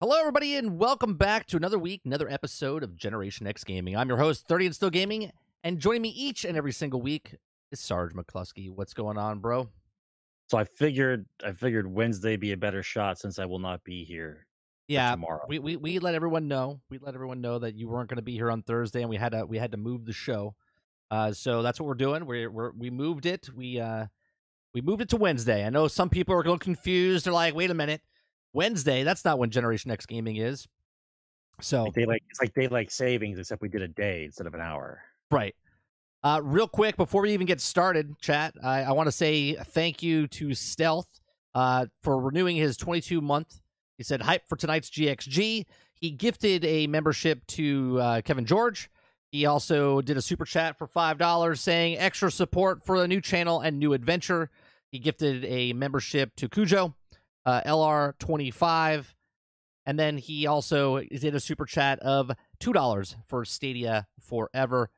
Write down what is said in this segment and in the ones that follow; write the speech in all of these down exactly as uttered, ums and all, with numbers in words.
Hello, everybody, and welcome back to another week, another episode of Generation X Gaming. I'm your host, thirty and Still Gaming, and joining me each and every single week is Sarge McCluskey. What's going on, bro? So I figured, I figured Wednesday be a better shot since I will not be here. Yeah, tomorrow. We, we we let everyone know. We let everyone know that you weren't going to be here on Thursday, and we had to we had to move the show. Uh, so that's what we're doing. We we we moved it. We uh we moved it to Wednesday. I know some people are going confused. They're like, wait a minute. Wednesday, that's not when Generation X Gaming is. So like they like it's like daylight savings, except we did a day instead of an hour. Right. Uh, real quick, before we even get started, chat, I, I want to say thank you to Stealth uh, for renewing his twenty-two month. He said, hype for tonight's G X G. He gifted a membership to uh, Kevin George. He also did a super chat for five dollars saying extra support for the new channel and new adventure. He gifted a membership to Cujo. Uh, L R twenty-five, and then he also did a super chat of two dollars for Stadia Forever.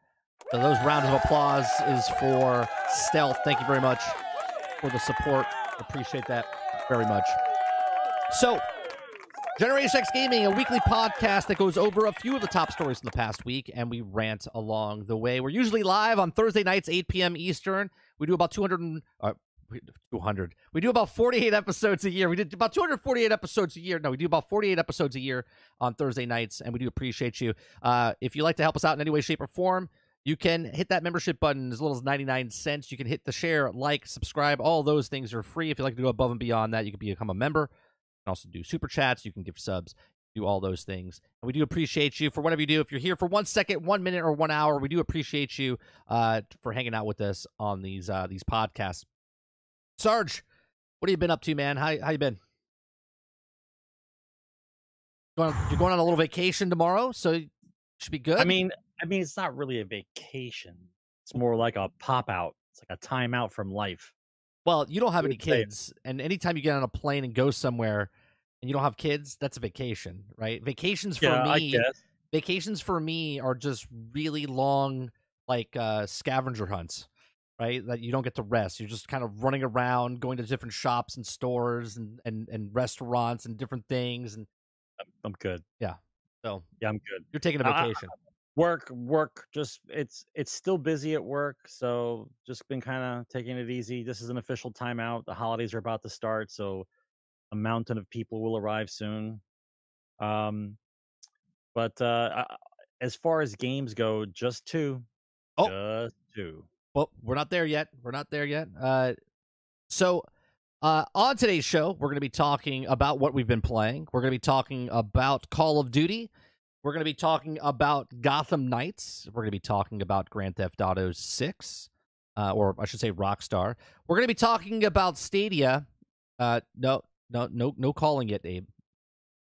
So those rounds of applause is for Stealth. Thank you very much for the support. Appreciate that very much. So, Generation X Gaming, a weekly podcast that goes over a few of the top stories from the past week, and we rant along the way. We're usually live on Thursday nights, eight p m Eastern. We do about two hundred... Uh, two hundred. We do about forty-eight episodes a year. We did about two hundred forty-eight episodes a year. No, we do about forty-eight episodes a year on Thursday nights, and we do appreciate you. Uh, if you'd like to help us out in any way, shape, or form, you can hit that membership button as little as ninety-nine cents. You can hit the share, like, subscribe. All those things are free. If you'd like to go above and beyond that, you can become a member. You can also do super chats. You can give subs. Do all those things. And we do appreciate you for whatever you do. If you're here for one second, one minute, or one hour, we do appreciate you uh, for hanging out with us on these uh, these podcasts. Sarge, what have you been up to, man? How how you been? Going on, you're going on a little vacation tomorrow, so it should be good. I mean, I mean, it's not really a vacation. It's more like a pop out. It's like a time out from life. Well, you don't have any kids, and anytime you get on a plane and go somewhere, and you don't have kids, that's a vacation, right? Vacations for yeah, me, I guess. Vacations for me are just really long, like uh, scavenger hunts. Right, that you don't get to rest. You're just kind of running around, going to different shops and stores and and, and restaurants and different things. And I'm good. Yeah. So yeah, I'm good. You're taking a vacation. Uh, work, work. Just it's it's still busy at work, so just been kind of taking it easy. This is an official timeout. The holidays are about to start, so a mountain of people will arrive soon. Um, but uh, as far as games go, just two. Oh, just two. Well, we're not there yet. We're not there yet. Uh, so uh, on today's show, we're going to be talking about what we've been playing. We're going to be talking about Call of Duty. We're going to be talking about Gotham Knights. We're going to be talking about Grand Theft Auto six, uh, or I should say Rockstar. We're going to be talking about Stadia. Uh, no, no, no, no calling it, Abe.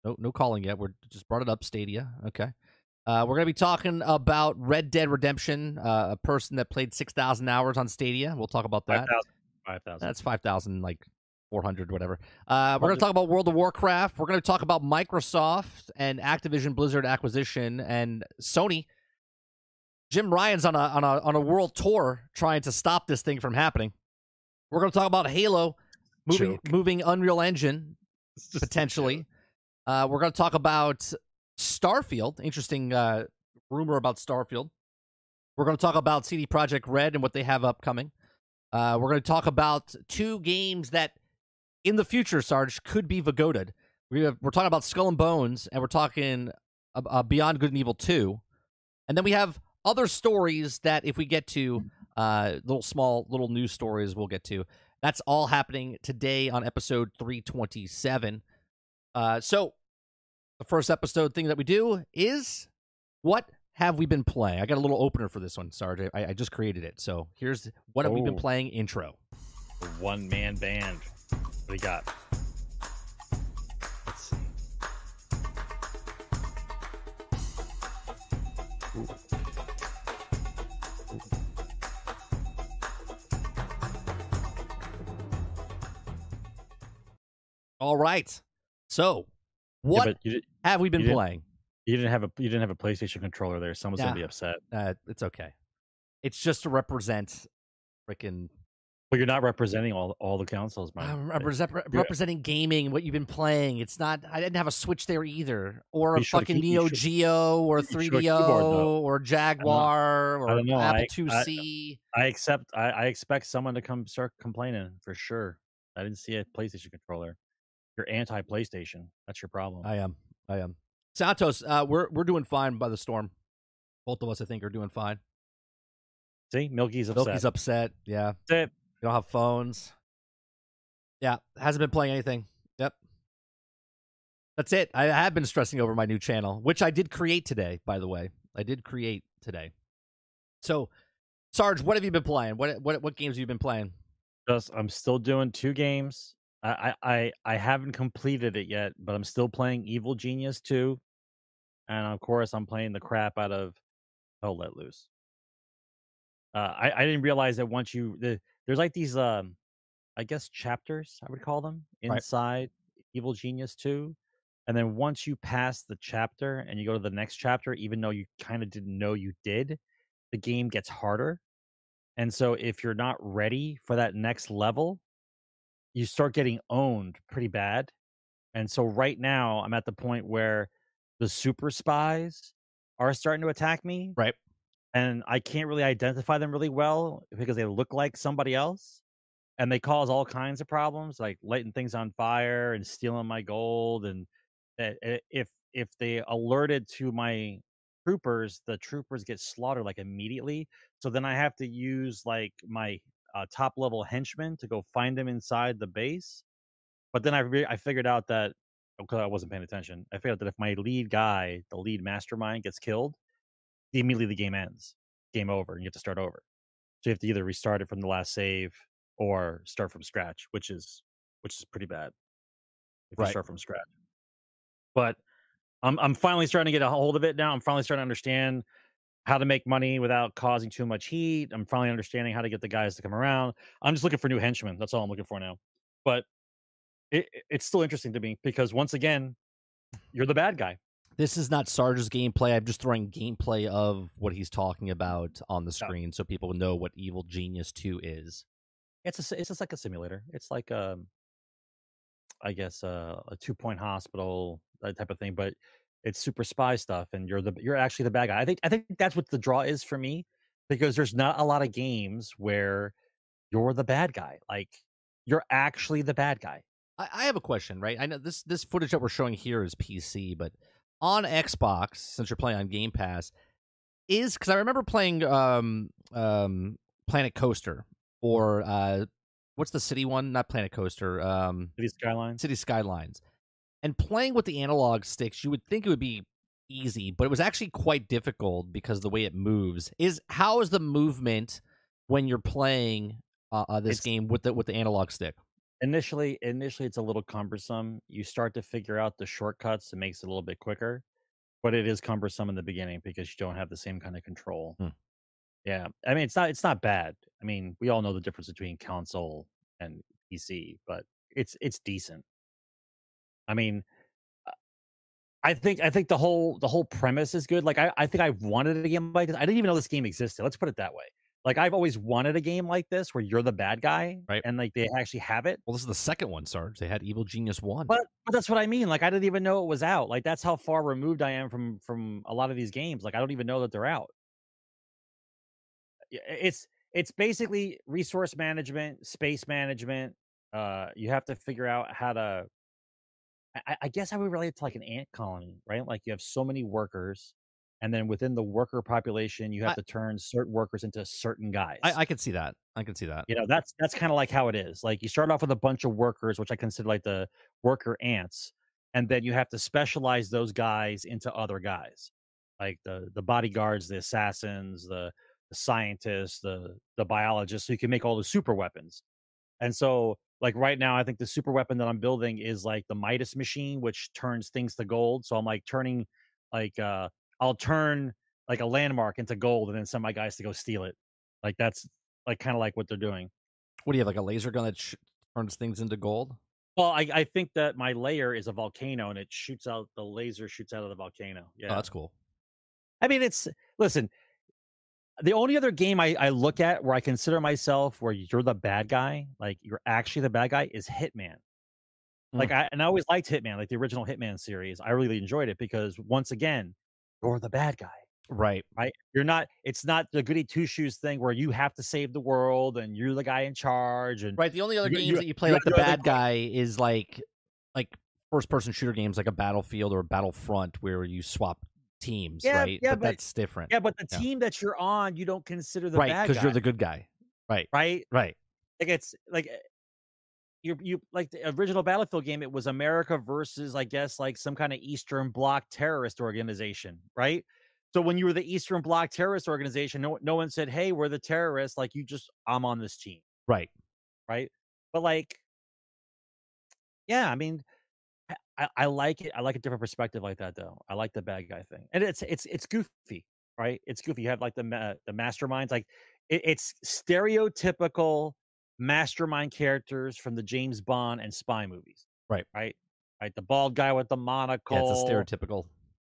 No, no calling yet. We're just brought it up, Stadia. Okay. Uh, we're going to be talking about Red Dead Redemption, uh, a person that played six thousand hours on Stadia. We'll talk about that. five thousand. That's five thousand, like four hundred, whatever. Uh, we're going to talk about World of Warcraft. We're going to talk about Microsoft and Activision Blizzard acquisition and Sony. Jim Ryan's on a, on a, on a world tour trying to stop this thing from happening. We're going to talk about Halo moving, Joke. moving Unreal Engine, potentially. Uh, we're going to talk about Starfield, interesting uh, rumor about Starfield. We're going to talk about C D Projekt Red and what they have upcoming. Uh, we're going to talk about two games that, in the future, Sarge, could be vagoted. We have, we're talking about Skull and Bones, and we're talking uh, uh, Beyond Good and Evil two. And then we have other stories that, if we get to, uh, little small, little news stories we'll get to. That's all happening today on episode three twenty-seven. Uh, so... The first episode thing that we do is, what have we been playing? I got a little opener for this one, Sarge. I, I just created it. So here's what oh. have we been playing intro. One-man band. What do you got? Let's see. All right. So, what yeah, you did, have we been you playing? You didn't have a you didn't have a PlayStation controller there. Someone's nah, gonna be upset. Uh, it's okay. It's just to represent freaking. But you're not representing all all the consoles, man. I'm represent, re representing gaming, what you've been playing. It's not. I didn't have a Switch there either, or a fucking keep, Neo should, Geo, or three D O, keyboard, or Jaguar, or Apple two C. I, I accept. I, I expect someone to come start complaining for sure. I didn't see a PlayStation controller. You're anti-PlayStation. That's your problem. I am. I am. Santos, uh, we're we're doing fine by the storm. Both of us, I think, are doing fine. See, Milky's upset. Milky's upset. Yeah. That's it. We don't have phones. Yeah, hasn't been playing anything. Yep. That's it. I have been stressing over my new channel, which I did create today, by the way. I did create today. So, Sarge, what have you been playing? What what what games have you been playing? Just, I'm still doing two games. I, I I haven't completed it yet, but I'm still playing Evil Genius two, and of course I'm playing the crap out of Hell Let Loose. Uh, I I didn't realize that once you the, there's like these um, I guess chapters I would call them inside right. Evil Genius two, and then once you pass the chapter and you go to the next chapter, even though you kind of didn't know you did, the game gets harder, and so if you're not ready for that next level, you start getting owned pretty bad. And so right now I'm at the point where the super spies are starting to attack me. Right. And I can't really identify them really well because they look like somebody else. And they cause all kinds of problems, like lighting things on fire and stealing my gold. And if if they alerted to my troopers, the troopers get slaughtered like immediately. So then I have to use like my Uh, top level henchmen to go find them inside the base, but then I re I figured out that because I wasn't paying attention, I figured out that if my lead guy, the lead mastermind, gets killed, immediately the game ends, game over, and you have to start over. So you have to either restart it from the last save or start from scratch, which is which is pretty bad if right. you start from scratch. But I'm I'm finally starting to get a hold of it now. I'm finally starting to understand how to make money without causing too much heat. I'm finally understanding how to get the guys to come around. I'm just looking for new henchmen. That's all I'm looking for now. But it, it's still interesting to me because, once again, you're the bad guy. This is not Sarge's gameplay. I'm just throwing gameplay of what he's talking about on the screen yeah. so people know what Evil Genius two is. It's a, it's just like a simulator. It's like, a, I guess, a, a two-point hospital, that type of thing. But it's super spy stuff, and you're the you're actually the bad guy. I think I think that's what the draw is for me, because there's not a lot of games where you're the bad guy. Like, you're actually the bad guy. I, I have a question, right? I know this this footage that we're showing here is P C, but on Xbox, since you're playing on Game Pass, is because I remember playing um um Planet Coaster or uh what's the city one? Not Planet Coaster. Um, City Skylines. City Skylines. And playing with the analog sticks, you would think it would be easy, but it was actually quite difficult because of the way it moves. Is how is the movement when you're playing uh, uh, this it's, game with the with the analog stick? Initially, initially it's a little cumbersome. You start to figure out the shortcuts; it makes it a little bit quicker, but it is cumbersome in the beginning because you don't have the same kind of control. Hmm. Yeah, I mean it's not it's not bad. I mean, we all know the difference between console and P C, but it's it's decent. I mean, I think I think the whole the whole premise is good. Like I, I think I wanted a game like this. I didn't even know this game existed. Let's put it that way. Like I've always wanted a game like this where you're the bad guy, right? And like they actually have it. Well, this is the second one, Sarge. They had Evil Genius one. But, but that's what I mean. Like I didn't even know it was out. Like that's how far removed I am from from a lot of these games. Like I don't even know that they're out. It's it's basically resource management, space management. Uh, you have to figure out how to. I, I guess I would relate it to like an ant colony, right? Like you have so many workers, and then within the worker population, you have I, to turn certain workers into certain guys. I, I could see that. I could see that. You know, that's that's kind of like how it is. Like you start off with a bunch of workers, which I consider like the worker ants, and then you have to specialize those guys into other guys, like the the bodyguards, the assassins, the, the scientists, the the biologists. So you can make all the super weapons, and so. Like right now, I think the super weapon that I'm building is like the Midas machine, which turns things to gold. So I'm like turning, like uh, I'll turn like a landmark into gold and then send my guys to go steal it. Like that's like kind of like what they're doing. What do you have, like a laser gun that sh- turns things into gold? Well, I, I think that my layer is a volcano, and it shoots out, the laser shoots out of the volcano. Yeah, oh, that's cool. I mean, it's, listen, the only other game I, I look at where I consider myself where you're the bad guy, like you're actually the bad guy, is Hitman. Like, mm. I, and I always liked Hitman, like the original Hitman series. I really enjoyed it because, once again, you're the bad guy. Right. Right. You're not, it's not the goody two shoes thing where you have to save the world and you're the guy in charge. And right. The only other you, games you, that you play, you like the bad guy play. is like, like first person shooter games, like a Battlefield or a Battlefront, where you swap teams. Yeah, right. Yeah, but, but that's different. Yeah. But the yeah. team that you're on, you don't consider the right, bad guy. Right. Because you're the good guy. Right. Right. Right. Like it's like, You you like the original Battlefield game, it was America versus, I guess, like some kind of Eastern Bloc terrorist organization, right? So when you were the Eastern Bloc terrorist organization, no no one said, "Hey, we're the terrorists." Like you just, I'm on this team, right? Right. But like, yeah, I mean, I, I like it. I like a different perspective like that, though. I like the bad guy thing, and it's it's it's goofy, right? It's goofy. You have like the uh, the masterminds, like it, it's stereotypical mastermind characters from the James Bond and spy movies, right? Right, right. The bald guy with the monocle. Yeah, it's a stereotypical.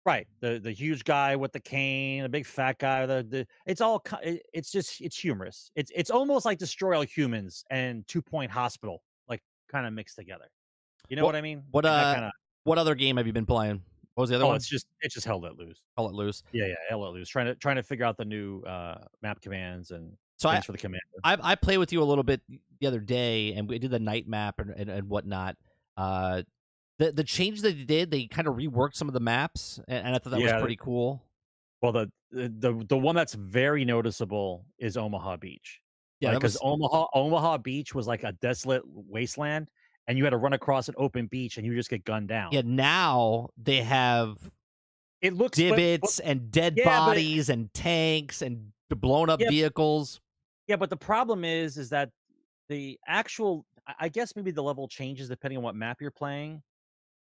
Right. The the huge guy with the cane, the big fat guy. The the it's all it's just it's humorous. It's it's almost like Destroy All Humans and Two Point Hospital, like kind of mixed together. You know what, what I mean? What uh? Kinda... What other game have you been playing? What was the other oh, one? It's just it's just Hell Let Loose. Hell Let Loose. Yeah, yeah. Hell Let Loose. Trying to trying to figure out the new uh, map commands and. So Thanks I, for the commander. I, I played with you a little bit the other day, and we did the night map and, and, and whatnot. Uh, the the change that they did, they kind of reworked some of the maps, and, and I thought that yeah, was pretty cool. Well, the, the the one that's very noticeable is Omaha Beach. Yeah, because like, Omaha Omaha Beach was like a desolate wasteland, and you had to run across an open beach, and you just get gunned down. Yeah, now they have it looks divots but, but, and dead yeah, bodies but, and tanks and blown up yeah, vehicles. Yeah, but the problem is, is that the actual, I guess maybe the level changes depending on what map you're playing,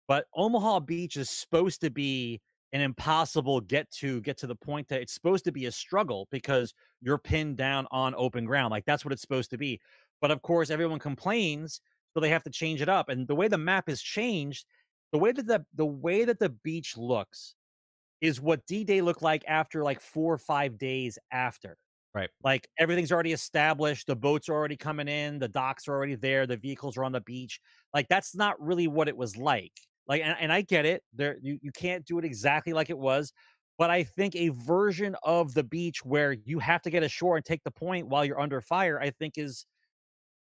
but Omaha Beach is supposed to be an impossible get to, get to the point that it's supposed to be a struggle because you're pinned down on open ground. Like that's what it's supposed to be. But of course, everyone complains, so they have to change it up. And the way the map is changed, the way that the, the way that the beach looks is what D-Day looked like after like four or five days after. Right. Like everything's already established. The boats are already coming in. The docks are already there. The vehicles are on the beach. Like that's not really what it was like. Like, and, and I get it. There, you, you can't do it exactly like it was, but I think a version of the beach where you have to get ashore and take the point while you're under fire, I think is,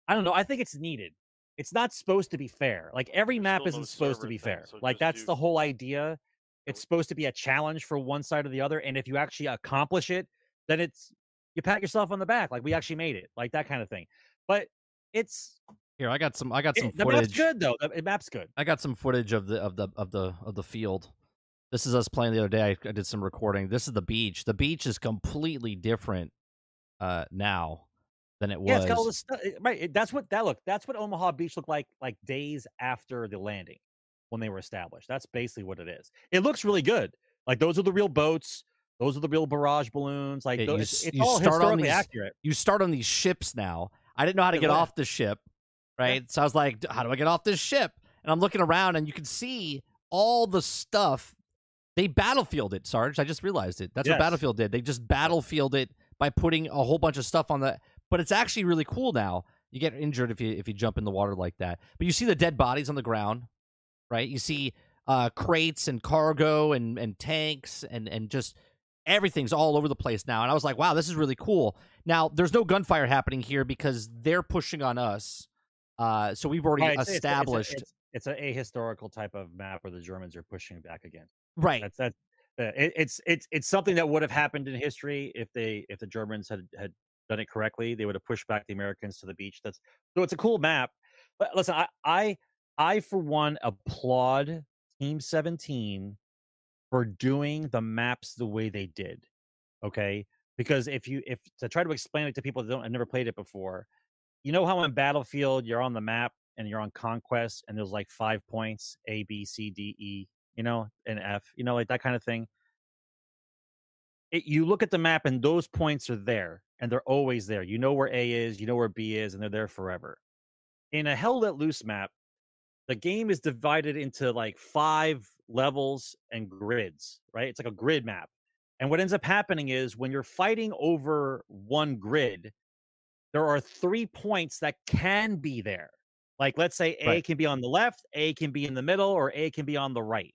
I don't know. I think it's needed. It's not supposed to be fair. Like every map isn't supposed to be fair. Like that's the whole idea. It's supposed to be a challenge for one side or the other. And if you actually accomplish it, then it's, you pat yourself on the back, like we actually made it, like that kind of thing. But it's here. I got some. I got some. It, the footage. map's good though. The map's good. I got some footage of the of the of the of the field. This is us playing the other day. I, I did some recording. This is the beach. The beach is completely different uh, now than it was. Yeah, it's got all this stuff. Right. That's what that look. That's what Omaha Beach looked like, like days after the landing when they were established. That's basically what it is. It looks really good. Like those are the real boats. Those are the real barrage balloons. Like yeah, those, you, it's, it's you all start historically on these, accurate. You start on these ships now. I didn't know how to it get was. off the ship, right? Yeah. So I was like, how do I get off this ship? And I'm looking around, and you can see all the stuff. They battlefield it, Sarge. I just realized it. That's yes. what Battlefield did. They just battlefield it by putting a whole bunch of stuff on the. But it's actually really cool now. You get injured if you if you jump in the water like that. But you see the dead bodies on the ground, right? You see uh, crates and cargo and and tanks and and just. Everything's all over the place now. And I was like, wow, this is really cool. Now, there's no gunfire happening here because they're pushing on us. Uh, so we've already right, established. It's, it's, it's, it's an ahistorical type of map where the Germans are pushing back again. Right. That's, that's, it, it's, it's, it's something that would have happened in history if they if the Germans had, had done it correctly. They would have pushed back the Americans to the beach. That's So it's a cool map. But listen, I, I, I for one, applaud Team seventeen for doing the maps the way they did, okay? Because if you, if to try to explain it to people that don't, have never played it before, you know how in Battlefield, you're on the map and you're on Conquest and there's like five points, A, B, C, D, E, you know, and F, you know, like that kind of thing. it, you look at the map and those points are there and they're always there. You know where A is, you know where B is, and they're there forever. In a Hell Let Loose map, the game is divided into like five levels and grids, right? It's like a grid map. And what ends up happening is when you're fighting over one grid, there are three points that can be there. Like, let's say A right. can be on the left, A can be in the middle, or A can be on the right,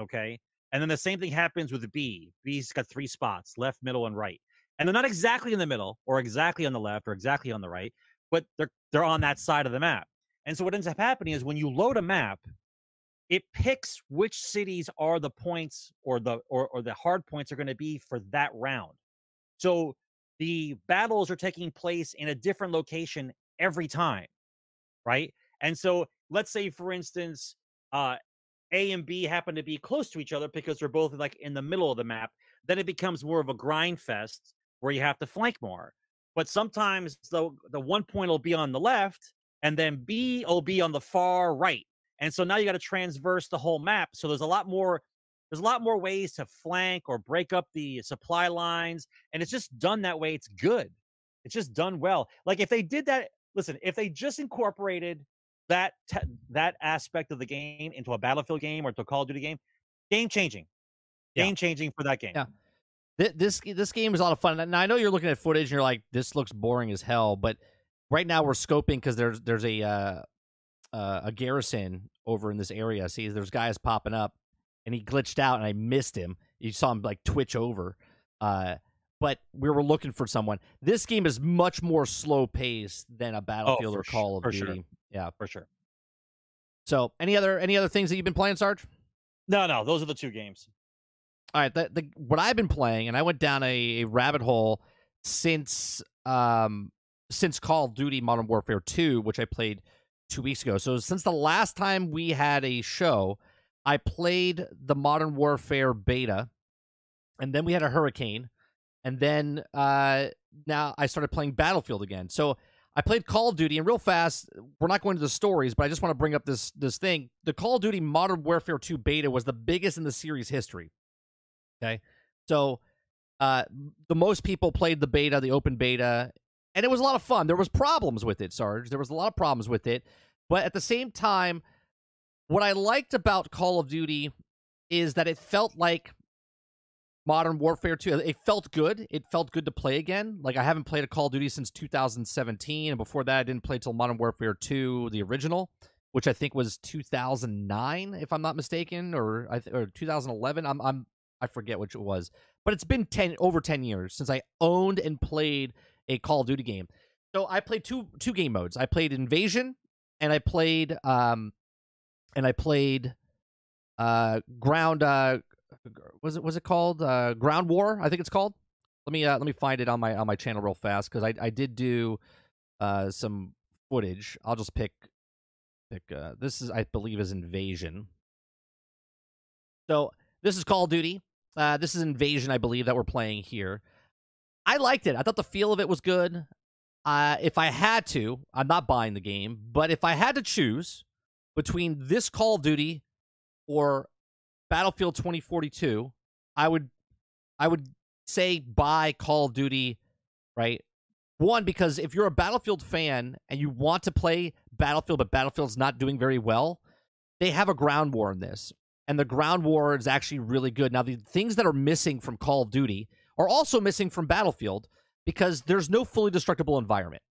okay? And then the same thing happens with B. B's got three spots, left, middle, and right. And they're not exactly in the middle, or exactly on the left, or exactly on the right, but they're, they're on that side of the map. And so what ends up happening is when you load a map, it picks which cities are the points or the or, or the hard points are going to be for that round. So the battles are taking place in a different location every time, right? And so let's say, for instance, uh, A and B happen to be close to each other because they're both like in the middle of the map. Then it becomes more of a grind fest where you have to flank more. But sometimes the, the one point will be on the left and then B will be on the far right. And so now you got to transverse the whole map. So there's a lot more, there's a lot more ways to flank or break up the supply lines. And it's just done that way. It's good. It's just done well. Like if they did that, listen, if they just incorporated that that aspect of the game into a Battlefield game or into a Call of Duty game, game changing, game yeah. changing for that game. Yeah. This this game is a lot of fun. Now I know you're looking at footage and you're like, this looks boring as hell. But right now we're scoping because there's there's a. Uh, Uh, a garrison over in this area. See, there's guys popping up, and he glitched out, and I missed him. You saw him, like, twitch over. Uh, but we were looking for someone. This game is much more slow-paced than a Battlefield oh, or Call of Duty. Sure. Yeah, for sure. So, any other any other things that you've been playing, Sarge? No, no, those are the two games. All right, the, the, what I've been playing, and I went down a, a rabbit hole since, um, since Call of Duty Modern Warfare two, which I played two weeks ago. So since the last time we had a show, I played the Modern Warfare beta, and then we had a hurricane, and then uh, now I started playing Battlefield again. So I played Call of Duty, and real fast, we're not going to the stories, but I just want to bring up this this thing. The Call of Duty Modern Warfare two beta was the biggest in the series history. Okay? So uh, the most people played the beta, the open beta, and it was a lot of fun. There was problems with it, Sarge. There was a lot of problems with it. But at the same time, what I liked about Call of Duty is that it felt like Modern Warfare two. It felt good. It felt good to play again. Like, I haven't played a Call of Duty since two thousand seventeen. And before that, I didn't play till Modern Warfare two, the original, which I think was two thousand nine, if I'm not mistaken, or, or two thousand eleven. I'm, I'm, I forget which it was. But it's been ten over ten years since I owned and played a Call of Duty game. So I played two two game modes. I played Invasion, and I played um, and I played uh ground uh was it was it called uh Ground War? I think it's called. Let me uh, let me find it on my on my channel real fast because I I did do uh some footage. I'll just pick pick uh, this is I believe is Invasion. So this is Call of Duty. Uh, this is Invasion, I believe, that we're playing here. I liked it. I thought the feel of it was good. Uh, if I had to, I'm not buying the game, but if I had to choose between this Call of Duty or Battlefield twenty forty-two, I would I would say buy Call of Duty, right? One, because if you're a Battlefield fan and you want to play Battlefield, but Battlefield's not doing very well, they have a ground war in this, and the ground war is actually really good. Now, the things that are missing from Call of Duty are also missing from Battlefield because there's no fully destructible environment,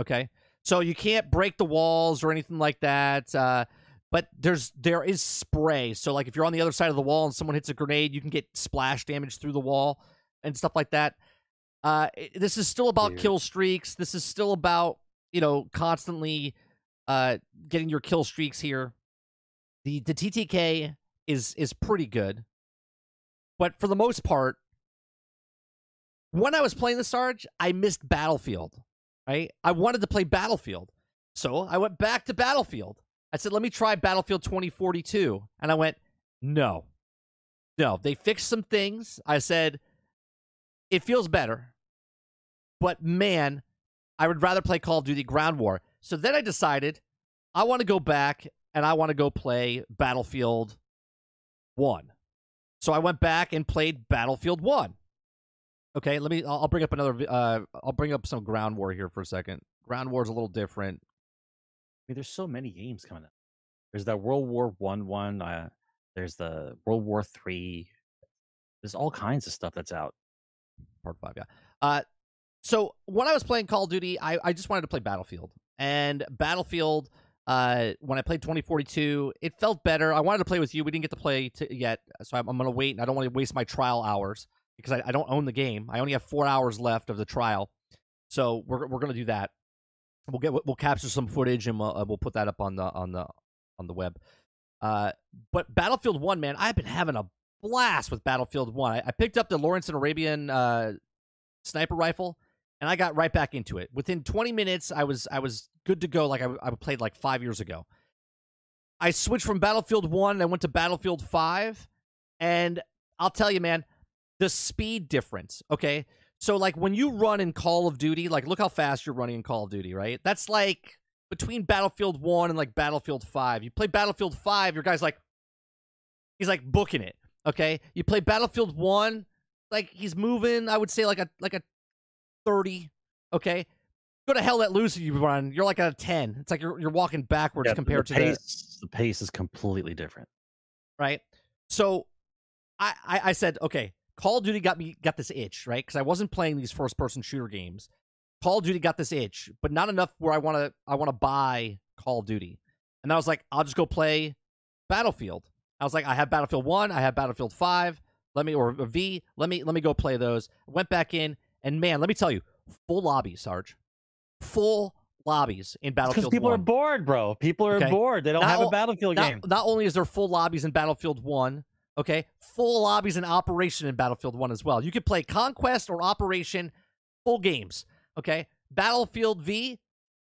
okay? So you can't break the walls or anything like that, uh, but there's there is spray. So, like, if you're on the other side of the wall and someone hits a grenade, you can get splash damage through the wall and stuff like that. Uh, it, this is still about Weird. kill streaks. This is still about, you know, constantly uh, getting your kill streaks here. The, the T T K is is pretty good, but for the most part, when I was playing the Sarge, I missed Battlefield, right? I wanted to play Battlefield, so I went back to Battlefield. I said, let me try Battlefield twenty forty-two, and I went, no. No, they fixed some things. I said, it feels better, but man, I would rather play Call of Duty Ground War. So then I decided I want to go back, and I want to go play Battlefield one. So I went back and played Battlefield one. Okay, let me. I'll, I'll bring up another. Uh, I'll bring up some Ground War here for a second. Ground War is a little different. I mean, there's so many games coming up. There's that World War One one. Uh, there's the World War Three. There's all kinds of stuff that's out. Part five, yeah. Uh, so when I was playing Call of Duty, I, I just wanted to play Battlefield. And Battlefield, uh, when I played twenty forty-two, it felt better. I wanted to play with you. We didn't get to play t yet, so I'm, I'm going to wait, and I don't want to waste my trial hours because I, I don't own the game. I only have four hours left of the trial, so we're we're going to do that. We'll get we'll capture some footage and we'll, uh, we'll put that up on the on the on the web. Uh, but Battlefield one, man, I've been having a blast with Battlefield one. I, I picked up the Lawrence and Arabian uh, sniper rifle, and I got right back into it. Within twenty minutes, I was I was good to go. Like I, I played like five years ago. I switched from Battlefield one, and I went to Battlefield five, and I'll tell you, man, the speed difference. Okay, so like when you run in Call of Duty, like look how fast you're running in Call of Duty, right? That's like between Battlefield one and like Battlefield five. You play Battlefield five, your guy's like, he's like booking it. Okay, you play Battlefield one, like he's moving, I would say like a like a thirty. Okay, go to Hell Let Loose. You run, you're like at a ten. It's like you're you're walking backwards, yeah, compared the to pace, the the pace is completely different, right? So, I, I I said okay, Call of Duty got me got this itch, right? Because I wasn't playing these first person shooter games. Call of Duty got this itch, but not enough where I want to I want to buy Call of Duty, and I was like, I'll just go play Battlefield. I was like, I have Battlefield one, I have Battlefield five, let me, or V, let me, let me go play those. Went back in, and man, let me tell you, full lobbies, Sarge. Full lobbies in Battlefield one. Because people are bored, bro. People are okay? bored. They don't not, have a Battlefield not, game. Not only is there full lobbies in Battlefield one, okay, full lobbies in Operation in Battlefield one as well. You could play Conquest or Operation, full games, okay? Battlefield V,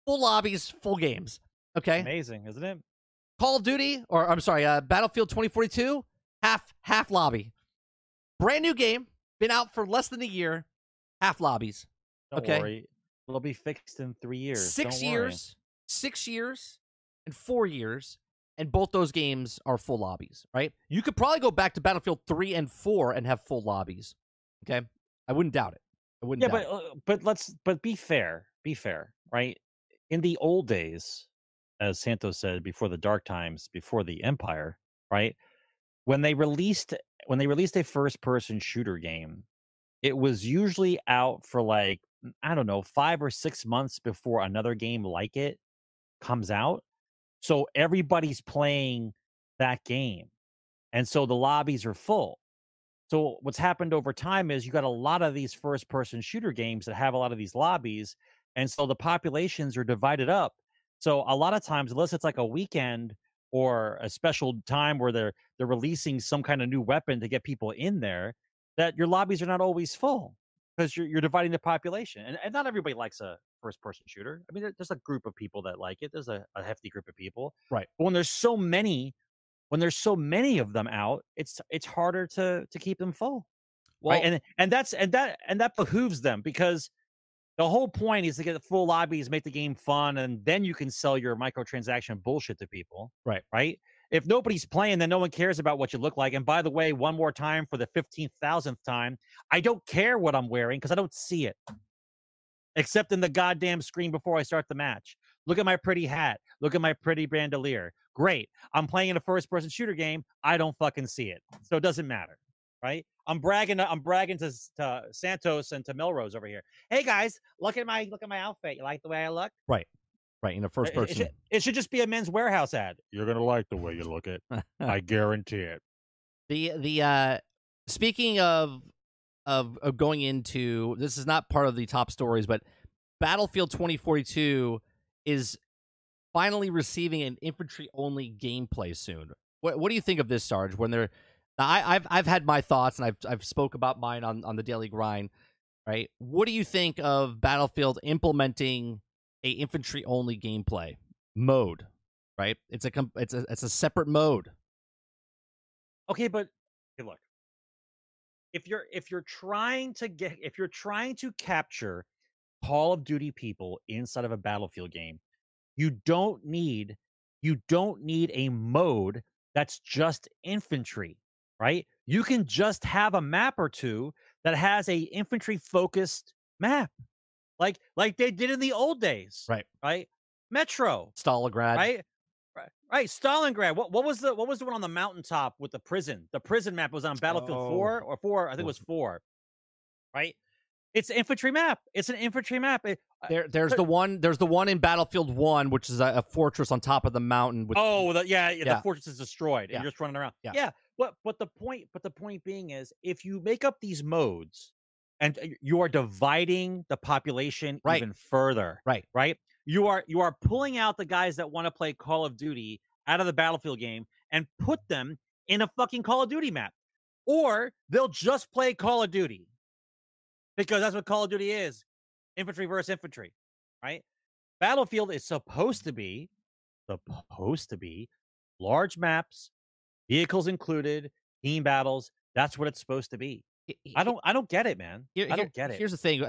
full lobbies, full games, okay? Amazing, isn't it? Call of Duty, or I'm sorry, uh, Battlefield twenty forty-two, half half lobby. Brand new game, been out for less than a year, half lobbies. Don't okay? worry, it'll be fixed in three years. Six Don't years, worry. six years, and four years, and both those games are full lobbies, right? You could probably go back to Battlefield three and four and have full lobbies. Okay, I wouldn't doubt it. I wouldn't. Yeah, doubt but it. Uh, but let's but be fair, be fair, right? In the old days, as Santos said, before the dark times, before the empire, right? When they released when they released a first-person shooter game, it was usually out for like, I don't know, five or six months before another game like it comes out. So everybody's playing that game. And so the lobbies are full. So what's happened over time is you got a lot of these first-person shooter games that have a lot of these lobbies. And so the populations are divided up. So a lot of times, unless it's like a weekend or a special time where they're they're releasing some kind of new weapon to get people in there, that your lobbies are not always full because you're you're dividing the population. And, and not everybody likes a first-person shooter. I mean, there, there's a group of people that like it. There's a, a hefty group of people. Right. But when there's so many, when there's so many of them out, it's it's harder to to keep them full. Well, right? and and that's and that and that behooves them, because the whole point is to get the full lobbies, make the game fun, and then you can sell your microtransaction bullshit to people. Right. Right? If nobody's playing, then no one cares about what you look like. And by the way, one more time for the fifteen thousandth time, I don't care what I'm wearing because I don't see it. Except in the goddamn screen before I start the match. Look at my pretty hat. Look at my pretty bandolier. Great. I'm playing in a first-person shooter game. I don't fucking see it. So it doesn't matter. Right? I'm bragging. I'm bragging to, to Santos and to Melrose over here. Hey guys, look at my look at my outfit. You like the way I look? Right, right. In the first person, it, it, should, it should just be a Men's Warehouse ad. You're gonna like the way you look it. I guarantee it. The the uh, speaking of, of of going into this is not part of the top stories, but Battlefield twenty forty-two is finally receiving an infantry only gameplay soon. What what do you think of this, Sarge? When they're Now, I, I've I've had my thoughts, and I've I've spoke about mine on on the Daily Grind, right? What do you think of Battlefield implementing a infantry only gameplay mode, right? It's a it's a it's a separate mode. Okay, but hey, look, if you're if you're trying to get if you're trying to capture Call of Duty people inside of a Battlefield game, you don't need you don't need a mode that's just infantry. Right? You can just have a map or two that has a infantry focused map, like like they did in the old days, right? Right. Metro, Stalingrad, right? Right. Right. Stalingrad. What what was the what was the one on the mountaintop with the prison? The prison map was on Battlefield oh. four or four. I think it was four. Right. It's an infantry map. It's an infantry map. It, there, there's the one. There's the one in Battlefield one, which is a, a fortress on top of the mountain. With, oh, the, yeah, yeah, the fortress is destroyed, yeah. and you're just running around. Yeah. yeah. But but the point, but the point being is, if you make up these modes, and you are dividing the population right. even further, right, right, you are you are pulling out the guys that want to play Call of Duty out of the Battlefield game and put them in a fucking Call of Duty map, or they'll just play Call of Duty. Because that's what Call of Duty is. Infantry versus infantry, right? Battlefield is supposed to be, supposed to be, large maps, vehicles included, team battles. That's what it's supposed to be. I don't I don't get it, man. Here, I don't get it. Here's the thing.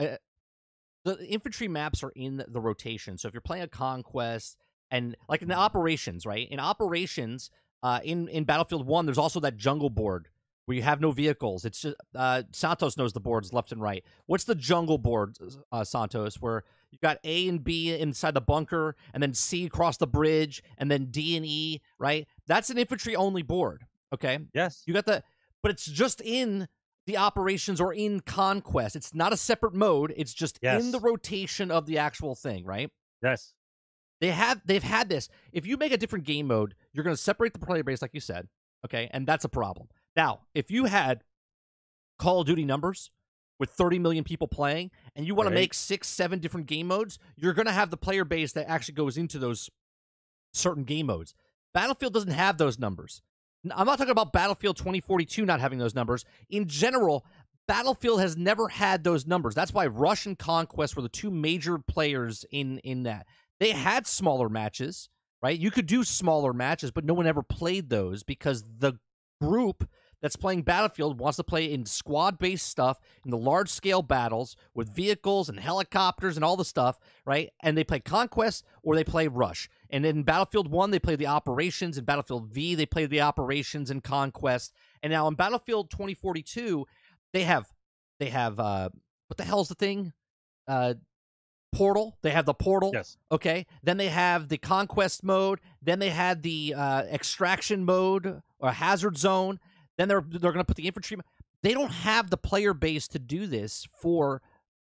The infantry maps are in the rotation. So if you're playing a conquest and, like, in the operations, right? In operations, uh, in, in Battlefield one, there's also that jungle board. Where you have no vehicles. It's just uh, Santos knows the boards left and right. What's the jungle board, uh, Santos, where you got A and B inside the bunker, and then C across the bridge, and then D and E, right? That's an infantry only board. Okay. Yes. You got the, but it's just in the operations or in conquest. It's not a separate mode. It's just yes. in the rotation of the actual thing, right? Yes. They have they've had this. If you make a different game mode, you're going to separate the player base, like you said. Okay, and that's a problem. Now, if you had Call of Duty numbers with thirty million people playing and you want right. to make six, seven different game modes, you're going to have the player base that actually goes into those certain game modes. Battlefield doesn't have those numbers. I'm not talking about Battlefield twenty forty-two not having those numbers. In general, Battlefield has never had those numbers. That's why Rush and Conquest were the two major players in, in that. They had smaller matches, right? You could do smaller matches, but no one ever played those because the group that's playing Battlefield wants to play in squad-based stuff, in the large-scale battles with vehicles and helicopters and all the stuff, right? And they play Conquest or they play Rush. And in Battlefield one, they play the operations. In Battlefield V, they play the operations and Conquest. And now in Battlefield twenty forty-two, they have, they have uh, what the hell's the thing? Uh, Portal. They have the Portal. Yes. Okay. Then they have the Conquest mode. Then they had the uh, Extraction mode or Hazard Zone. Then they're they're going to put the infantry. They don't have the player base to do this for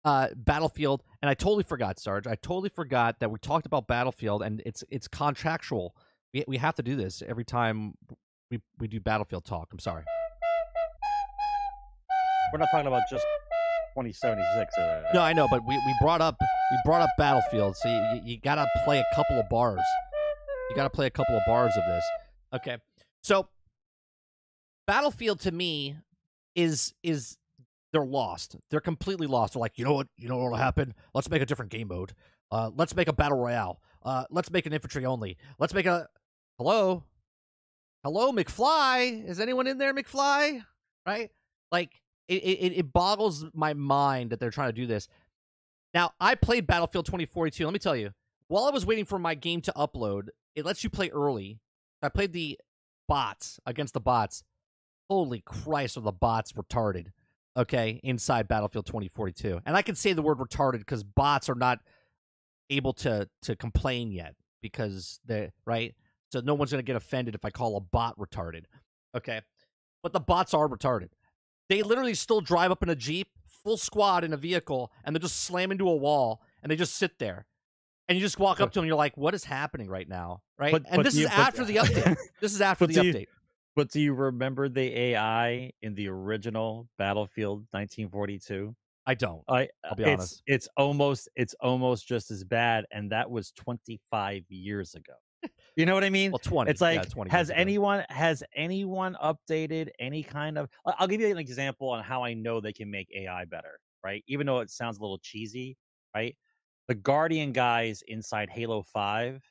uh, Battlefield. And I totally forgot, Sarge. I totally forgot that we talked about Battlefield, and it's it's contractual. We we have to do this every time we we do Battlefield talk. I'm sorry. We're not talking about just twenty seventy-six. Or... No, I know, but we we brought up we brought up Battlefield, so you you gotta play a couple of bars. You gotta play a couple of bars of this. Okay, so. Battlefield to me is is they're lost. They're completely lost. They're like, you know what, you know what'll happen? Let's make a different game mode. Uh, let's make a battle royale. Uh, let's make an infantry only. Let's make a hello, hello McFly. Is anyone in there, McFly? Right? Like it it, it boggles my mind that they're trying to do this. Now I played Battlefield twenty forty-two. Let me tell you, while I was waiting for my game to upload, it lets you play early. I played the bots against the bots. Holy Christ, are the bots retarded, okay, inside Battlefield twenty forty-two. And I can say the word retarded because bots are not able to to complain yet because they're, right? So no one's going to get offended if I call a bot retarded, okay? But the bots are retarded. They literally still drive up in a Jeep, full squad in a vehicle, and they just slam into a wall, and they just sit there. And you just walk up to them, and you're like, what is happening right now, right? But, and but this, is you, but, the update. This is after the update. This is after the update. But do you remember the A I in the original Battlefield nineteen forty-two? I don't. I, I'll be it's, honest. It's almost it's almost just as bad, and that was twenty-five years ago. You know what I mean? Well, twenty. It's like yeah, twenty has anyone ago. has anyone updated any kind of? I'll give you an example on how I know they can make A I better, right? Even though it sounds a little cheesy, right? The Guardian guys inside Halo five,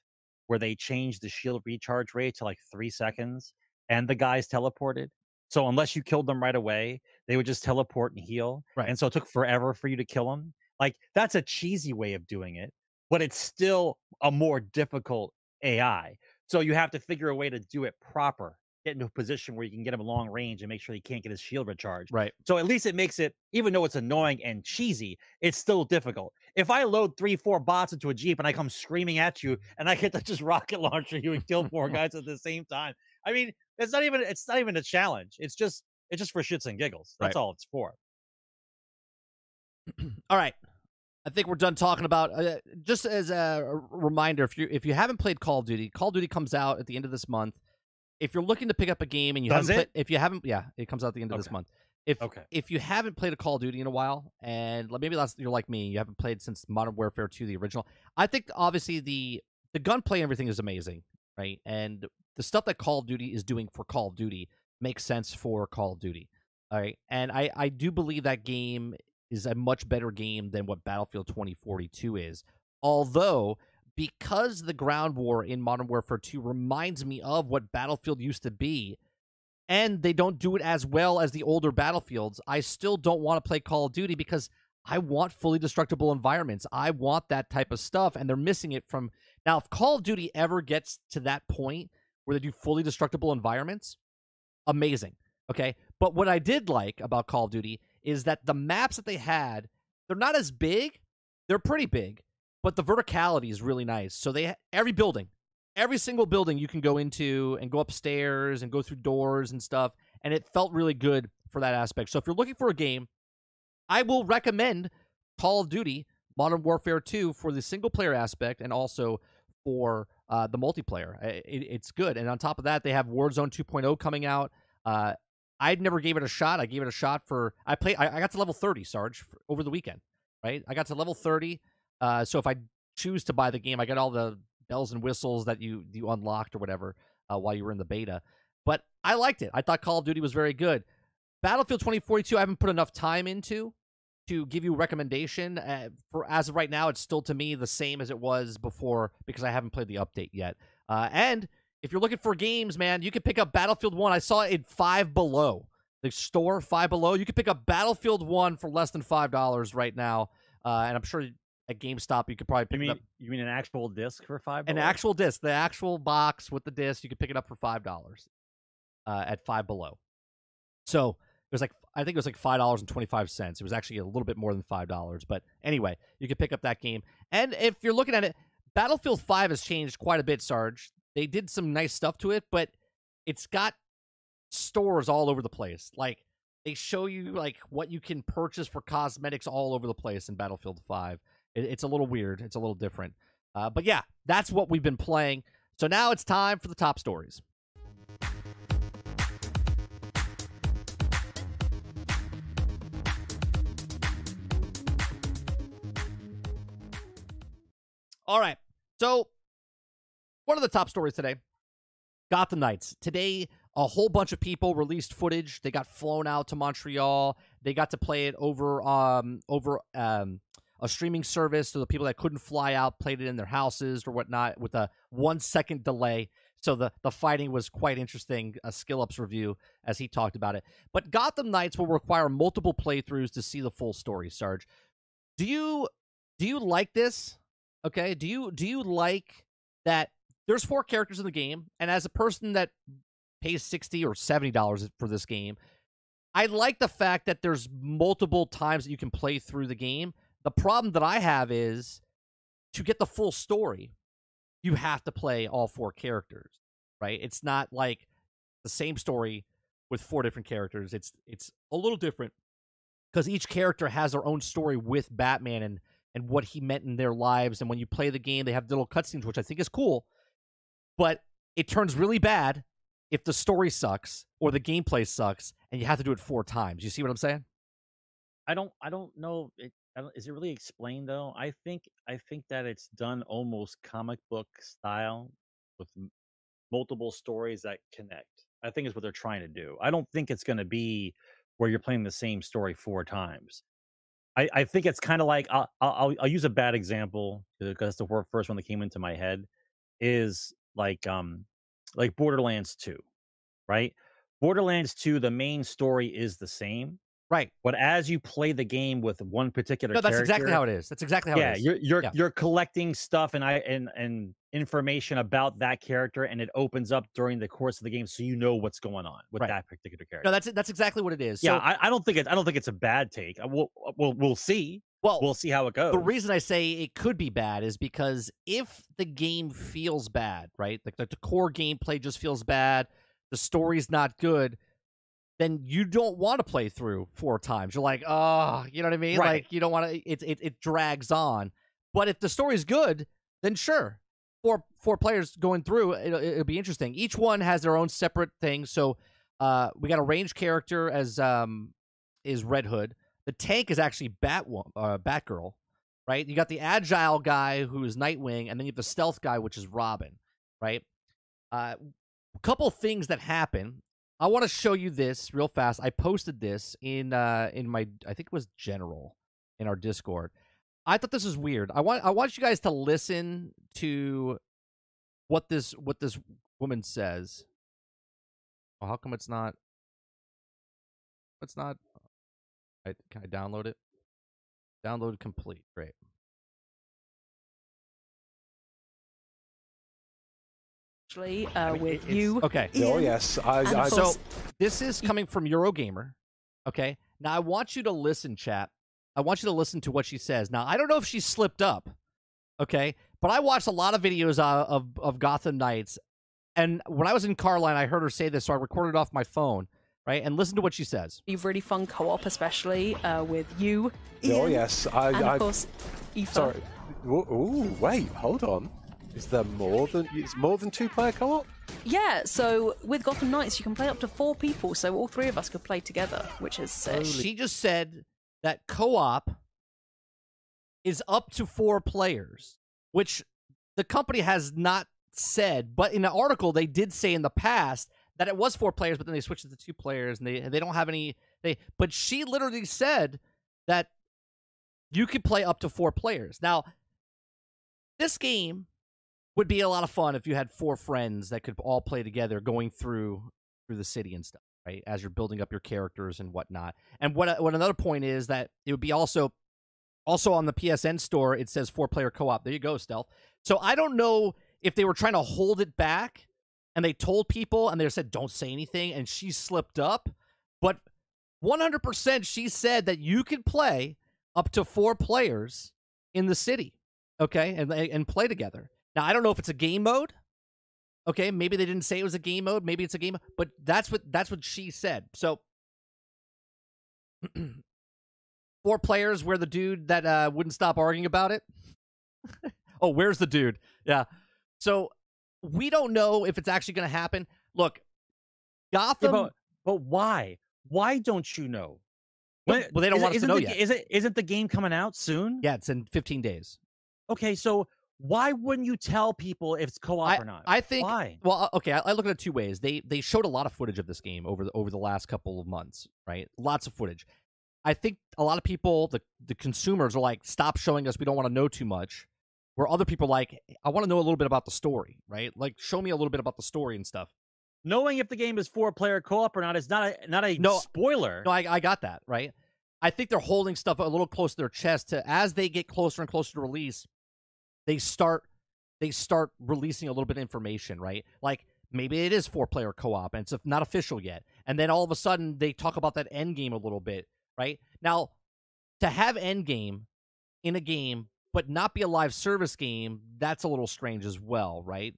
where they changed the shield recharge rate to like three seconds. And the guys teleported. So unless you killed them right away, they would just teleport and heal. Right. And so it took forever for you to kill them. Like, that's a cheesy way of doing it, but it's still a more difficult A I. So you have to figure a way to do it proper. get into a position where you can get him a long range and make sure he can't get his shield recharged. Right. So at least it makes it, even though it's annoying and cheesy, it's still difficult. If I load three, four bots into a Jeep and I come screaming at you and I get to just rocket launcher you and kill four guys at the same time. I mean, it's not even, it's not even a challenge. It's just, it's just for shits and giggles. That's right. all it's for. All right. I think we're done talking about, uh, just as a reminder, if you, if you haven't played Call of Duty, Call of Duty comes out at the end of this month. If you're looking to pick up a game and you Does haven't, it? Play, if you haven't, yeah, it comes out at the end okay. of this month. If okay. if you haven't played a Call of Duty in a while, and maybe that's, you're like me, you haven't played since Modern Warfare two, the original. I think obviously the the gunplay and everything is amazing, right? And the stuff that Call of Duty is doing for Call of Duty makes sense for Call of Duty, all right? And I I do believe that game is a much better game than what Battlefield twenty forty-two is, although. Because the ground war in Modern Warfare two reminds me of what Battlefield used to be, and they don't do it as well as the older Battlefields, I still don't want to play Call of Duty because I want fully destructible environments. I want that type of stuff, and they're missing it from... Now, if Call of Duty ever gets to that point where they do fully destructible environments, amazing, okay? But what I did like about Call of Duty is that the maps that they had, they're not as big. They're pretty big. But the verticality is really nice. So they every building, every single building you can go into and go upstairs and go through doors and stuff. And it felt really good for that aspect. So if you're looking for a game, I will recommend Call of Duty Modern Warfare two for the single-player aspect and also for uh, the multiplayer. It, it's good. And on top of that, they have Warzone two point oh coming out. Uh, I never gave it a shot. I gave it a shot for... I play. I, I got to level thirty, Sarge, for, over the weekend, right? I got to level thirty. Uh, so if I choose to buy the game, I get all the bells and whistles that you you unlocked or whatever uh, while you were in the beta. But I liked it. I thought Call of Duty was very good. Battlefield twenty forty-two, I haven't put enough time into to give you a recommendation. Uh, for as of right now, it's still to me the same as it was before because I haven't played the update yet. Uh, and if you're looking for games, man, you can pick up Battlefield one. I saw it in Five Below, the store Five Below. You can pick up Battlefield one for less than five dollars right now, uh, and I'm sure... At GameStop, you could probably pick you mean, it up. You mean an actual disc for five dollars? An actual disc. The actual box with the disc. You could pick it up for five dollars uh, at Five Below. So it was like, I think it was like five dollars and twenty-five cents. It was actually a little bit more than five dollars. But anyway, you could pick up that game. And if you're looking at it, Battlefield five has changed quite a bit, Sarge. They did some nice stuff to it, but it's got stores all over the place. Like, they show you like what you can purchase for cosmetics all over the place in Battlefield five. It's a little weird. It's a little different. Uh, but yeah, that's what we've been playing. So now it's time for the top stories. All right. So one of the top stories today, Gotham Knights. Today, a whole bunch of people released footage. They got flown out to Montreal. They got to play it over, um, over, um, a streaming service, so the people that couldn't fly out played it in their houses or whatnot with a one-second delay. So the, the fighting was quite interesting, a SkillUp's review, as he talked about it. But Gotham Knights will require multiple playthroughs to see the full story, Sarge. Do you do you like this? Okay, do you, do you like that there's four characters in the game, and as a person that pays sixty or seventy dollars for this game, I like the fact that there's multiple times that you can play through the game. The problem that I have is to get the full story, you have to play all four characters, right? It's not like the same story with four different characters. It's it's a little different because each character has their own story with Batman and, and what he meant in their lives. And when you play the game, they have little cutscenes, which I think is cool. But it turns really bad if the story sucks or the gameplay sucks and you have to do it four times. You see what I'm saying? I don't, I don't know... It I don't, is it really explained though? I think I think that it's done almost comic book style with m multiple stories that connect. I think is what they're trying to do. I don't think it's going to be where you're playing the same story four times. I, I think it's kind of like I'll, I'll I'll use a bad example because the first one that came into my head is like um like Borderlands two, right? Borderlands two, the main story is the same. Right. But as you play the game with one particular no, that's character, exactly how it is. That's exactly how yeah, it is. You're, you're, yeah, you're collecting stuff and I and and information about that character, and it opens up during the course of the game, so you know what's going on with right. that particular character. No, that's that's exactly what it is. Yeah, so, I, I don't think it, I don't think it's a bad take. We'll we'll, we'll see. Well, we'll see how it goes. The reason I say it could be bad is because if the game feels bad, right? Like the, the core gameplay just feels bad, the story's not good, then you don't want to play through four times. You're like, oh, you know what I mean? Right. Like you don't want to. It it it drags on. But if the story's good, then sure, four four players going through, it'll, it'll be interesting. Each one has their own separate thing. So, uh, we got a ranged character as um is Red Hood. The tank is actually Bat uh, Batgirl, right? You got the agile guy who is Nightwing, and then you have the stealth guy, which is Robin, right? Uh, a couple things that happen. I want to show you this real fast. I posted this in uh, in my, I think it was General, in our Discord. I thought this was weird. I want I want you guys to listen to what this what this woman says. Well, how come it's not? It's not. I, can I download it? Download complete. Great. Actually, uh, I mean, with you. Okay. Oh, yes. I, I, so this is coming from Eurogamer. Okay. Now, I want you to listen, chat. I want you to listen to what she says. Now, I don't know if she slipped up. Okay. But I watched a lot of videos uh, of, of Gotham Knights. And when I was in Carline, I heard her say this, so I recorded it off my phone. Right, and listen to what she says. You've really fun co-op, especially uh, with you, Ian, oh yes, I, and of I, course, Aoife. Sorry, ooh, wait, hold on. Is there more than it's more than two-player co-op? Yeah, so with Gotham Knights, you can play up to four people, so all three of us could play together, which is sick. She just said that co-op is up to four players, which the company has not said, but in the article they did say in the past that it was four players, but then they switched it to two players, and they they don't have any. They but she literally said that you could play up to four players. Now, this game would be a lot of fun if you had four friends that could all play together, going through through the city and stuff, right? As you're building up your characters and whatnot. And what what another point is that it would be also also on the P S N store. It says four player co-op. There you go, Stealth. So I don't know if they were trying to hold it back. And they told people, and they said, don't say anything, and she slipped up. But one hundred percent she said that you could play up to four players in the city, okay, and, and play together. Now, I don't know if it's a game mode, okay? Maybe they didn't say it was a game mode. Maybe it's a game mode, but that's what, that's what she said. So four players where the dude that uh, wouldn't stop arguing about it. Oh, where's the dude? Yeah. So we don't know if it's actually going to happen. Look, Gotham... Yeah, but, but why? Why don't you know? Well, well they don't want us to know yet. Is it, isn't the game coming out soon? Yeah, it's in fifteen days. Okay, so why wouldn't you tell people if it's co-op or not? I think... Why? Well, okay, I, I look at it two ways. They they showed a lot of footage of this game over the, over the last couple of months, right? Lots of footage. I think a lot of people, the, the consumers, are like, stop showing us. We don't want to know too much. Where other people are like, I want to know a little bit about the story, right? Like, show me a little bit about the story and stuff. Knowing if the game is four-player co-op or not is not a, not a no, spoiler. No, I, I got that, right? I think they're holding stuff a little close to their chest to, as they get closer and closer to release, they start they start releasing a little bit of information, right? Like, maybe it is four-player co-op, and it's not official yet. And then all of a sudden, they talk about that end game a little bit, right? Now, to have end game in a game but not be a live service game, that's a little strange as well, right?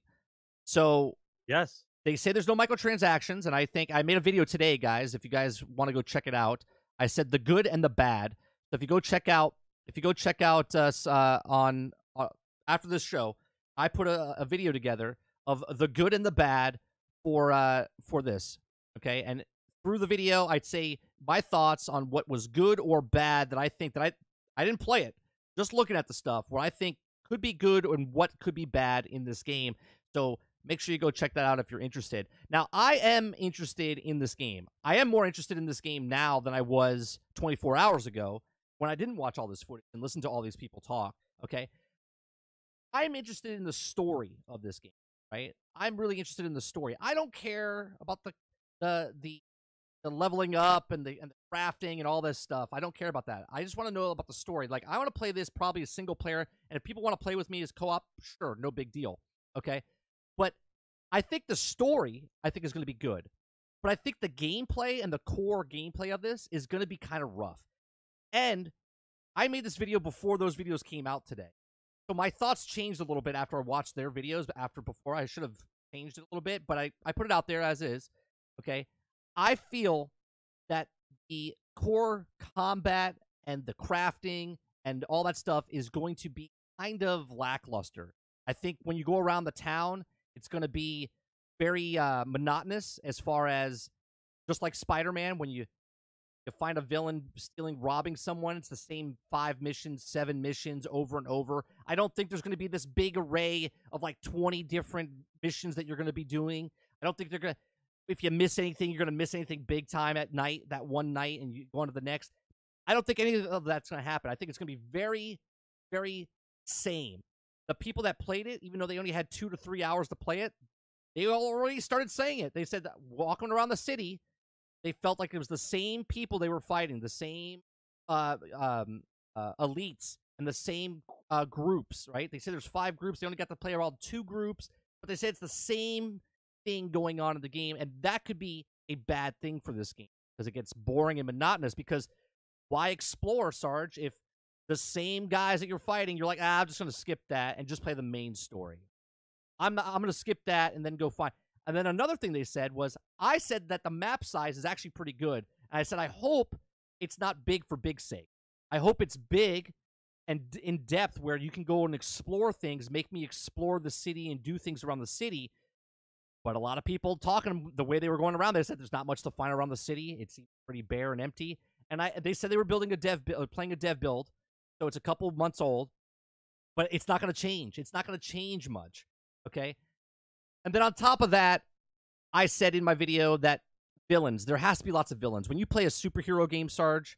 So, yes, they say there's no microtransactions, and I think I made a video today, guys, if you guys want to go check it out. I said the good and the bad. So if you go check out, if you go check out us uh, on uh, after this show, I put a, a video together of the good and the bad for uh, for this, okay? And through the video, I'd say my thoughts on what was good or bad that I think that I I didn't play it. Just looking at the stuff, what I think could be good and what could be bad in this game. So make sure you go check that out if you're interested. Now, I am interested in this game. I am more interested in this game now than I was twenty-four hours ago when I didn't watch all this footage and listen to all these people talk, okay? I'm interested in the story of this game, right? I'm really interested in the story. I don't care about the the the, the leveling up and the, and the crafting and all this stuff. I don't care about that. I just want to know about the story. Like, I want to play this probably as single player, and if people want to play with me as co-op, sure, no big deal, okay? But I think the story, I think, is going to be good. But I think the gameplay and the core gameplay of this is going to be kind of rough. And I made this video before those videos came out today. So my thoughts changed a little bit after I watched their videos, but after before, I should have changed it a little bit, but I, I put it out there as is, okay? I feel that the core combat and the crafting and all that stuff is going to be kind of lackluster. I think when you go around the town, it's going to be very uh, monotonous, as far as just like Spider-Man, when you... you find a villain stealing, robbing someone. It's the same five missions, seven missions over and over. I don't think there's going to be this big array of like twenty different missions that you're going to be doing. I don't think they're going to, if you miss anything, you're going to miss anything big time at night, that one night, and you go on to the next. I don't think any of that's going to happen. I think it's going to be very, very same. The people that played it, even though they only had two to three hours to play it, they already started saying it. They said that walking around the city, they felt like it was the same people they were fighting, the same uh, um, uh, elites and the same uh, groups, right? They said there's five groups. They only got to play around two groups, but they said it's the same thing going on in the game, and that could be a bad thing for this game because it gets boring and monotonous. Because why explore, Sarge, if the same guys that you're fighting, you're like, ah, I'm just going to skip that and just play the main story. I'm, I'm going to skip that and then go find... And then another thing they said was, I said that the map size is actually pretty good. And I said, I hope it's not big for big's sake. I hope it's big and in depth where you can go and explore things, make me explore the city and do things around the city. But a lot of people talking the way they were going around, they said there's not much to find around the city. It's pretty bare and empty. And I, they said they were building a dev, playing a dev build, so it's a couple months old. But it's not going to change. It's not going to change much, okay? And then on top of that, I said in my video that villains, there has to be lots of villains. When you play a superhero game, Sarge,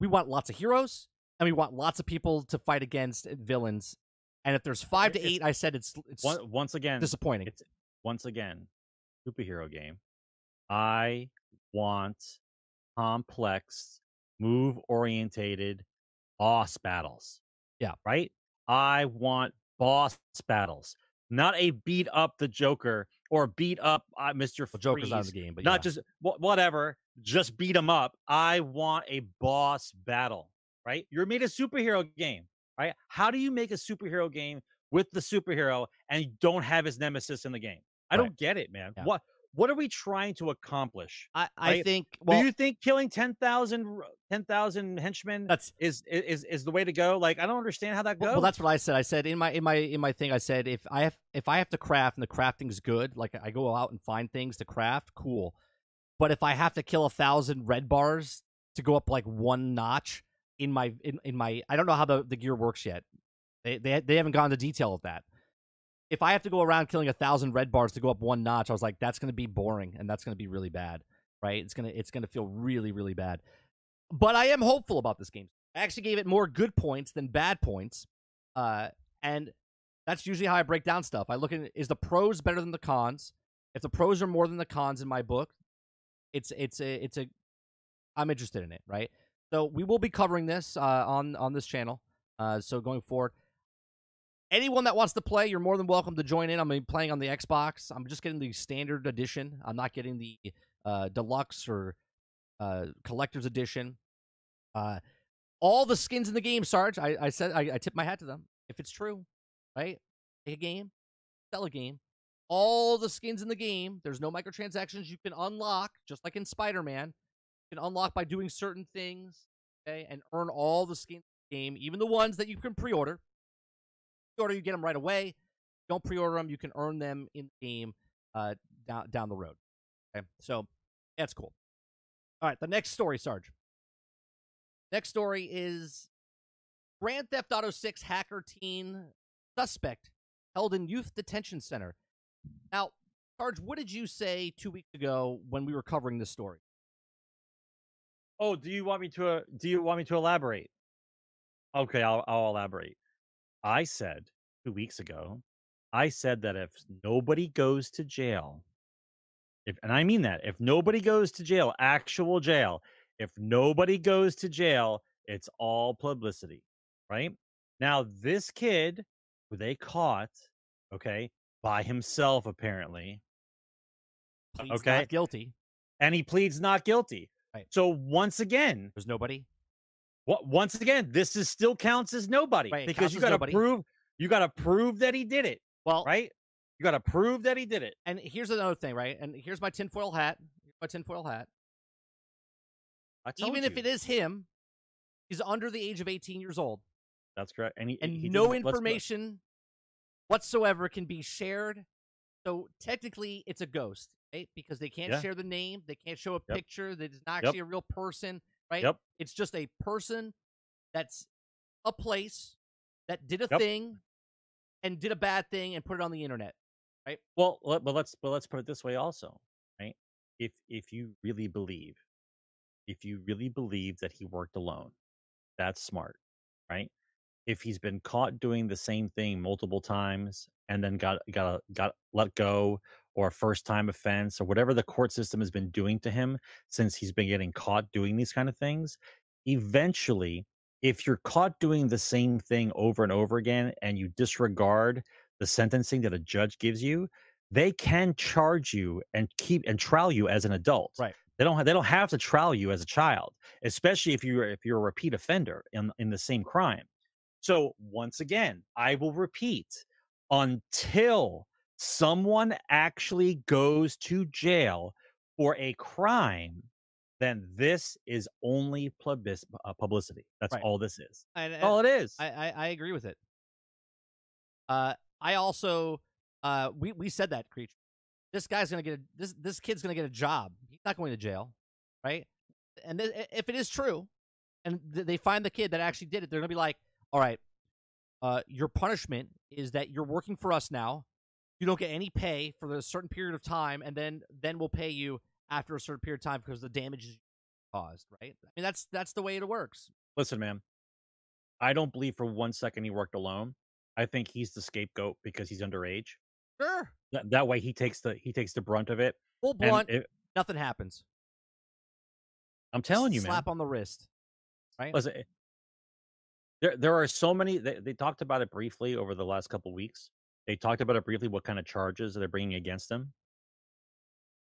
we want lots of heroes, and we want lots of people to fight against villains. And if there's five to eight, I said it's, it's once again disappointing. It's, once again, superhero game. I want complex, move-orientated boss battles. Yeah. Right? I want boss battles. Not a beat up the Joker or beat up uh, Mister Freeze. Joker's out of the game, but not yeah. just wh whatever. Just beat him up. I want a boss battle, right? You made a superhero game, right? How do you make a superhero game with the superhero and you don't have his nemesis in the game? I right. don't get it, man. Yeah. What what are we trying to accomplish? I, I right? think. Well, do you think killing ten thousand henchmen that's, is is is the way to go? Like, I don't understand how that goes. Well, that's what I said. I said in my in my in my thing. I said if I have if I have to craft and the crafting's good, like I go out and find things to craft, cool. But if I have to kill a thousand red bars to go up like one notch in my in, in my, I don't know how the, the gear works yet. They they they haven't gone into detail of that. If I have to go around killing a thousand red bars to go up one notch, I was like, that's going to be boring and that's going to be really bad, right? It's gonna it's gonna feel really really bad. But I am hopeful about this game. I actually gave it more good points than bad points, uh, and that's usually how I break down stuff. I look at, is the pros better than the cons? If the pros are more than the cons in my book, it's it's a it's a I'm interested in it, right? So we will be covering this uh, on on this channel. Uh, so going forward. Anyone that wants to play, you're more than welcome to join in. I'm going to be playing on the Xbox. I'm just getting the standard edition. I'm not getting the uh, deluxe or uh, collector's edition. Uh, all the skins in the game, Sarge, I, I said I, I tip my hat to them. If it's true, right? Take a game, sell a game. All the skins in the game. There's no microtransactions. You can unlock, just like in Spider-Man. You can unlock by doing certain things, okay, and earn all the skins in the game, even the ones that you can pre-order. Order, you get them right away. Don't pre-order them. You can earn them in the game uh, down, down the road. Okay, so that's cool. All right, the next story, Sarge. Next story is Grand Theft Auto six hacker teen suspect held in youth detention center. Now, Sarge, what did you say two weeks ago when we were covering this story? Oh, do you want me to? Uh, do you want me to elaborate? Okay, I'll, I'll elaborate. I said two weeks ago, I said that if nobody goes to jail, if, and I mean that, if nobody goes to jail, actual jail, if nobody goes to jail, it's all publicity, right? Now, this kid who they caught, okay, by himself, apparently. Pleads okay. not guilty. And he pleads not guilty. Right. So once again. There's nobody. What, once again, this is still counts as nobody. Right, because you got to prove, you got to prove that he did it. Well, right. You got to prove that he did it. And here's another thing, right? And here's my tinfoil hat. Here's my tinfoil hat. I told Even you. if it is him, he's under the age of eighteen years old. That's correct. And, he, and he no information whatsoever can be shared. So technically, it's a ghost, right? Because they can't yeah. share the name. They can't show a yep. picture. That is not actually yep. a real person. Right? Yep. It's just a person that's a place that did a yep. thing and did a bad thing and put it on the internet, right? Well, let, but let's but let's put it this way also, right? If if you really believe, if you really believe that he worked alone, that's smart, right? If he's been caught doing the same thing multiple times and then got got got let go, or a first-time offense, or whatever the court system has been doing to him since he's been getting caught doing these kind of things, eventually, if you're caught doing the same thing over and over again and you disregard the sentencing that a judge gives you, they can charge you and keep and trial you as an adult. Right. They don't have, they don't have to trial you as a child, especially if you're if you're a repeat offender in, in the same crime. So once again, I will repeat, until someone actually goes to jail for a crime, then this is only publicity. That's right. all this is. And, and all it is. I, I, I agree with it. Uh, I also, uh, we, we said that, Creature. This guy's going to get, a, this this kid's going to get a job. He's not going to jail, right? And th if it is true, and th they find the kid that actually did it, they're going to be like, all right, uh, your punishment is that you're working for us now. You don't get any pay for a certain period of time, and then then we'll pay you after a certain period of time because the damage is caused, right? I mean, that's that's the way it works. Listen, man, I don't believe for one second he worked alone. I think he's the scapegoat because he's underage. Sure. That, that way he takes the he takes the brunt of it. Full blunt, it, nothing happens. I'm telling you, man. Slap on the wrist, right? Listen, there there are so many. They, they talked about it briefly over the last couple of weeks. They talked about it briefly, what kind of charges they're bringing against him.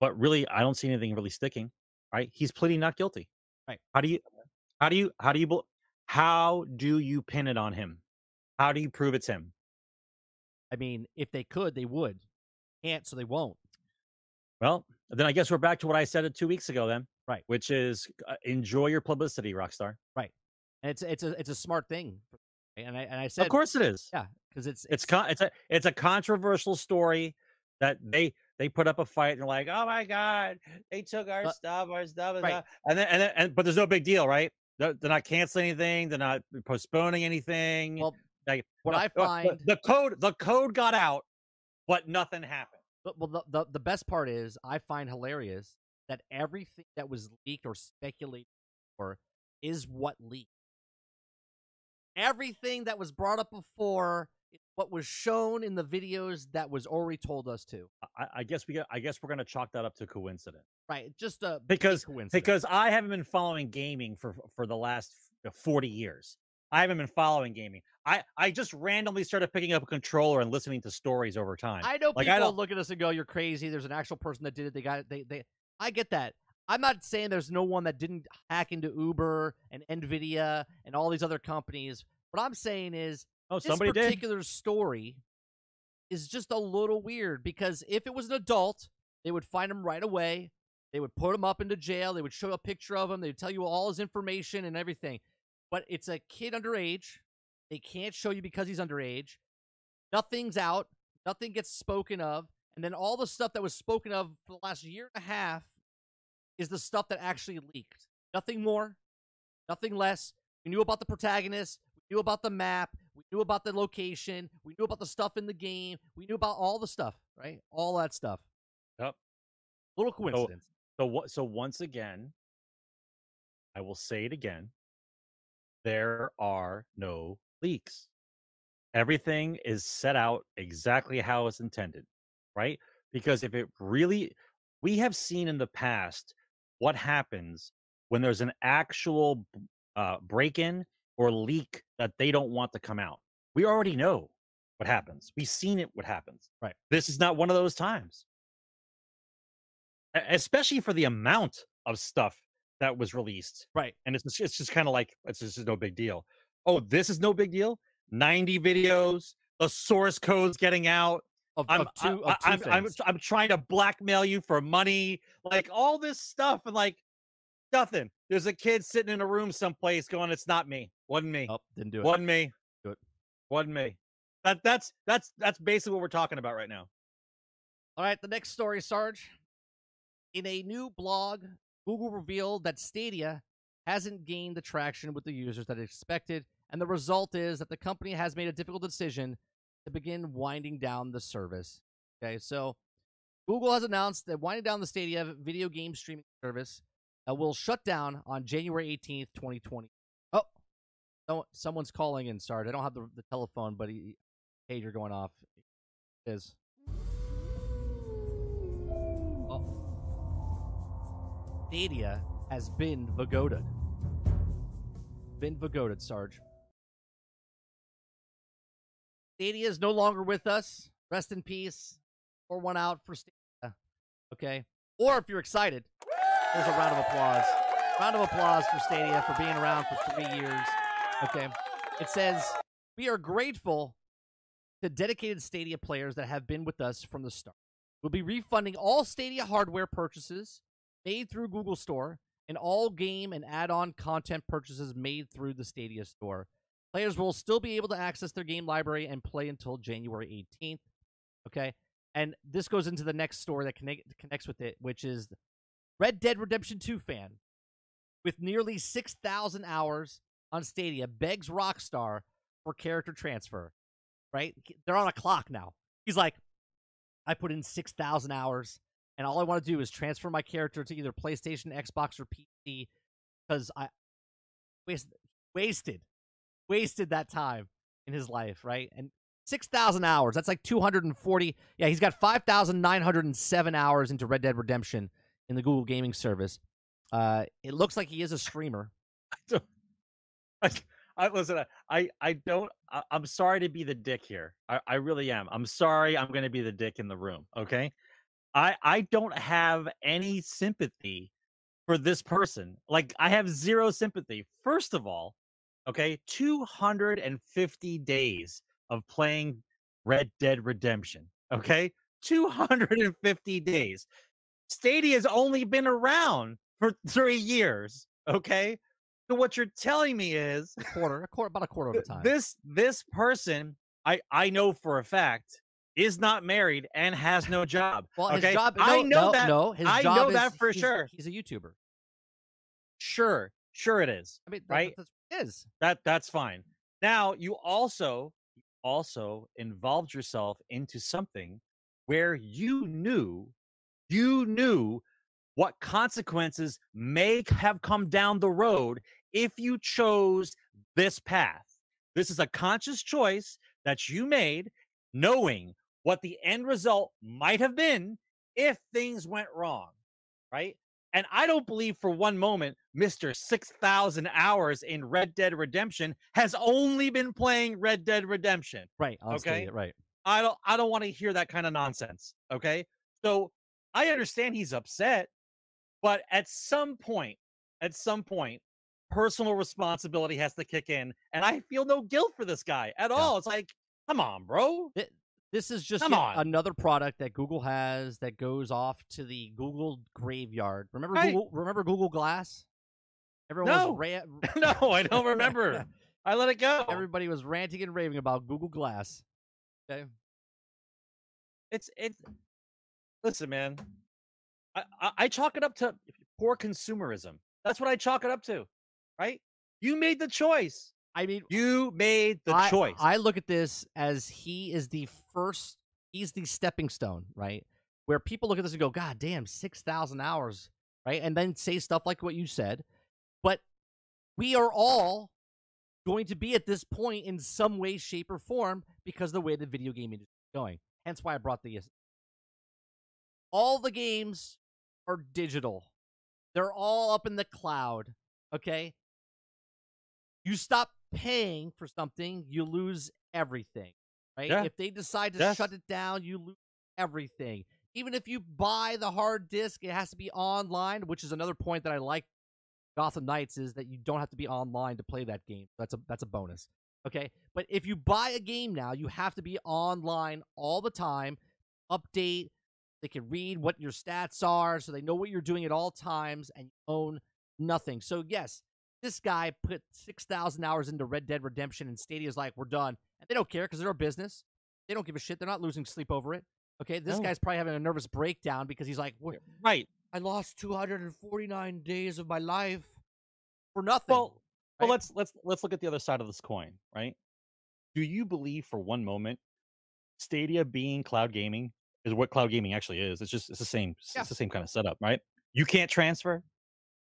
But really, I don't see anything really sticking, right? He's pleading not guilty. Right. How do you, how do you, how do you, how do you pin it on him? How do you prove it's him? I mean, if they could, they would. Can't, so they won't. Well, then I guess we're back to what I said two weeks ago then. Right. Which is uh, enjoy your publicity, Rockstar. Right. And it's, it's a, it's a smart thing. And I, and I said, of course it is. Yeah. Because it's it's it's, con it's a it's a controversial story that they they put up a fight and they're like, oh my god, they took our but, stuff, our stuff, and, right. and then and then and but there's no big deal, right? They're, they're not canceling anything, they're not postponing anything. Well, like, what no, I find the, the code the code got out, but nothing happened. But well, the, the the best part is I find hilarious that everything that was leaked or speculated for is what leaked. Everything that was brought up before. What was shown in the videos that was already told us to. I, I guess we. Got, I guess we're gonna chalk that up to coincidence, right? Just a because coincidence. Because I haven't been following gaming for for the last forty years. I haven't been following gaming. I I just randomly started picking up a controller and listening to stories over time. I know like, people I look at us and go, "You're crazy." There's an actual person that did it. They got it. They they. I get that. I'm not saying there's no one that didn't hack into Uber and Nvidia and all these other companies. What I'm saying is. Oh, this particular did. story is just a little weird because if it was an adult, they would find him right away. They would put him up into jail. They would show a picture of him. They would tell you all his information and everything. But it's a kid underage. They can't show you because he's underage. Nothing's out. Nothing gets spoken of. And then all the stuff that was spoken of for the last year and a half is the stuff that actually leaked. Nothing more. Nothing less. We knew about the protagonist. We knew about the map. We knew about the location. We knew about the stuff in the game. We knew about all the stuff, right? All that stuff. Yep. Little coincidence. So, so what? So once again, I will say it again. There are no leaks. Everything is set out exactly how it's intended, right? Because if it really, we have seen in the past what happens when there's an actual uh, break-in or leak that they don't want to come out. We already know what happens. We've seen it, what happens. Right. This is not one of those times. Especially for the amount of stuff that was released. Right. And it's just, it's just kind of like, it's just no big deal. Oh, this is no big deal? ninety videos, the source code's getting out. Of, I'm, of two, I, of two I'm, I'm, I'm, I'm trying to blackmail you for money. Like, all this stuff, and like, nothing. There's a kid sitting in a room someplace going, it's not me. Wasn't me. Oh, didn't do it. Wasn't me. Do it. Wasn't me. That, that's, that's, that's basically what we're talking about right now. All right, the next story, Sarge. In a new blog, Google revealed that Stadia hasn't gained the traction with the users that it expected, and the result is that the company has made a difficult decision to begin winding down the service. Okay, so Google has announced that winding down the Stadia video game streaming service uh, will shut down on January eighteenth, twenty twenty. Oh, so, someone's calling in, Sarge. I don't have the, the telephone, but he, hey, you're going off. It is. Oh. Stadia has been vagoted. Been vagoted, Sarge. Stadia is no longer with us. Rest in peace. Pour one out for Stadia. Okay? Or if you're excited, there's a round of applause. Round of applause for Stadia for being around for three years. Okay? It says, we are grateful to dedicated Stadia players that have been with us from the start. We'll be refunding all Stadia hardware purchases made through Google Store, and all game and add-on content purchases made through the Stadia Store. Players will still be able to access their game library and play until January eighteenth, okay? And this goes into the next story that connect, connects with it, which is Red Dead Redemption two fan with nearly six thousand hours on Stadia begs Rockstar for character transfer, right? They're on a clock now. He's like, I put in six thousand hours. And all I want to do is transfer my character to either PlayStation, Xbox, or P C because I wasted, wasted, wasted that time in his life, right? And six thousand hours, that's like two hundred forty. Yeah, he's got five thousand nine hundred seven hours into Red Dead Redemption in the Google Gaming Service. Uh, it looks like he is a streamer. I don't, I, I, listen, I, I don't, I, I'm sorry to be the dick here. I, I really am. I'm sorry I'm going to be the dick in the room, okay? I, I don't have any sympathy for this person. Like, I have zero sympathy. First of all, okay, two hundred fifty days of playing Red Dead Redemption, okay? two hundred fifty days. Stadia's only been around for three years, okay? So what you're telling me is... A quarter, a quarter, about a quarter of the time. This, this person, I, I know for a fact... is not married and has no job. Well, okay? his job. No, I know no, that. No, his I job know is, that for he's, sure. He's a YouTuber. Sure, sure it is. I mean, that, right? That's, it is that that's fine. Now you also also involved yourself into something where you knew you knew what consequences may have come down the road if you chose this path. This is a conscious choice that you made, knowing what the end result might have been if things went wrong, right? And I don't believe for one moment Mister six thousand hours in Red Dead Redemption has only been playing Red Dead Redemption. Right, honestly, okay? Right. I don't, I don't want to hear that kind of nonsense, okay? So I understand he's upset, but at some point, at some point, personal responsibility has to kick in, and I feel no guilt for this guy at yeah. all. It's like, come on, bro. This is just another product that Google has that goes off to the Google graveyard. Remember, right. Google, remember Google Glass? Everyone no. was ranting. No, I don't remember. I let it go. Everybody was ranting and raving about Google Glass. Okay. It's it's. Listen, man. I, I I chalk it up to poor consumerism. That's what I chalk it up to, right? You made the choice. I mean, you made the I, choice. I look at this as he is the first, he's the stepping stone, right? Where people look at this and go, God damn, six thousand hours, right? And then say stuff like what you said. But we are all going to be at this point in some way, shape, or form because of the way the video game industry is going. Hence why I brought the... All the games are digital. They're all up in the cloud, okay? You stop paying for something, you lose everything, right? Yeah. If they decide to yes. shut it down, you lose everything. Even if you buy the hard disk, it has to be online, which is another point that I like Gotham Knights is that you don't have to be online to play that game. That's a that's a bonus, okay? But if you buy a game now, you have to be online all the time, update. They can read what your stats are, so they know what you're doing at all times, and you own nothing. So, yes, this guy put six thousand hours into Red Dead Redemption, and Stadia's like, we're done. And they don't care because they're a business. They don't give a shit. They're not losing sleep over it. Okay, this no. guy's probably having a nervous breakdown because he's like, right, I lost two hundred forty-nine days of my life for nothing. Well, right? well let's, let's, let's look at the other side of this coin, right? Do you believe for one moment Stadia being cloud gaming is what cloud gaming actually is? It's just it's the same yeah. it's the same kind of setup, right? You can't transfer.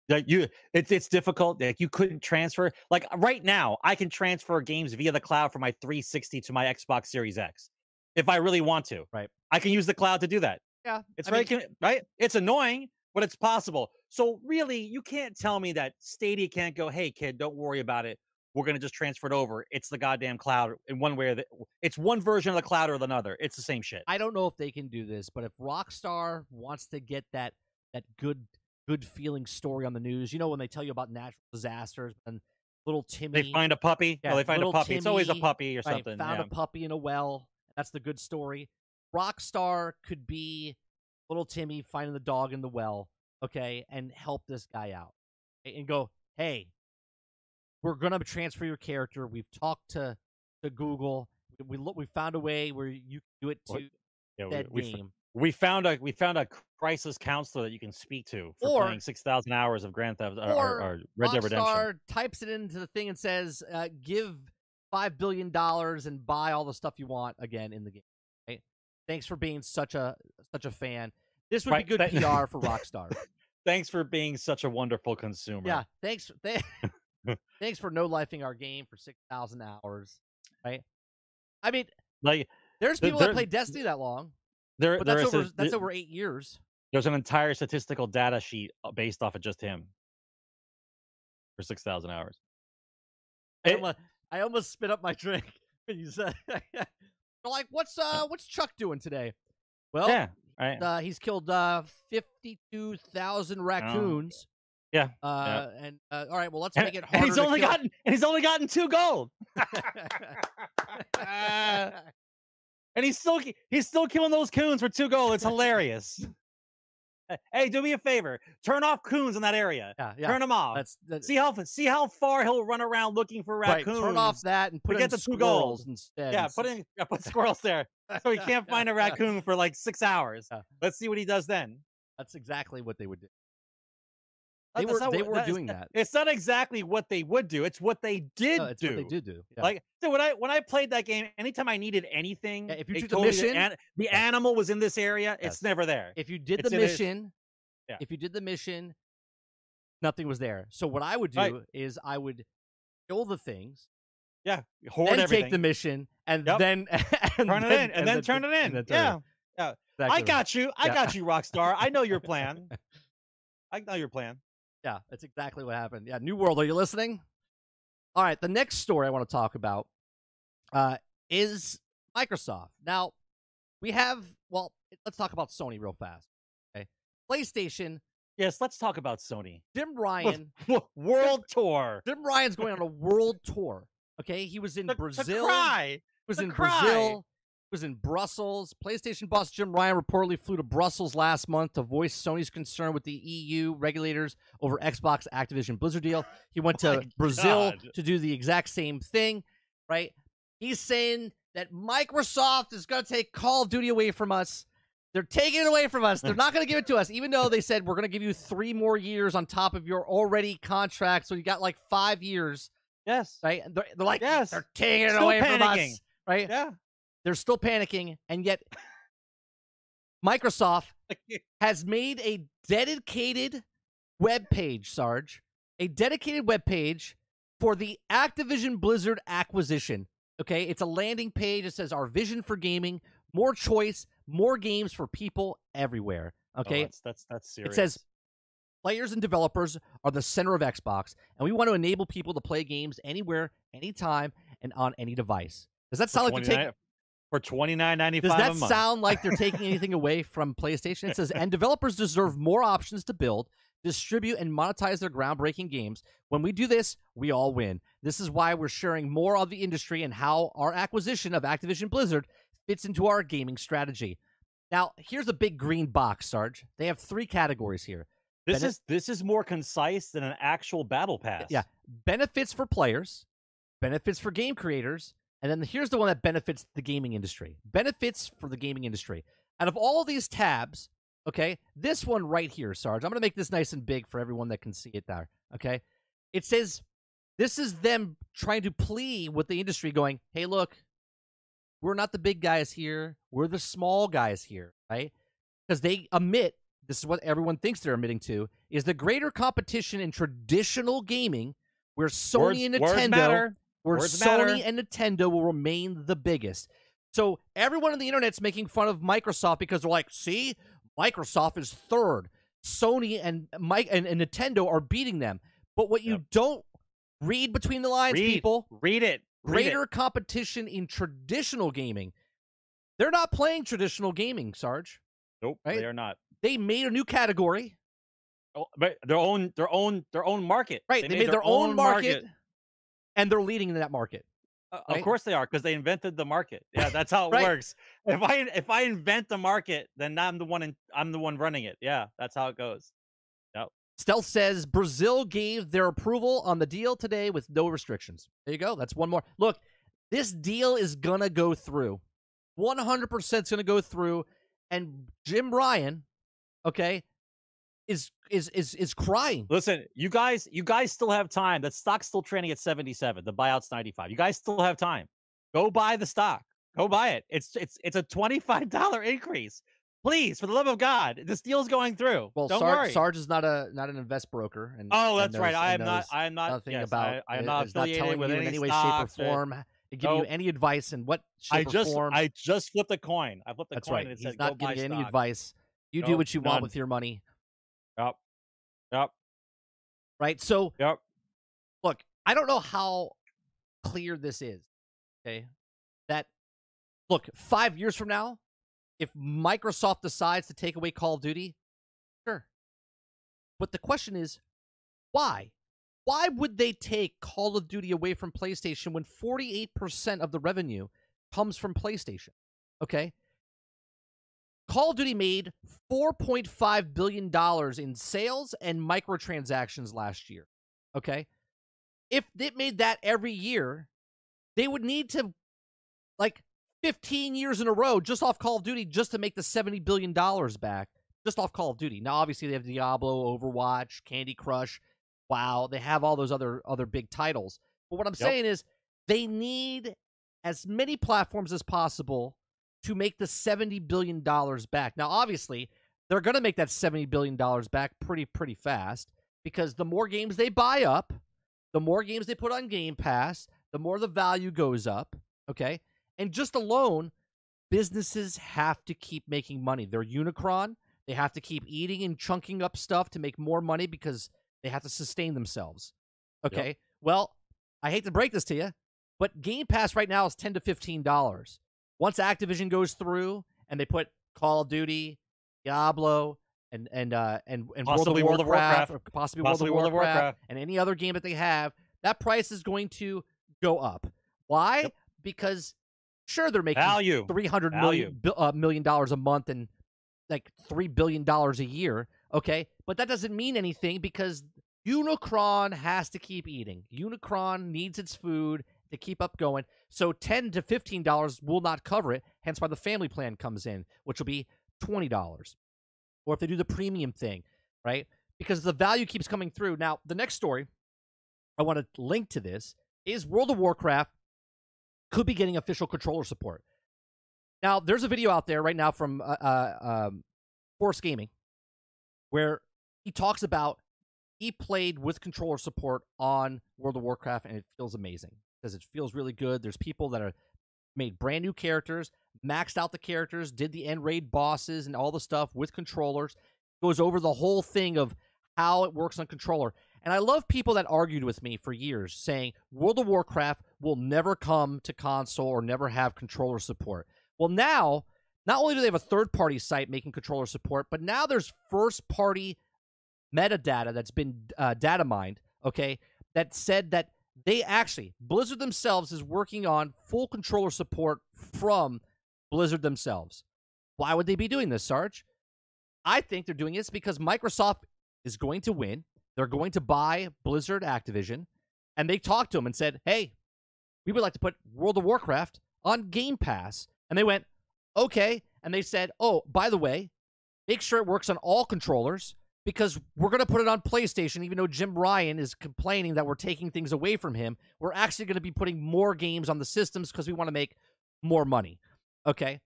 Like you, it's it's difficult. Like you couldn't transfer. Like right now, I can transfer games via the cloud from my three sixty to my Xbox Series X, if I really want to. Right. I can use the cloud to do that. Yeah. It's I very mean, right. It's annoying, but it's possible. So really, you can't tell me that Stadia can't go, hey kid, don't worry about it. We're gonna just transfer it over. It's the goddamn cloud in one way or the, it's one version of the cloud or another. It's the same shit. I don't know if they can do this, but if Rockstar wants to get that that good good feeling story on the news, you know, when they tell you about natural disasters and little Timmy, they find a puppy. Yeah, oh, they find a puppy. Timmy, it's always a puppy or right, something. Found yeah. a puppy in a well. That's the good story. Rockstar could be little Timmy finding the dog in the well, okay, and help this guy out, okay, and go, hey. We're gonna transfer your character. We've talked to to Google. We look. We found a way where you can do it to yeah, that we, game. We found a we found a crisis counselor that you can speak to for or, playing six thousand hours of Grand Theft or, or, or Red Dead Redemption. Rockstar types it into the thing and says, uh, "Give five billion dollars and buy all the stuff you want again in the game." Right? Thanks for being such a such a fan. This would right, be good that, P R for Rockstar. Thanks for being such a wonderful consumer. Yeah. Thanks. Th Thanks for no-lifing our game for six thousand hours, right? I mean, like, there's people there, that play Destiny that long, there, but that's, there over, a, that's there, over eight years. There's an entire statistical data sheet based off of just him for six thousand hours. It, I, almost, I almost spit up my drink. They're like, what's, uh, what's Chuck doing today? Well, yeah, right. uh, he's killed uh, fifty-two thousand raccoons. Oh. Yeah. Uh, yeah. And uh, all right. Well, let's make it harder. And he's only gotten. And he's only gotten two gold. uh, and he's still he's still killing those coons for two gold. It's hilarious. Hey, do me a favor. Turn off coons in that area. Yeah, yeah. Turn them off. That's, that's, see how see how far he'll run around looking for raccoons. Right, turn off that and put in the two goals instead. Yeah. Put in yeah, put squirrels there, so he can't find a raccoon for like six hours. Yeah. Let's see what he does then. That's exactly what they would do. They were, not, they were that, doing that. It's not exactly what they would do. It's what they did no, it's do. What they did do. Yeah. Like dude, when I when I played that game, anytime I needed anything, yeah, if you did the mission, an, the yeah. animal was in this area. Yes. It's never there. If you did it's the mission, yeah. if you did the mission, nothing was there. So what I would do right. is I would kill the things. Yeah, hoard then everything. Take the mission and yep. then and turn then, it in and, and then, then turn it in. Turn yeah, it. yeah. Exactly I got right. you. I yeah. got you, Rockstar. I know your plan. I know your plan. Yeah, that's exactly what happened. Yeah, New World, are you listening? All right, the next story I want to talk about uh, is Microsoft. Now, we have, well, let's talk about Sony real fast. Okay, PlayStation. Yes, let's talk about Sony. Jim Ryan. World tour. Jim Ryan's going on a world tour. Okay, he was in the, Brazil. The cry. He was the in cry. Brazil. He was in Brussels. PlayStation boss Jim Ryan reportedly flew to Brussels last month to voice Sony's concern with the E U regulators over Xbox Activision Blizzard deal. He went to Brazil to do the exact same thing, right? He's saying that Microsoft is going to take Call of Duty away from us. They're taking it away from us. They're not going to give it to us, even though they said we're going to give you three more years on top of your already contract. So you got like five years. Yes. Right? They're, they're like, yes. they're taking it Still away panicking. from us. Right? Yeah. They're still panicking, and yet Microsoft has made a dedicated web page, Sarge, a dedicated web page for the Activision Blizzard acquisition. Okay, it's a landing page. It says our vision for gaming, more choice, more games for people everywhere. Okay, oh, that's, that's that's serious. It says players and developers are the center of Xbox, and we want to enable people to play games anywhere, anytime, and on any device. Does that sound like they're taking for twenty-nine ninety-five? Does that sound like they're taking anything away from PlayStation? It says, and developers deserve more options to build, distribute, and monetize their groundbreaking games. When we do this, we all win. This is why we're sharing more of the industry and how our acquisition of Activision Blizzard fits into our gaming strategy. Now, here's a big green box, Sarge. They have three categories here. This Benef is this is more concise than an actual battle pass. Yeah. Benefits for players, benefits for game creators, and then here's the one that benefits the gaming industry. Benefits for the gaming industry. Out of all of these tabs, okay, this one right here, Sarge, I'm going to make this nice and big for everyone that can see it there, okay? It says, this is them trying to plead with the industry going, hey, look, we're not the big guys here. We're the small guys here, right? Because they omit, this is what everyone thinks they're admitting to, is the greater competition in traditional gaming where Sony and Nintendo, where Sony and Nintendo will remain the biggest. So everyone on the internet's making fun of Microsoft because they're like, see, Microsoft is third. Sony and Mike and, and Nintendo are beating them. But what you yep. don't read between the lines, read, people, read it. Greater competition in traditional gaming. They're not playing traditional gaming, Sarge. Nope, right? They are not. They made a new category. Oh, but their own, their own, their own market. Right. They, they made, made their, their own, own market, market, and they're leading in that market. Uh, right? Of course they are, because they invented the market. Yeah, that's how it right. works. If I if I invent the market, then I'm the one in, I'm the one running it. Yeah, that's how it goes. Yep. Stealth says, Brazil gave their approval on the deal today with no restrictions. There you go. That's one more. Look, this deal is going to go through. one hundred percent is going to go through. And Jim Ryan, okay, is, is is is crying. Listen, you guys you guys still have time. That stock's still trading at seventy-seven. The buyout's ninety-five. You guys still have time. Go buy the stock. Go buy it. It's, it's, it's a twenty-five dollar increase. Please, for the love of God, this deal's going through. Well, Don't Sarge, worry. Sarge is not a not an invest broker. And, oh, that's and knows, right. I am not. I am not. Nothing yes, about. I am not affiliated not telling with you any in any way, stocks, shape, or form. It give nope. you any advice in what shape I just, or form. I just flipped a coin. I flipped a that's coin. Right. And it He's said, not giving you any advice. You nope, do what you none. want with your money. Yep. Yep. Right. So. Yep. Look, I don't know how clear this is. Okay. That. Look, five years from now. If Microsoft decides to take away Call of Duty, sure. But the question is, why? Why would they take Call of Duty away from PlayStation when forty-eight percent of the revenue comes from PlayStation? Okay? Call of Duty made four point five billion dollars in sales and microtransactions last year. Okay? If it made that every year, they would need to, like, fifteen years in a row just off Call of Duty just to make the seventy billion dollars back just off Call of Duty. Now, obviously, they have Diablo, Overwatch, Candy Crush. Wow, they have all those other, other big titles. But what I'm yep. saying is they need as many platforms as possible to make the seventy billion dollars back. Now, obviously, they're going to make that seventy billion dollars back pretty, pretty fast because the more games they buy up, the more games they put on Game Pass, the more the value goes up, okay? And just alone, businesses have to keep making money. They're Unicron. They have to keep eating and chunking up stuff to make more money because they have to sustain themselves. Okay? Yep. Well, I hate to break this to you, but Game Pass right now is ten to fifteen dollars. Once Activision goes through and they put Call of Duty, Diablo, and and uh, and, and possibly World of Warcraft, Warcraft or possibly, possibly World of Warcraft, Warcraft, and any other game that they have, that price is going to go up. Why? Yep. Because... Sure, they're making Value. $300 Value. Million, uh, million dollars a month and like three billion dollars a year, okay? But that doesn't mean anything because Unicron has to keep eating. Unicron needs its food to keep up going. So ten to fifteen dollars will not cover it, hence why the family plan comes in, which will be twenty dollars. Or if they do the premium thing, right? Because the value keeps coming through. Now, the next story I want to link to this is World of Warcraft could be getting official controller support. Now, there's a video out there right now from uh, uh, um, Force Gaming where he talks about he played with controller support on World of Warcraft, and it feels amazing because it feels really good. There's people that are made brand new characters, maxed out the characters, did the end raid bosses and all the stuff with controllers, goes over the whole thing of how it works on controller. And I love people that argued with me for years saying World of Warcraft will never come to console or never have controller support. Well, now, not only do they have a third-party site making controller support, but now there's first-party metadata that's been uh, data mined, okay, that said that they actually, Blizzard themselves is working on full controller support from Blizzard themselves. Why would they be doing this, Sarge? I think they're doing this because Microsoft is going to win. They're going to buy Blizzard Activision, and they talked to them and said, hey, we would like to put World of Warcraft on Game Pass. And they went, okay. And they said, oh, by the way, make sure it works on all controllers because we're going to put it on PlayStation, even though Jim Ryan is complaining that we're taking things away from him. We're actually going to be putting more games on the systems because we want to make more money. Okay?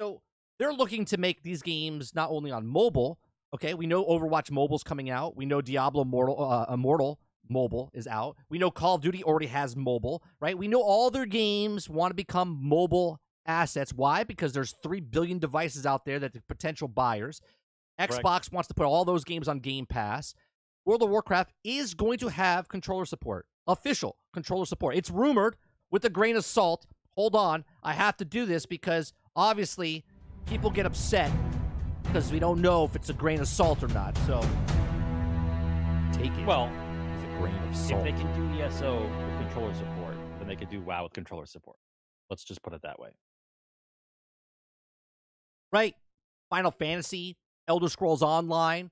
So they're looking to make these games not only on mobile. Okay, we know Overwatch Mobile's coming out. We know Diablo Mortal, uh, Immortal Mobile is out. We know Call of Duty already has mobile, right? We know all their games want to become mobile assets. Why? Because there's three billion devices out there that are potential buyers. Xbox Correct. Wants to put all those games on Game Pass. World of Warcraft is going to have controller support, official controller support. It's rumored with a grain of salt. Hold on, I have to do this because obviously people get upset because we don't know if it's a grain of salt or not, so take it. Well, it's a grain of salt. If they can do E S O with controller support, then they could do WoW with controller support. Let's just put it that way. Right. Final Fantasy, Elder Scrolls Online.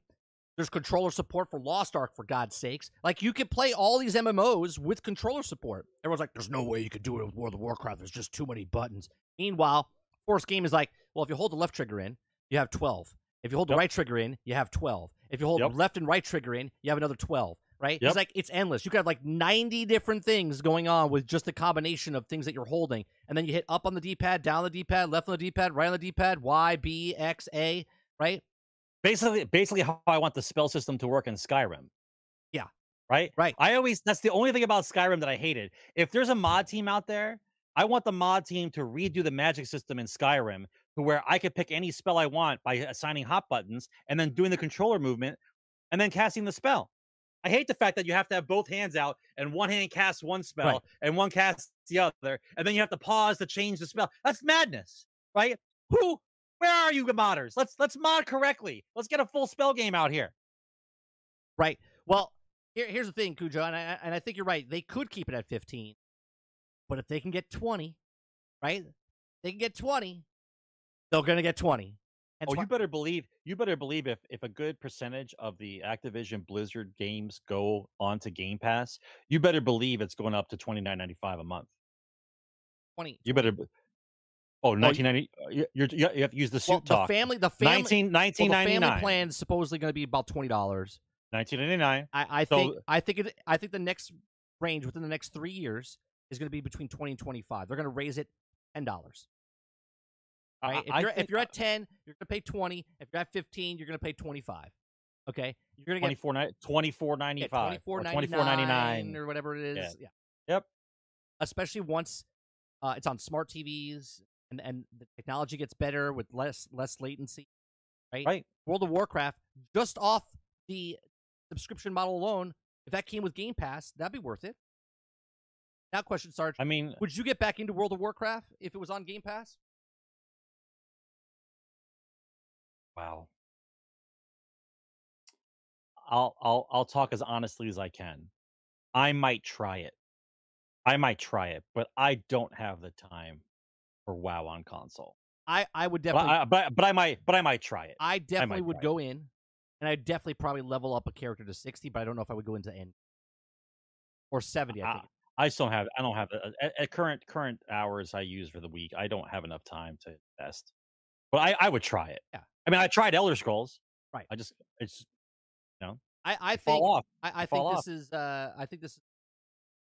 There's controller support for Lost Ark, for God's sakes. Like, you could play all these M M Os with controller support. Everyone's like, there's no way you could do it with World of Warcraft. There's just too many buttons. Meanwhile, Force Game is like, well, if you hold the left trigger in, you have twelve. If you hold yep. the right trigger in, you have twelve. If you hold yep. left and right trigger in, you have another twelve, right? Yep. It's like, it's endless. You could have like ninety different things going on with just the combination of things that you're holding. And then you hit up on the D-pad, down on the D-pad, left on the D-pad, right on the D-pad, Y, B, X, A, right? Basically, basically how I want the spell system to work in Skyrim. Yeah. Right? Right. I always, that's the only thing about Skyrim that I hated. If there's a mod team out there, I want the mod team to redo the magic system in Skyrim to where I could pick any spell I want by assigning hot buttons and then doing the controller movement and then casting the spell. I hate the fact that you have to have both hands out and one hand casts one spell right. and one casts the other, and then you have to pause to change the spell. That's madness, right? Who, where are you modders? Let's, let's mod correctly. Let's get a full spell game out here. Right. Well, here, here's the thing, Cujo, and I, and I think you're right. They could keep it at fifteen, but if they can get twenty, right? They can get twenty. They're going to get twenty. And oh, tw you better believe, you better believe if, if a good percentage of the Activision Blizzard games go onto Game Pass, you better believe it's going up to twenty-nine ninety-five a month. twenty. You better. Oh, nineteen ninety. Oh, you, you, you, you have to use the suit well, talk. The family, the family, nineteen ninety-nine. Well, the family plan is supposedly going to be about twenty dollars. nineteen ninety-nine. I, I so, think, I think, it, I think the next range within the next three years is going to be between twenty and twenty-five. They're going to raise it ten dollars. Right? If, you're, think, if you're at ten, you're going to pay twenty. If you're at fifteen, you're going to pay twenty-five. Okay, you're going to get twenty-four ninety-five, twenty-four ninety-nine, or whatever it is. Yeah. yeah. Yep. Especially once uh, it's on smart T Vs and and the technology gets better with less less latency. Right. Right. World of Warcraft, just off the subscription model alone, if that came with Game Pass, that'd be worth it. Now, question, Sarge. I mean, would you get back into World of Warcraft if it was on Game Pass? Wow. I'll I'll I'll talk as honestly as I can. I might try it. I might try it, but I don't have the time for WoW on console. I I would definitely, but I, but, but I might but I might try it. I definitely I would go it. in, and I'd definitely probably level up a character to sixty, but I don't know if I would go into N or seventy. I think I, I still have I don't have at, at current current hours I use for the week. I don't have enough time to invest, but I I would try it. Yeah. I mean, I tried Elder Scrolls. Right. I just, it's, you know, I, I think, fall off. I, I fall think off. this is, uh, I think this is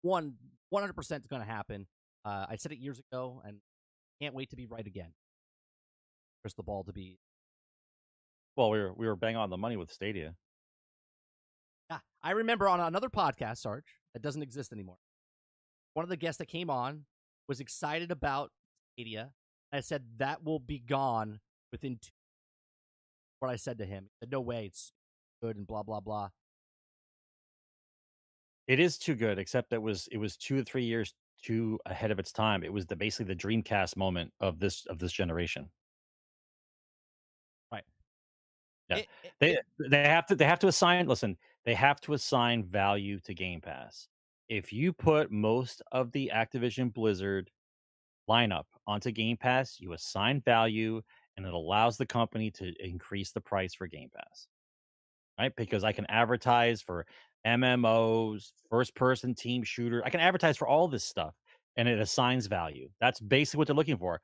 one, one hundred percent is going to happen. Uh, I said it years ago and can't wait to be right again. Crystal ball to be. Well, we were, we were bang on the money with Stadia. Yeah. I remember on another podcast, Sarge, that doesn't exist anymore. One of the guests that came on was excited about Stadia. And I said, that will be gone within two. What I said to him, he said, no way, it's good and blah, blah, blah. It is too good, except that was it was two or three years too ahead of its time. It was the basically the Dreamcast moment of this of this generation. Right. Yeah. It, it, they it, they have to they have to assign listen, they have to assign value to Game Pass. If you put most of the Activision Blizzard lineup onto Game Pass, you assign value and it allows the company to increase the price for Game Pass. Right? Because I can advertise for M M Os, first-person team shooter. I can advertise for all this stuff, and it assigns value. That's basically what they're looking for.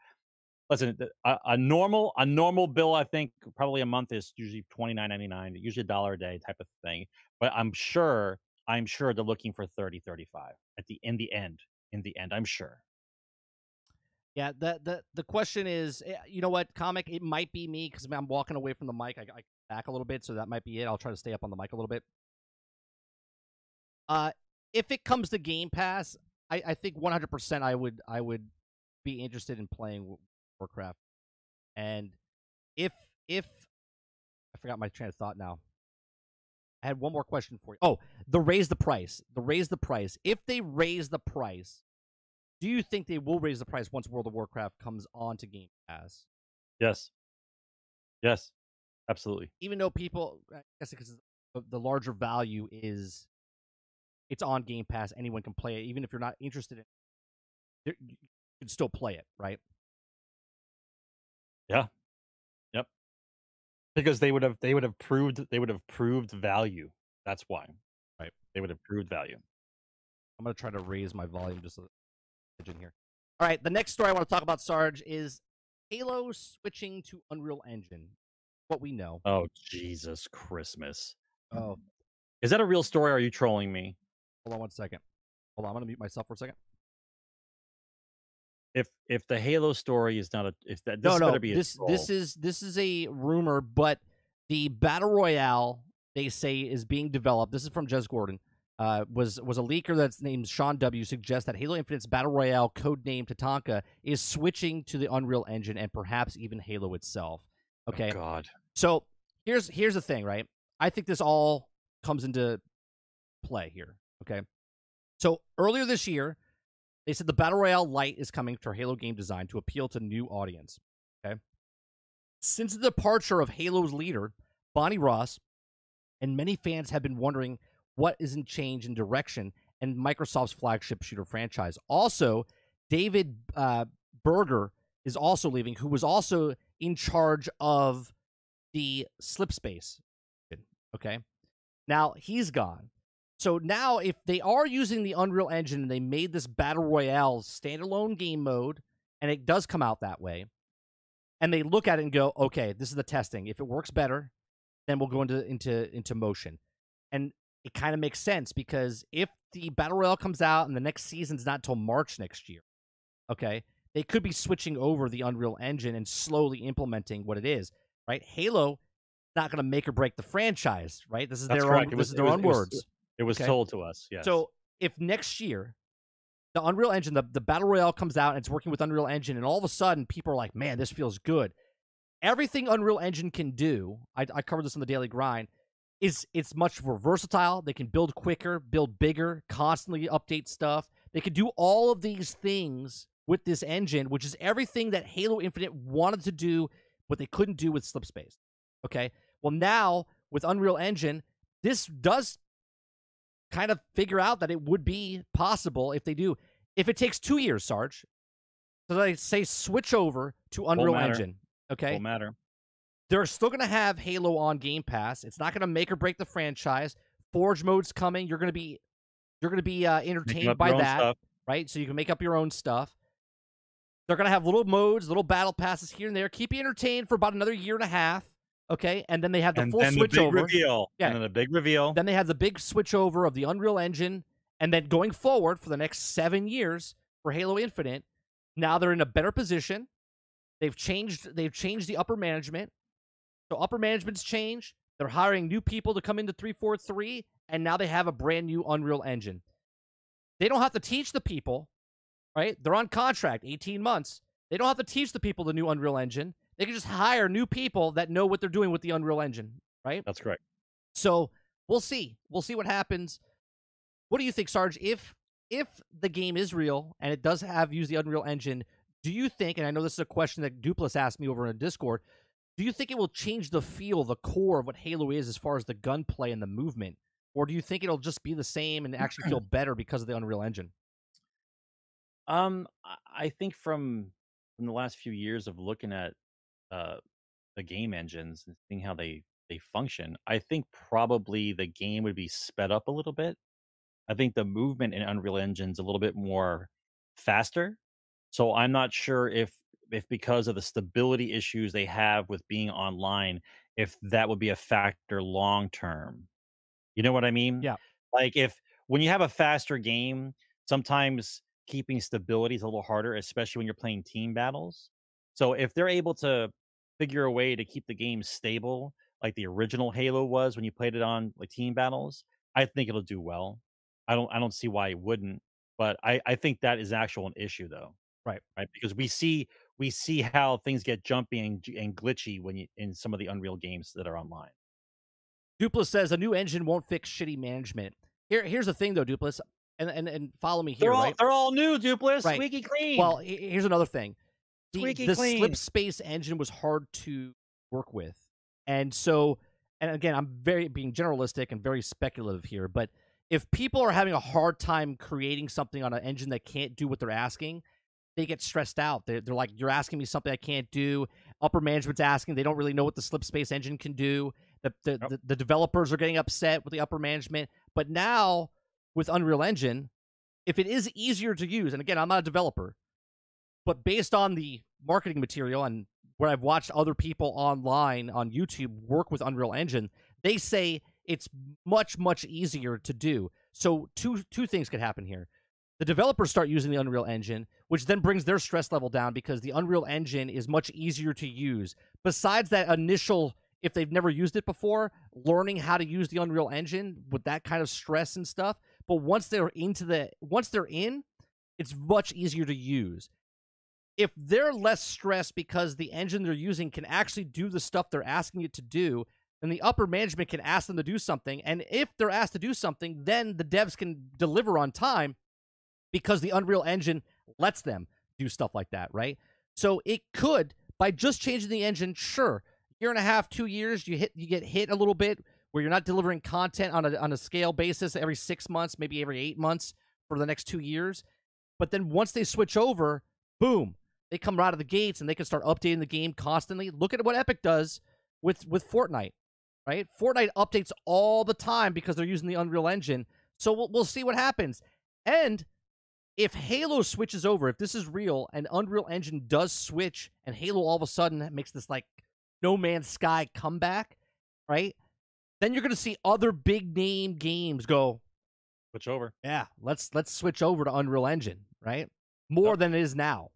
Listen, a, a normal a normal bill, I think, probably a month is usually twenty-nine ninety-nine, usually a dollar a day type of thing. But I'm sure, I'm sure they're looking for thirty, thirty-five at the in the end. In the end, I'm sure. Yeah, the the the question is, you know what, Comic? It might be me because I'm walking away from the mic. I, I back a little bit, so that might be it. I'll try to stay up on the mic a little bit. Uh, if it comes to Game Pass, I, I think one hundred percent I would I would be interested in playing Warcraft. And if if I forgot my train of thought now, I had one more question for you. Oh, the raise the price, the raise the price. If they raise the price, do you think they will raise the price once World of Warcraft comes on to Game Pass? Yes, yes, absolutely. Even though people, I guess because the larger value is. It's on Game Pass. Anyone can play it. Even if you're not interested in it, you can still play it, right? Yeah. Yep. Because they would have they would have proved they would have proved value. That's why. Right. They would have proved value. I'm gonna try to raise my volume just a little here. All right. The next story I want to talk about, Sarge, is Halo switching to Unreal Engine. What we know. Oh Jesus Christmas. Oh. Is that a real story? Or are you trolling me? Hold on one second. Hold on, I'm gonna mute myself for a second. If if the Halo story is not a if that this no, no, be this, a this is this is a rumor, but the battle royale they say is being developed. This is from Jez Gordon. Uh, was was a leaker that's named Sean W. suggests that Halo Infinite's battle royale codename Tatanka is switching to the Unreal Engine and perhaps even Halo itself. Okay. Oh, God. So here's here's the thing, right? I think this all comes into play here. Okay, so earlier this year, they said the Battle Royale Lite is coming for Halo game design to appeal to new audience. Okay, since the departure of Halo's leader, Bonnie Ross, and many fans have been wondering what is in change in direction and Microsoft's flagship shooter franchise. Also, David uh, Berger is also leaving, who was also in charge of the Slip Space. Okay, now he's gone. So now if they are using the Unreal Engine and they made this Battle Royale standalone game mode, and it does come out that way, and they look at it and go, okay, this is the testing. If it works better, then we'll go into into, into motion. And it kind of makes sense because if the Battle Royale comes out and the next season's not until March next year, okay, they could be switching over the Unreal Engine and slowly implementing what it is, right? Halo not going to make or break the franchise, right? This is That's their correct. own, was, this is their was, own was, words. It was okay. told to us, yes. So if next year, the Unreal Engine, the, the Battle Royale comes out and it's working with Unreal Engine, and all of a sudden people are like, man, this feels good. Everything Unreal Engine can do, I, I covered this on the Daily Grind, is it's much more versatile. They can build quicker, build bigger, constantly update stuff. They can do all of these things with this engine, which is everything that Halo Infinite wanted to do, but they couldn't do with Slip Space. Okay? Well, now, with Unreal Engine, this does kind of figure out that it would be possible if they do. If it takes two years, Sarge, so they say switch over to Unreal Engine, okay? Won't matter. They're still going to have Halo on Game Pass. It's not going to make or break the franchise. Forge mode's coming. You're going to be you're going to be uh, entertained by that, right? So you can make up your own stuff. They're going to have little modes, little battle passes here and there. Keep you entertained for about another year and a half. Okay, and then they have the and, full and switch the big over. Reveal. Yeah. And then the big reveal. Then they have the big switch over of the Unreal Engine, and then going forward for the next seven years for Halo Infinite, now they're in a better position. They've changed. They've changed the upper management. So upper management's changed. They're hiring new people to come into three forty-three, and now they have a brand new Unreal Engine. They don't have to teach the people, right? They're on contract, eighteen months. They don't have to teach the people the new Unreal Engine. They can just hire new people that know what they're doing with the Unreal Engine, right? That's correct. So we'll see. We'll see what happens. What do you think, Sarge? If if the game is real and it does have use the Unreal Engine, do you think, and I know this is a question that Dupless asked me over on Discord, do you think it will change the feel, the core of what Halo is as far as the gunplay and the movement? Or do you think it'll just be the same and actually feel better because of the Unreal Engine? Um, I think from, from the last few years of looking at uh, the game engines and seeing how they, they function, I think probably the game would be sped up a little bit. I think the movement in Unreal Engine's a little bit more faster. So I'm not sure if if because of the stability issues they have with being online, if that would be a factor long term. You know what I mean? Yeah. Like if when you have a faster game, sometimes keeping stability is a little harder, especially when you're playing team battles. So if they're able to figure a way to keep the game stable, like the original Halo was when you played it on like team battles, I think it'll do well. I don't I don't see why it wouldn't, but I, I think that is actual an issue though. Right. Right. Because we see we see how things get jumpy and, and glitchy when you in some of the Unreal games that are online. Dupless says a new engine won't fix shitty management. Here, here's the thing, though, Dupless, and and, and follow me here. They're all, right? They're all new, Dupless. Right. Squeaky clean. Well, here's another thing. The, Squeaky the clean. Slip Space engine was hard to work with, and so, and again, I'm very being generalistic and very speculative here, but if people are having a hard time creating something on an engine that can't do what they're asking, they get stressed out. They're, they're like, "You're asking me something I can't do." Upper management's asking; they don't really know what the Slip Space engine can do. The, the, yep. the, the developers are getting upset with the upper management. But now, with Unreal Engine, if it is easier to use, and again, I'm not a developer, but based on the marketing material and where I've watched other people online on YouTube work with Unreal Engine, they say it's much, much easier to do. So two two things could happen here. The developers start using the Unreal Engine, which then brings their stress level down because the Unreal Engine is much easier to use. Besides that initial... if they've never used it before, learning how to use the Unreal Engine with that kind of stress and stuff. But once they're into the, once they're in, it's much easier to use. If they're less stressed because the engine they're using can actually do the stuff they're asking it to do, then the upper management can ask them to do something. And if they're asked to do something, then the devs can deliver on time because the Unreal Engine lets them do stuff like that, right? So it could, by just changing the engine, sure, year and a half, two years, you hit, you get hit a little bit where you're not delivering content on a on a scale basis every six months, maybe every eight months for the next two years. But then once they switch over, boom, they come right out of the gates and they can start updating the game constantly. Look at what Epic does with with Fortnite, right? Fortnite updates all the time because they're using the Unreal Engine. So we'll we'll see what happens. And if Halo switches over, if this is real and Unreal Engine does switch and Halo all of a sudden makes this like No Man's Sky comeback, right? Then you're going to see other big name games go switch over. Yeah, let's let's switch over to Unreal Engine, right? More yep. than it is now,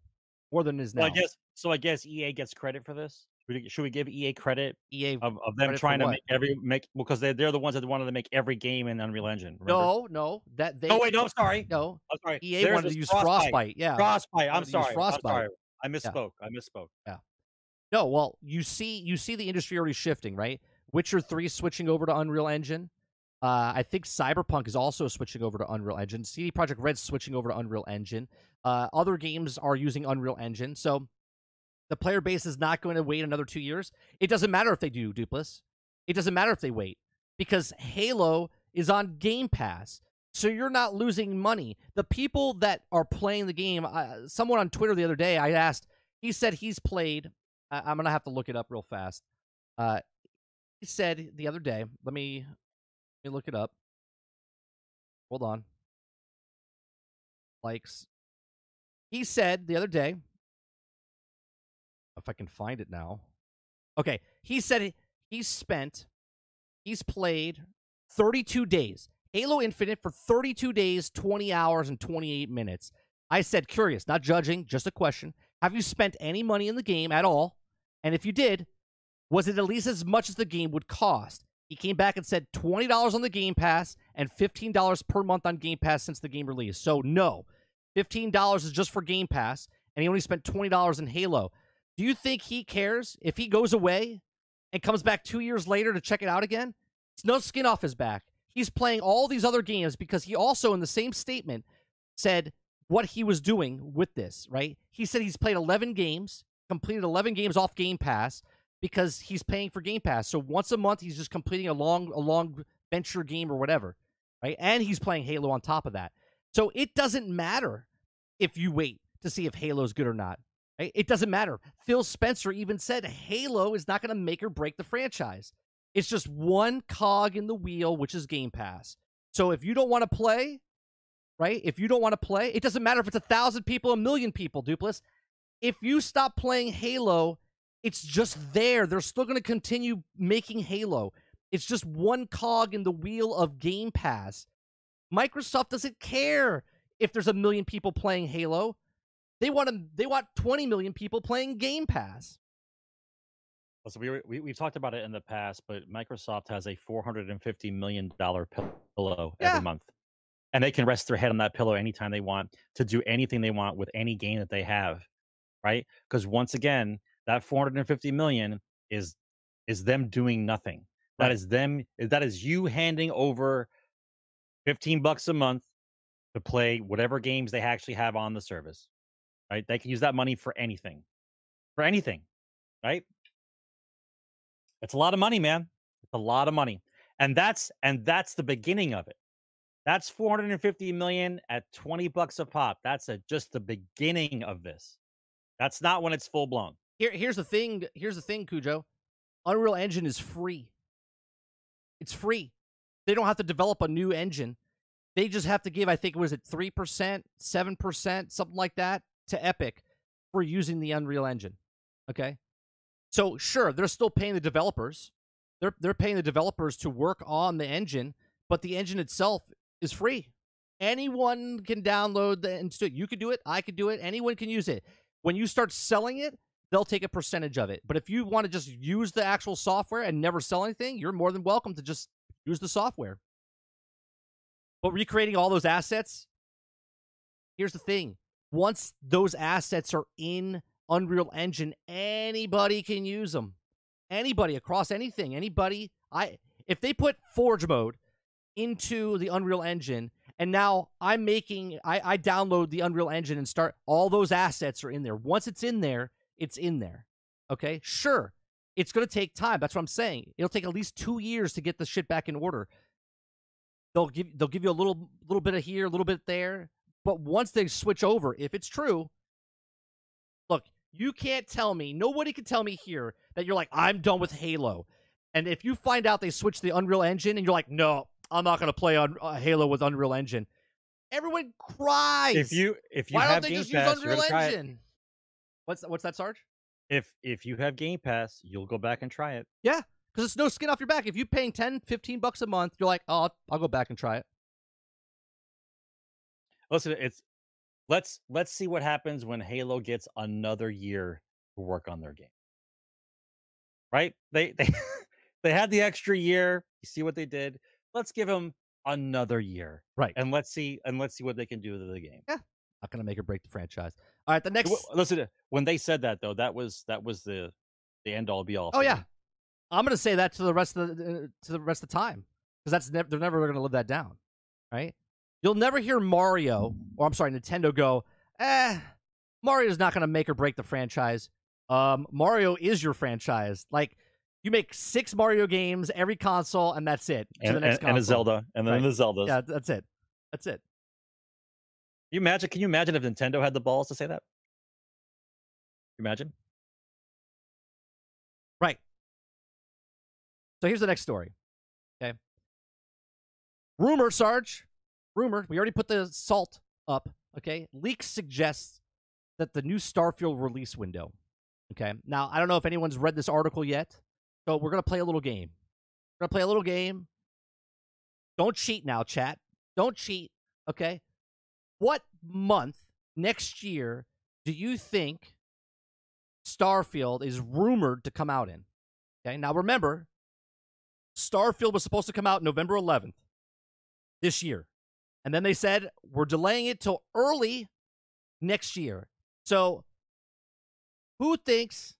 more than it is now. Well, I guess, so I guess E A gets credit for this. Should we give E A credit? E A of, of them trying to make every make because they they're the ones that wanted to make every game in Unreal Engine. Remember? No, no, that they. Oh wait, no, I'm sorry. No, I'm sorry. E A There's wanted to use Frostbite. Frostbite. Yeah, Frostbite. I'm sorry. Frostbite. I'm sorry. I misspoke. Yeah. I misspoke. Yeah. No, well, you see, you see the industry already shifting, right? Witcher three switching over to Unreal Engine. Uh, I think Cyberpunk is also switching over to Unreal Engine. C D Projekt Red's switching over to Unreal Engine. Uh, other games are using Unreal Engine, so the player base is not going to wait another two years. It doesn't matter if they do, Dupless. It doesn't matter if they wait because Halo is on Game Pass, so you're not losing money. The people that are playing the game, uh, someone on Twitter the other day, I asked. He said he's played. I'm going to have to look it up real fast. Uh, he said the other day, let me, let me look it up. Hold on. Likes. He said the other day, if I can find it now. Okay. He said he spent, he's played thirty-two days. Halo Infinite for thirty-two days, twenty hours, and twenty-eight minutes. I said, curious, not judging, just a question. Have you spent any money in the game at all? And if you did, was it at least as much as the game would cost? He came back and said twenty dollars on the Game Pass and fifteen dollars per month on Game Pass since the game release. So no, fifteen dollars is just for Game Pass and he only spent twenty dollars in Halo. Do you think he cares if he goes away and comes back two years later to check it out again? It's no skin off his back. He's playing all these other games because he also, in the same statement, said what he was doing with this, right? He said he's played eleven games, completed eleven games off Game Pass because he's paying for Game Pass. So once a month, he's just completing a long, a long venture game or whatever, right? And he's playing Halo on top of that. So it doesn't matter if you wait to see if Halo's good or not. Right? It doesn't matter. Phil Spencer even said Halo is not going to make or break the franchise. It's just one cog in the wheel, which is Game Pass. So if you don't want to play, right? If you don't want to play, it doesn't matter if it's a thousand people, a million people, Dupless. If you stop playing Halo, it's just there. They're still going to continue making Halo. It's just one cog in the wheel of Game Pass. Microsoft doesn't care if there's a million people playing Halo. They want to, they want twenty million people playing Game Pass. So we, we we've talked about it in the past, but Microsoft has a four hundred fifty million dollar pillow yeah. every month, and they can rest their head on that pillow anytime they want to do anything they want with any game that they have, right? Because once again, that four hundred fifty million is is them doing nothing. Right. That is them. That is you handing over fifteen bucks a month to play whatever games they actually have on the service. Right? They can use that money for anything, for anything, right? It's a lot of money, man. It's a lot of money, and that's and that's the beginning of it. That's four hundred fifty million at twenty bucks a pop. That's a, just the beginning of this. That's not when it's full blown. Here, here's the thing. Here's the thing, Cujo. Unreal Engine is free. It's free. They don't have to develop a new engine. They just have to give, I think, was it three percent, seven percent, something like that, to Epic for using the Unreal Engine. Okay. So sure, they're still paying the developers. They're they're paying the developers to work on the engine, but the engine itself is free. Anyone can download the engine. You could do it. I could do it. Anyone can use it. When you start selling it, they'll take a percentage of it. But if you want to just use the actual software and never sell anything, you're more than welcome to just use the software. But recreating all those assets, here's the thing. Once those assets are in Unreal Engine, anybody can use them. Anybody across anything. Anybody. I if they put Forge mode into the Unreal Engine, and now I'm making, I, I download the Unreal Engine and start, all those assets are in there. Once it's in there, it's in there. Okay? Sure. It's going to take time. That's what I'm saying. It'll take at least two years to get the shit back in order. They'll give they'll give you a little little bit of here, a little bit there. But once they switch over, if it's true, look, you can't tell me, nobody can tell me here that you're like, I'm done with Halo. And if you find out they switched the Unreal Engine and you're like, no, I'm not going to play on uh, Halo with Unreal Engine. Everyone cries. If you if you Why have don't they Game just Pass, use Unreal Engine? What's what's that, Sarge? If if you have Game Pass, you'll go back and try it. Yeah, because it's no skin off your back. If you're paying ten, fifteen bucks a month, you're like, oh, I'll, I'll go back and try it. Listen, it's let's let's see what happens when Halo gets another year to work on their game. Right? They they they had the extra year. You see what they did. Let's give them another year. Right. And let's see and let's see what they can do to the game. Yeah. Not gonna make or break the franchise. All right, the next listen, when they said that though, that was that was the the end all be all. Oh yeah. I'm gonna say that to the rest of the uh, to the rest of the time. Because that's never they're never gonna live that down. Right? You'll never hear Mario, or I'm sorry, Nintendo go, eh, Mario's not going to make or break the franchise. Um, Mario is your franchise. Like, you make six Mario games, every console, and that's it. To and, the next and, console. and a Zelda. And then right? the Zeldas. Yeah, that's it. That's it. You imagine, can you imagine if Nintendo had the balls to say that? Can you imagine? Right. So here's the next story. Okay. Rumor, Sarge. Rumor, we already put the salt up, okay? Leaks suggest that the new Starfield release window, okay? Now, I don't know if anyone's read this article yet, so we're going to play a little game. We're going to play a little game. Don't cheat now, chat. Don't cheat, okay? What month next year do you think Starfield is rumored to come out in? Okay, now remember, Starfield was supposed to come out November eleventh this year. And then they said, we're delaying it till early next year. So Who thinks,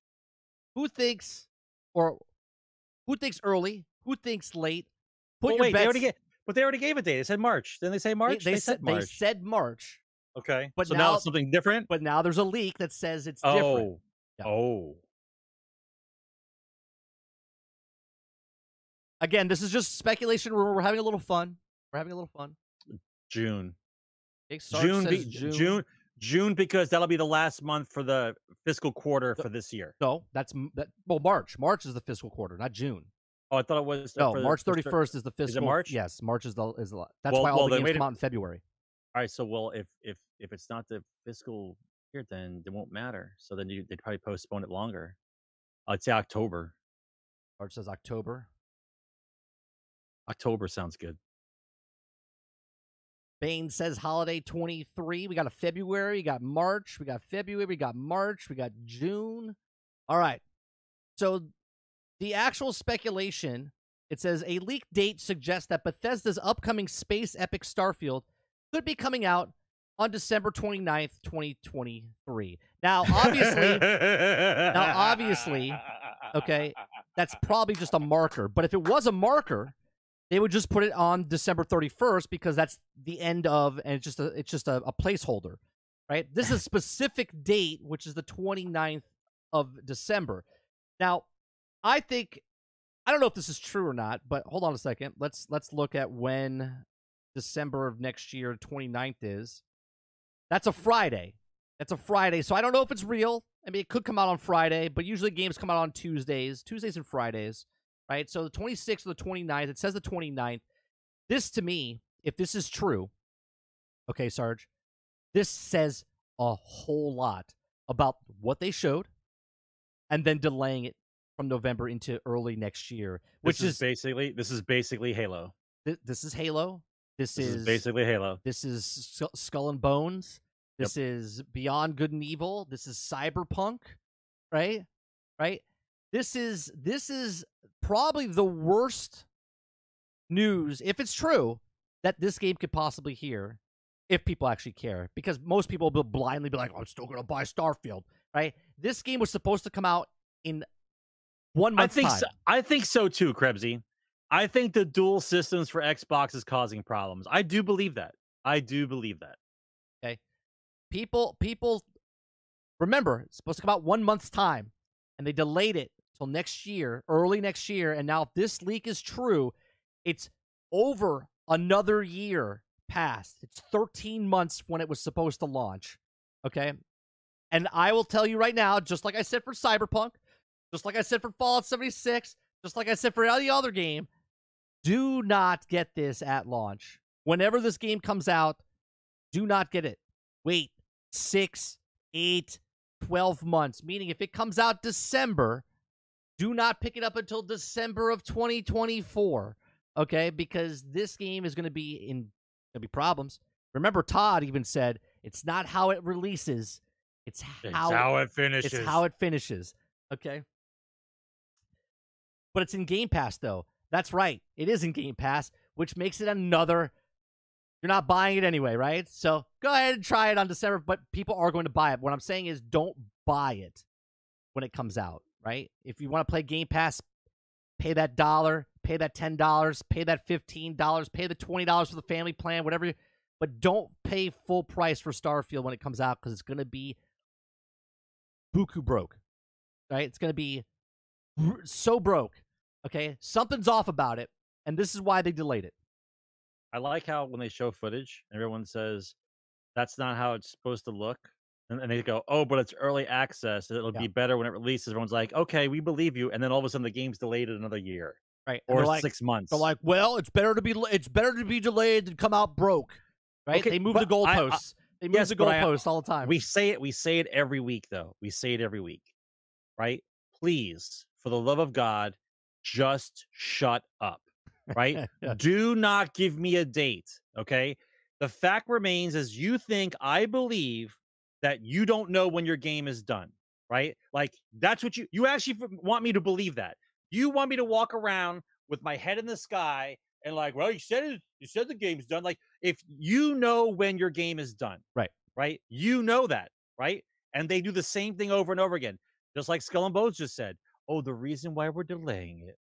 who thinks, or who thinks early? Who thinks late? Put well, your wait, bets. They already get, but they already gave a date. They said March. Didn't they say March? They, they, they said March. They said March. Okay. But so now, now it's something different? But now there's a leak that says it's oh. different. Yeah. Oh. Again, this is just speculation. We're, we're having a little fun. We're having a little fun. June. June, be, June. June. June, because that'll be the last month for the fiscal quarter for this year. No, that's that, well, March. March is the fiscal quarter, not June. Oh, I thought it was. No, for March thirty-first is the fiscal. Is it March? Yes, March is the is the. That's well, why all well, the games come out in February. All right, so well, if if if it's not the fiscal year, then it won't matter. So then you, they'd probably postpone it longer. I'd say October. March says October. October sounds good. Bane says holiday twenty-three. We got a February. We got March. We got February. We got March. We got June. All right. So the actual speculation, it says a leaked date suggests that Bethesda's upcoming space epic Starfield could be coming out on December twenty-ninth, twenty twenty-three. Now, obviously, now, obviously, okay, that's probably just a marker. But if it was a marker, they would just put it on December thirty-first because that's the end of, and it's just a, it's just a, a placeholder, right? This is a specific date, which is the twenty-ninth of December. Now, I think, I don't know if this is true or not, but hold on a second. Let's, let's look at when December of next year, twenty-ninth is. That's a Friday. That's a Friday. So I don't know if it's real. I mean, it could come out on Friday, but usually games come out on Tuesdays, Tuesdays and Fridays. Right, so the twenty-sixth or the twenty-ninth, it says the twenty-ninth. This, to me, if this is true, okay, Sarge, this says a whole lot about what they showed and then delaying it from November into early next year, which is, is basically, this is basically Halo. Th this is Halo. This, this is, is basically Halo. This is Sk Skull and Bones. This yep. is Beyond Good and Evil. This is Cyberpunk, right? Right? This is this is probably the worst news, if it's true, that this game could possibly hear, if people actually care. Because most people will blindly be like, oh, I'm still going to buy Starfield, right? This game was supposed to come out in one month's I think time. So, I think so, too, Krebsy. I think the dual systems for Xbox is causing problems. I do believe that. I do believe that. Okay. People, people, remember, it's supposed to come out one month's time, and they delayed it till next year, early next year, and now if this leak is true, it's over another year past. It's thirteen months when it was supposed to launch, okay? And I will tell you right now, just like I said for Cyberpunk, just like I said for Fallout seventy-six, just like I said for any other game, do not get this at launch. Whenever this game comes out, do not get it. Wait, six, eight, twelve months, meaning if it comes out December, do not pick it up until December of twenty twenty-four, okay? Because this game is going to be in going to be problems. Remember, Todd even said it's not how it releases, it's how, it's how it finishes. It's how it finishes, okay? But it's in Game Pass, though. That's right. It is in Game Pass, which makes it another. You're not buying it anyway, right? So go ahead and try it on December, but people are going to buy it. What I'm saying is don't buy it when it comes out. Right? If you want to play Game Pass, pay that dollar, pay that ten dollars, pay that fifteen dollars, pay the twenty dollars for the family plan, whatever. You, but don't pay full price for Starfield when it comes out because it's going to be buku broke. Right? It's going to be so broke. Okay? Something's off about it, and this is why they delayed it. I like how when they show footage, everyone says, that's not how it's supposed to look. And they go, oh, but it's early access. It'll yeah. be better when it releases. Everyone's like, okay, we believe you. And then all of a sudden, the game's delayed another year, right? Or like, six months. They're like, well, it's better to be it's better to be delayed than come out broke, right? Okay, they move the goalposts. They move yes, the goalposts all the time. We say it. We say it every week, though. We say it every week, right? Please, for the love of God, just shut up, right? yeah. Do not give me a date, okay? The fact remains is you think I believe that you don't know when your game is done, right? Like, that's what you... You actually want me to believe that. You want me to walk around with my head in the sky and like, well, you said it, you said the game's done. Like, if you know when your game is done, right? Right? You know that, right? And they do the same thing over and over again. Just like Skull and Bones just said, oh, the reason why we're delaying it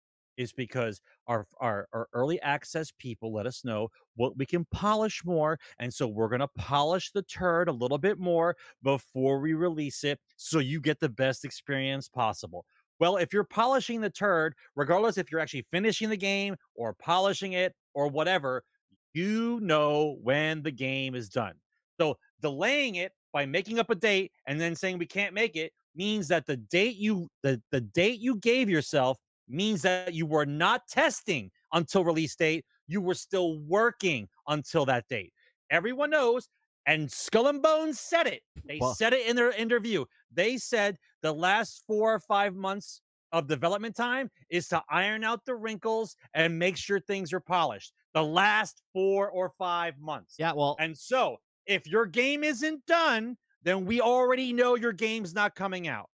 is because our, our, our early access people let us know what we can polish more. And so we're going to polish the turd a little bit more before we release it so you get the best experience possible. Well, if you're polishing the turd, regardless if you're actually finishing the game or polishing it or whatever, you know when the game is done. So delaying it by making up a date and then saying we can't make it means that the date you the, the date you gave yourself means that you were not testing until release date. You were still working until that date. Everyone knows, and Skull and Bones said it. They well, said it in their interview. They said the last four or five months of development time is to iron out the wrinkles and make sure things are polished. The last four or five months. Yeah, well. And so if your game isn't done, then we already know your game's not coming out.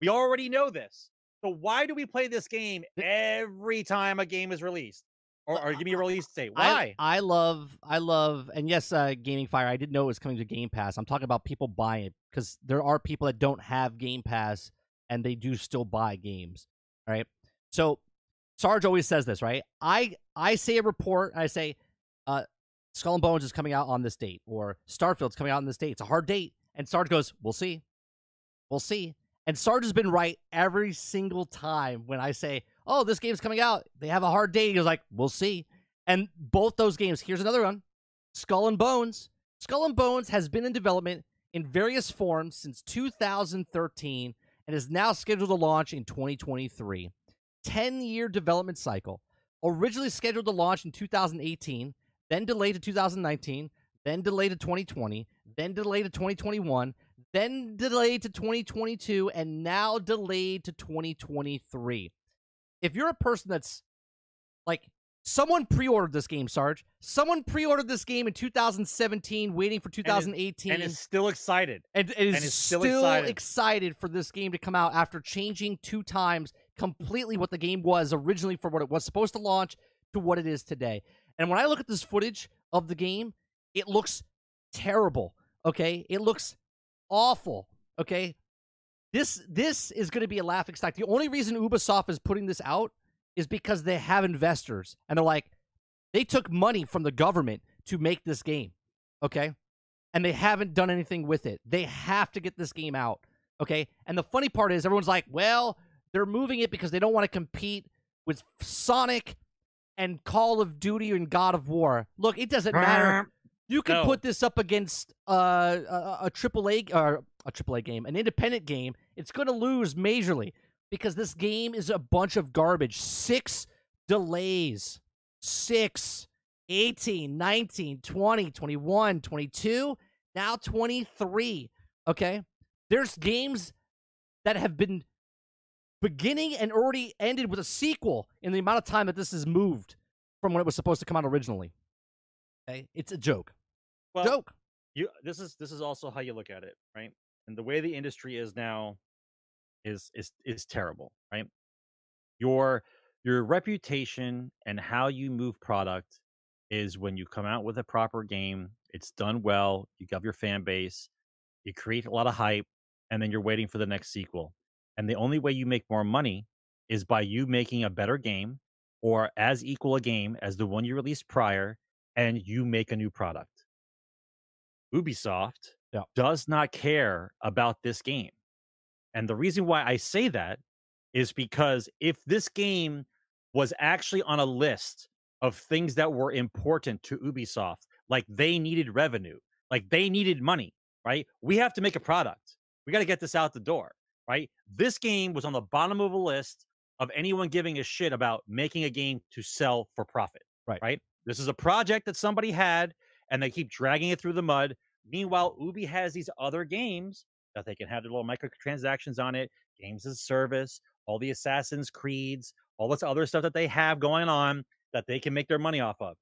We already know this. So why do we play this game every time a game is released? Or, or give me a release date. Why? I, I love, I love, and yes, uh, Gaming Fire, I didn't know it was coming to Game Pass. I'm talking about people buying it, because there are people that don't have Game Pass, and they do still buy games, right? So Sarge always says this, right? I, I say a report, and I say, uh, Skull and Bones is coming out on this date, or Starfield's coming out on this date. It's a hard date. And Sarge goes, we'll see. We'll see. And Sarge has been right every single time when I say, oh, this game's coming out, they have a hard date. He was like, we'll see. And both those games, here's another one, Skull and Bones. Skull and Bones has been in development in various forms since two thousand thirteen and is now scheduled to launch in twenty twenty-three. ten-year development cycle. Originally scheduled to launch in two thousand eighteen, then delayed to two thousand nineteen, then delayed to twenty twenty, then delayed to twenty twenty-one, then delayed to twenty twenty-two, and now delayed to twenty twenty-three. If you're a person that's like, someone pre-ordered this game, Sarge. Someone pre-ordered this game in two thousand seventeen, waiting for two thousand eighteen. And is, and is still excited. And, and, is, and is still, still excited. excited for this game to come out after changing two times completely what the game was originally for what it was supposed to launch to what it is today. And when I look at this footage of the game, it looks terrible, okay? It looks awful, okay? This this is going to be a laughing stock. The only reason Ubisoft is putting this out is because they have investors, and they're like, they took money from the government to make this game, okay? And they haven't done anything with it. They have to get this game out, okay? And the funny part is everyone's like, well, they're moving it because they don't want to compete with Sonic and Call of Duty and God of War. Look, it doesn't matter. You can no. put this up against uh, a, a triple A or a triple A game, an independent game. It's going to lose majorly because this game is a bunch of garbage. Six delays. Six. eighteen, nineteen, twenty, twenty-one, twenty-two, now twenty-three. Okay? There's games that have been beginning and already ended with a sequel in the amount of time that this has moved from when it was supposed to come out originally. Okay? It's a joke. Well, joke. You, this is this is also how you look at it, right? And the way the industry is now is is is terrible, right? Your your reputation and how you move product is when you come out with a proper game, it's done well, you got your fan base, you create a lot of hype, and then you're waiting for the next sequel. And the only way you make more money is by you making a better game or as equal a game as the one you released prior, and you make a new product. Ubisoft yeah. does not care about this game. And the reason why I say that is because if this game was actually on a list of things that were important to Ubisoft, like they needed revenue, like they needed money, right? We have to make a product. We got to get this out the door, right? This game was on the bottom of a list of anyone giving a shit about making a game to sell for profit, right? right? This is a project that somebody had, and they keep dragging it through the mud. Meanwhile, Ubi has these other games that they can have their little microtransactions on it, games as service, all the Assassin's Creeds, all this other stuff that they have going on that they can make their money off of.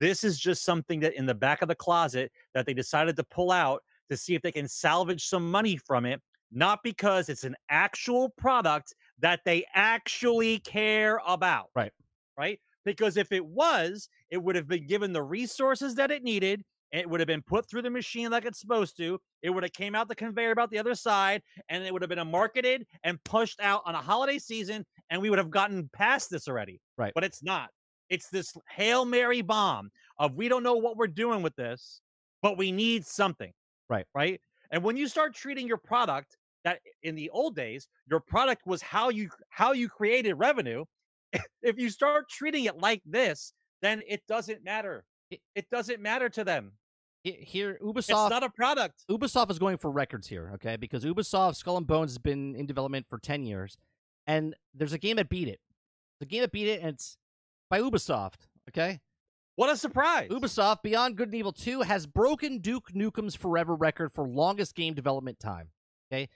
This is just something that in the back of the closet that they decided to pull out to see if they can salvage some money from it, not because it's an actual product that they actually care about. Right. Right? Because if it was, it would have been given the resources that it needed. It would have been put through the machine like it's supposed to. It would have came out the conveyor belt the other side, and it would have been marketed and pushed out on a holiday season, and we would have gotten past this already. Right. But it's not. It's this Hail Mary bomb of we don't know what we're doing with this, but we need something. Right. Right. And when you start treating your product that in the old days, your product was how you how you created revenue. If you start treating it like this, then it doesn't matter. It, it doesn't matter to them. It, here, Ubisoft. It's not a product. Ubisoft is going for records here, okay? Because Ubisoft Skull and Bones has been in development for ten years, and there's a game that beat it. The game that beat it, and it's by Ubisoft, okay? What a surprise! Ubisoft Beyond Good and Evil two has broken Duke Nukem's Forever record for longest game development time. Okay,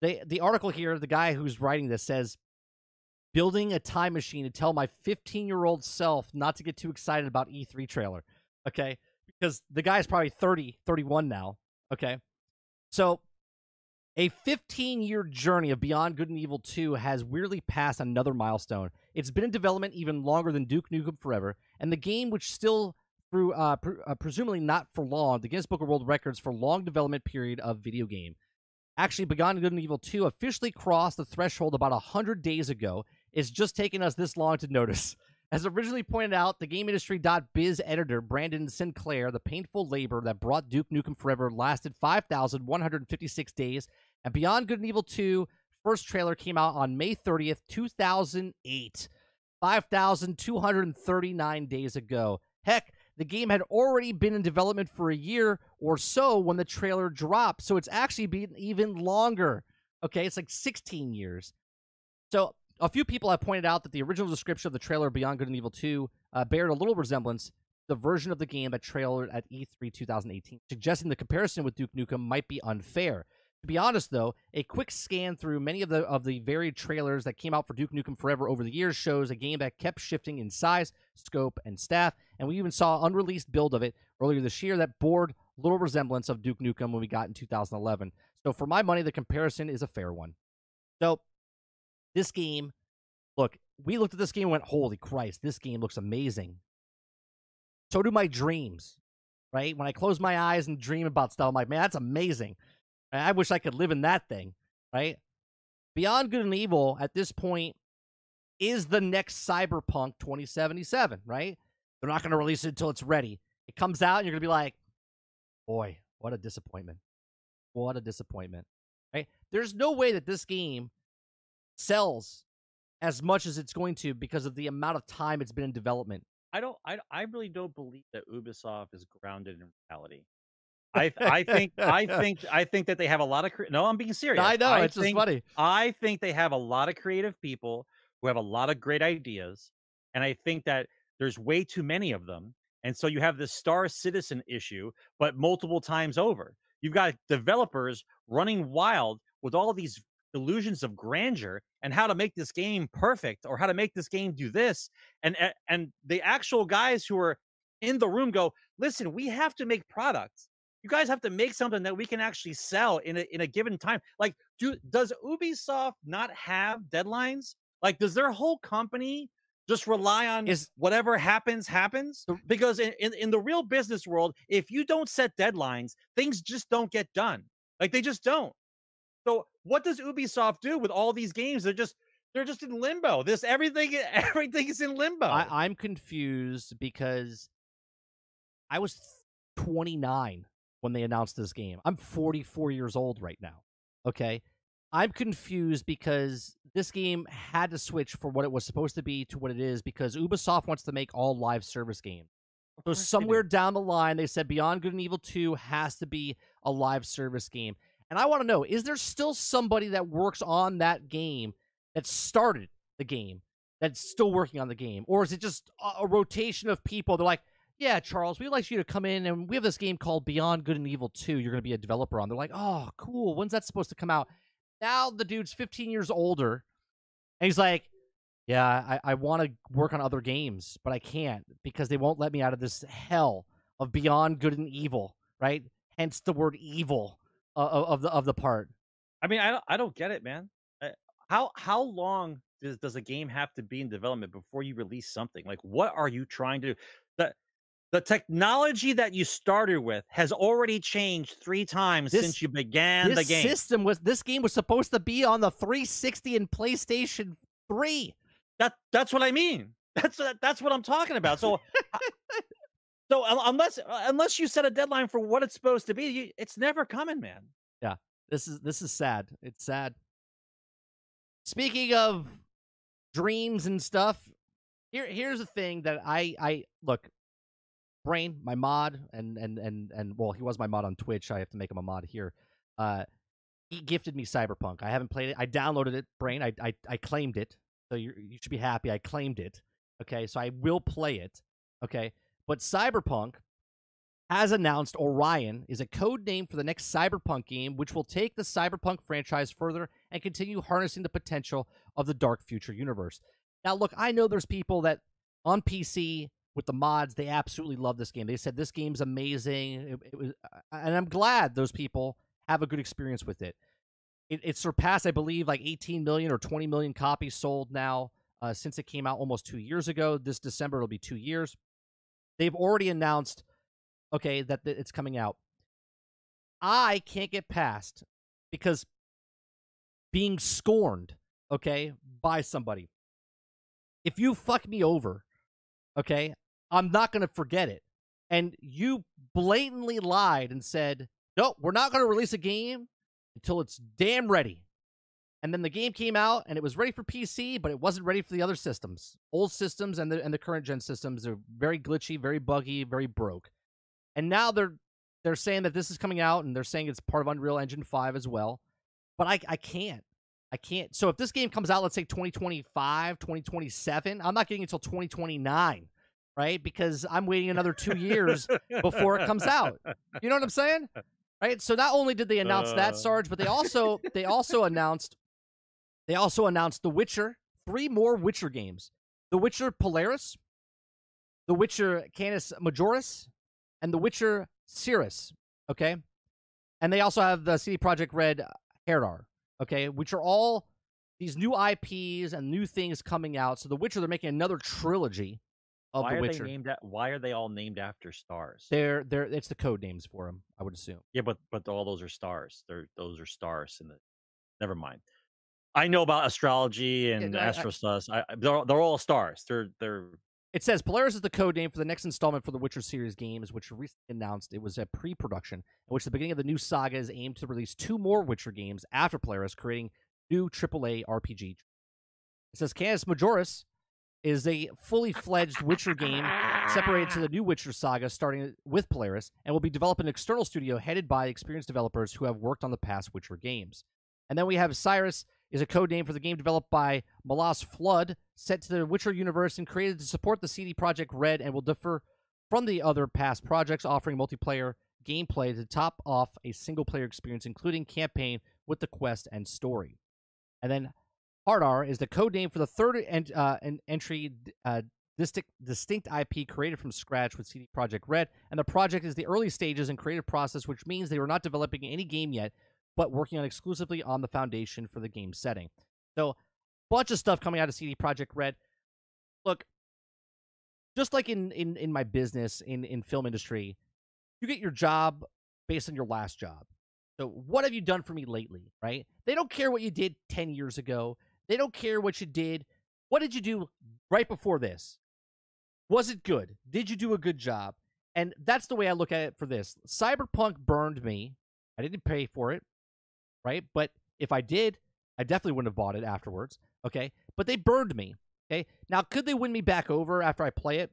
they the article here, the guy who's writing this says, building a time machine to tell my fifteen-year-old self not to get too excited about E three trailer, okay? Because the guy is probably thirty, thirty-one now, okay? So a fifteen-year journey of Beyond Good and Evil two has weirdly passed another milestone. It's been in development even longer than Duke Nukem Forever, and the game, which still through uh, pr uh, presumably not for long, the Guinness Book of World Records for long development period of video game. Actually, Beyond Good and Evil two officially crossed the threshold about one hundred days ago. It's just taken us this long to notice. As originally pointed out, the GameIndustry dot biz editor Brandon Sinclair, the painful labor that brought Duke Nukem Forever lasted five thousand one hundred fifty-six days, and Beyond Good and Evil two first trailer came out on May thirtieth, two thousand eight, five thousand two hundred thirty-nine days ago. Heck, the game had already been in development for a year or so when the trailer dropped, so it's actually been even longer. Okay, it's like sixteen years. So a few people have pointed out that the original description of the trailer Beyond Good and Evil two uh, bared a little resemblance to the version of the game that trailered at E three two thousand eighteen, suggesting the comparison with Duke Nukem might be unfair. To be honest, though, a quick scan through many of the of the varied trailers that came out for Duke Nukem Forever over the years shows a game that kept shifting in size, scope, and staff, and we even saw an unreleased build of it earlier this year that bore little resemblance of Duke Nukem when we got in two thousand eleven. So for my money, the comparison is a fair one. So this game, look, we looked at this game and went, holy Christ, this game looks amazing. So do my dreams, right? When I close my eyes and dream about stuff, I'm like, man, that's amazing. I wish I could live in that thing, right? Beyond Good and Evil, at this point, is the next Cyberpunk twenty seventy-seven, right? They're not going to release it until it's ready. It comes out, and you're going to be like, boy, what a disappointment. What a disappointment, right? There's no way that this game sells as much as it's going to because of the amount of time it's been in development. I don't. I, I really don't believe that Ubisoft is grounded in reality. I, I think I think I think that they have a lot of no. I'm being serious. I know I it's think, just funny. I think they have a lot of creative people who have a lot of great ideas, and I think that there's way too many of them, and so you have this Star Citizen issue, but multiple times over. You've got developers running wild with all these illusions of grandeur and how to make this game perfect or how to make this game do this, and and the actual guys who are in the room go, listen, we have to make products. You guys have to make something that we can actually sell in a, in a given time. Like, do, does Ubisoft not have deadlines? Like, does their whole company just rely on is, whatever happens, happens? Because in, in, in the real business world, if you don't set deadlines, things just don't get done. Like, they just don't. So what does Ubisoft do with all these games? They're just, they're just in limbo. This everything, everything is in limbo. I, I'm confused because I was twenty-nine. When they announced this game. I'm forty-four years old right now, okay? I'm confused because this game had to switch from what it was supposed to be to what it is because Ubisoft wants to make all live service games. So somewhere down the line, they said Beyond Good and Evil two has to be a live service game. And I want to know, is there still somebody that works on that game that started the game that's still working on the game? Or is it just a, a rotation of people? They're like, yeah, Charles, we'd like you to come in, and we have this game called Beyond Good and Evil two. You're going to be a developer on. They're like, oh, cool. When's that supposed to come out? Now the dude's fifteen years older, and he's like, yeah, I, I want to work on other games, but I can't because they won't let me out of this hell of Beyond Good and Evil, right? Hence the word evil of, of, the, of the part. I mean, I don't, I don't get it, man. How, how long does, does a game have to be in development before you release something? Like, what are you trying to do? That The technology that you started with has already changed three times this, since you began the game. System was, this game was supposed to be on the three sixty and PlayStation three. That, that's what I mean. That's, that's what I'm talking about. So, so unless, unless you set a deadline for what it's supposed to be, you, it's never coming, man. Yeah, this is, this is sad. It's sad. Speaking of dreams and stuff, here, here's the thing that I, I look... Brain, my mod, and and and and well, he was my mod on Twitch. I have to make him a mod here. Uh, he gifted me Cyberpunk. I haven't played it. I downloaded it, Brain. I I, I claimed it, so you you should be happy. I claimed it. Okay, so I will play it. Okay, but Cyberpunk has announced Orion is a code name for the next Cyberpunk game, which will take the Cyberpunk franchise further and continue harnessing the potential of the dark future universe. Now, look, I know there's people that on P C. With the mods, they absolutely love this game. They said this game's amazing, it, it was, and I'm glad those people have a good experience with it. It, it surpassed, I believe, like eighteen million or twenty million copies sold now uh, since it came out almost two years ago. This December it'll be two years. They've already announced, okay, that th it's coming out. I can't get past because being scorned, okay, by somebody. If you fuck me over, okay, I'm not going to forget it. And you blatantly lied and said, no, we're not going to release a game until it's damn ready. And then the game came out, and it was ready for P C, but it wasn't ready for the other systems. Old systems and the, and the current-gen systems are very glitchy, very buggy, very broke. And now they're, they're saying that this is coming out, and they're saying it's part of Unreal Engine five as well. But I, I can't. I can't. So if this game comes out, let's say twenty twenty-five, twenty twenty-seven, I'm not getting it until twenty twenty-nine, right? Because I'm waiting another two years before it comes out. You know what I'm saying? Right? So not only did they announce uh. that, Sarge, but they also they also announced they also announced The Witcher, three more Witcher games. The Witcher Polaris, The Witcher Canis Majoris, and The Witcher Cirrus, okay? And they also have the C D Projekt Red Hair. Okay, which are all these new I Ps and new things coming out. So The Witcher, they're making another trilogy of why The Witcher. Are they named at, why are they all named after stars? They're they're it's the code names for them, I would assume. Yeah, but but all those are stars. They're those are stars, and never mind. I know about astrology and yeah, astro stars. I, I, they're they're all stars. They're they're. It says Polaris is the code name for the next installment for the Witcher series games, which recently announced it was a pre-production, in which the beginning of the new saga is aimed to release two more Witcher games after Polaris, creating new triple A R P G. It says Canis Majoris is a fully-fledged Witcher game separated to the new Witcher saga, starting with Polaris, and will be developed in an external studio headed by experienced developers who have worked on the past Witcher games. And then we have Cirrus, is a code name for the game developed by Malas Flood, set to the Witcher universe and created to support the C D Projekt Red, and will differ from the other past projects, offering multiplayer gameplay to top off a single-player experience, including campaign with the quest and story. And then Hardar is the code name for the third ent uh, an entry uh, distinct, distinct I P created from scratch with C D Projekt Red, and the project is the early stages and creative process, which means they were not developing any game yet, but working on exclusively on the foundation for the game setting. So, bunch of stuff coming out of C D Projekt Red. Look, just like in, in, in my business, in, in film industry, you get your job based on your last job. So, what have you done for me lately, right? They don't care what you did ten years ago. They don't care what you did. What did you do right before this? Was it good? Did you do a good job? And that's the way I look at it for this. Cyberpunk burned me. I didn't pay for it. Right? But if I did, I definitely wouldn't have bought it afterwards. Okay? But they burned me. Okay? Now, could they win me back over after I play it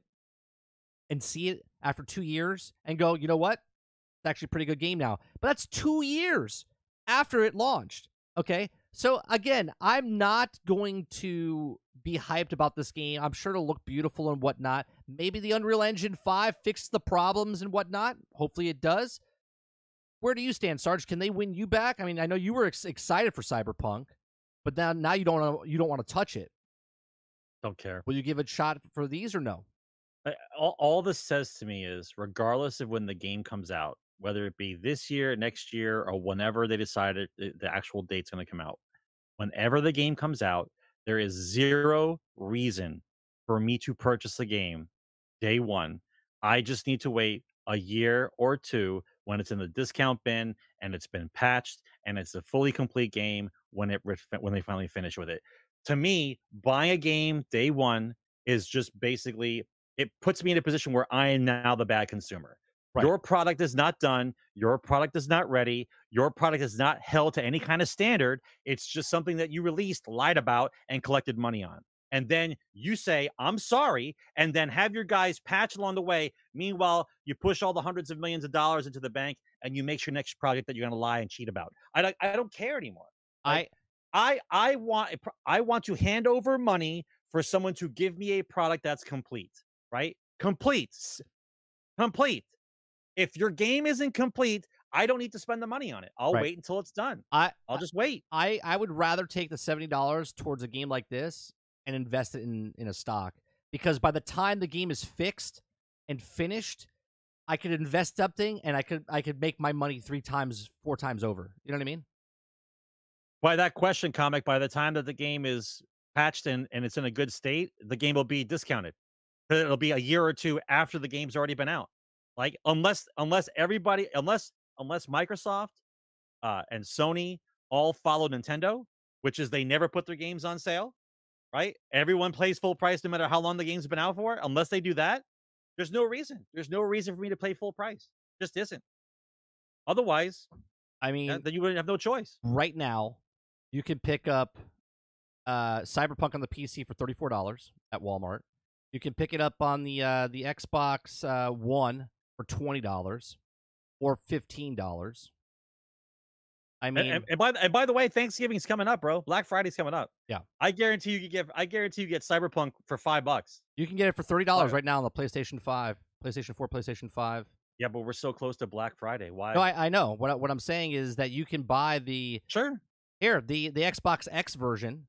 and see it after two years and go, you know what? It's actually a pretty good game now. But that's two years after it launched. Okay? So, again, I'm not going to be hyped about this game. I'm sure it'll look beautiful and whatnot. Maybe the Unreal Engine five fixed the problems and whatnot. Hopefully it does. Where do you stand, Sarge? Can they win you back? I mean, I know you were ex excited for Cyberpunk, but now, now you don't you don't want to touch it. Don't care. Will you give it a shot for these or no? I, all, all this says to me is, regardless of when the game comes out, whether it be this year, next year, or whenever they decide it, the actual date's going to come out, whenever the game comes out, there is zero reason for me to purchase the game day one. I just need to wait a year or two when it's in the discount bin and it's been patched and it's a fully complete game when it when they finally finish with it. To me, buy a game day one is just basically, it puts me in a position where I am now the bad consumer. Right. Your product is not done. Your product is not ready. Your product is not held to any kind of standard. It's just something that you released, lied about, and collected money on. And then you say, I'm sorry, and then have your guys patch along the way. Meanwhile, you push all the hundreds of millions of dollars into the bank, and you make your next project that you're going to lie and cheat about. I, I don't care anymore. Like, I, I, I, want, I want to hand over money for someone to give me a product that's complete, right? Complete. Complete. If your game isn't complete, I don't need to spend the money on it. I'll right. wait until it's done. I, I'll just wait. I, I would rather take the seventy dollars towards a game like this and invest it in, in a stock, because by the time the game is fixed and finished, I could invest something and I could I could make my money three times, four times over. You know what I mean? By that question, Comic, by the time that the game is patched and, and it's in a good state, the game will be discounted. It'll be a year or two after the game's already been out. Like, unless unless everybody, unless unless Microsoft uh, and Sony all follow Nintendo, which is they never put their games on sale, right? Everyone plays full price no matter how long the game's been out for. Unless they do that, there's no reason. There's no reason for me to play full price. Just isn't. Otherwise, I mean, then you would have no choice. Right now, you can pick up uh, Cyberpunk on the P C for thirty-four dollars at Walmart. You can pick it up on the uh, the Xbox uh, One for twenty dollars or fifteen dollars. I mean, and, and, by, and by the way, Thanksgiving's coming up, bro. Black Friday's coming up. Yeah, I guarantee you can get. I guarantee you get Cyberpunk for five bucks. You can get it for thirty dollars right now on the PlayStation Five, PlayStation Four, PlayStation Five. Yeah, but we're so close to Black Friday. Why? No, I, I know. What what I'm saying is that you can buy the sure here the the Xbox X version,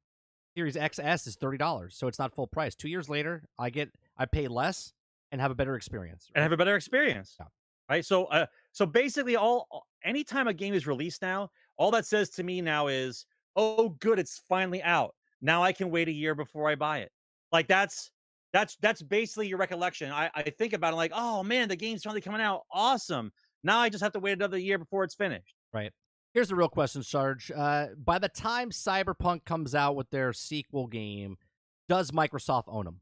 Series X S is thirty dollars, so it's not full price. Two years later, I get I pay less and have a better experience. Right? And have a better experience. Yeah. Right. So, uh, so basically, all. Anytime a game is released now, all that says to me now is, oh, good, it's finally out. Now I can wait a year before I buy it. Like, that's that's that's basically your recollection. I, I think about it like, oh, man, the game's finally coming out. Awesome. Now I just have to wait another year before it's finished. Right. Here's the real question, Sarge. Uh, by the time Cyberpunk comes out with their sequel game, does Microsoft own them?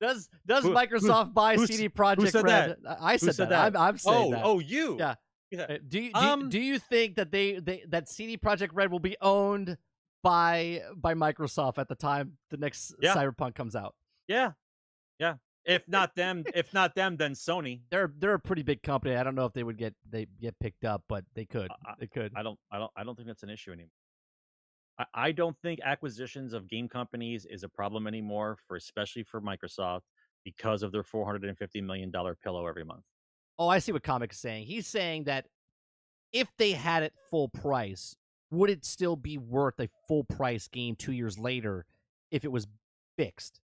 Does does who, Microsoft who, buy C D Projekt Red? That? I said, said that. that. I'm, I'm saying oh, that. Oh, you. Yeah. yeah. Do you do, um, do you think that they, they that C D Projekt Red will be owned by by Microsoft at the time the next yeah. Cyberpunk comes out? Yeah. Yeah. If not them, if not them, then Sony. They're they're a pretty big company. I don't know if they would get they get picked up, but they could. I, they could. I don't. I don't. I don't think that's an issue anymore. I don't think acquisitions of game companies is a problem anymore, for especially for Microsoft, because of their four hundred fifty million dollars pillow every month. Oh, I see what Comic is saying. He's saying that if they had it full price, would it still be worth a full price game two years later if it was fixed?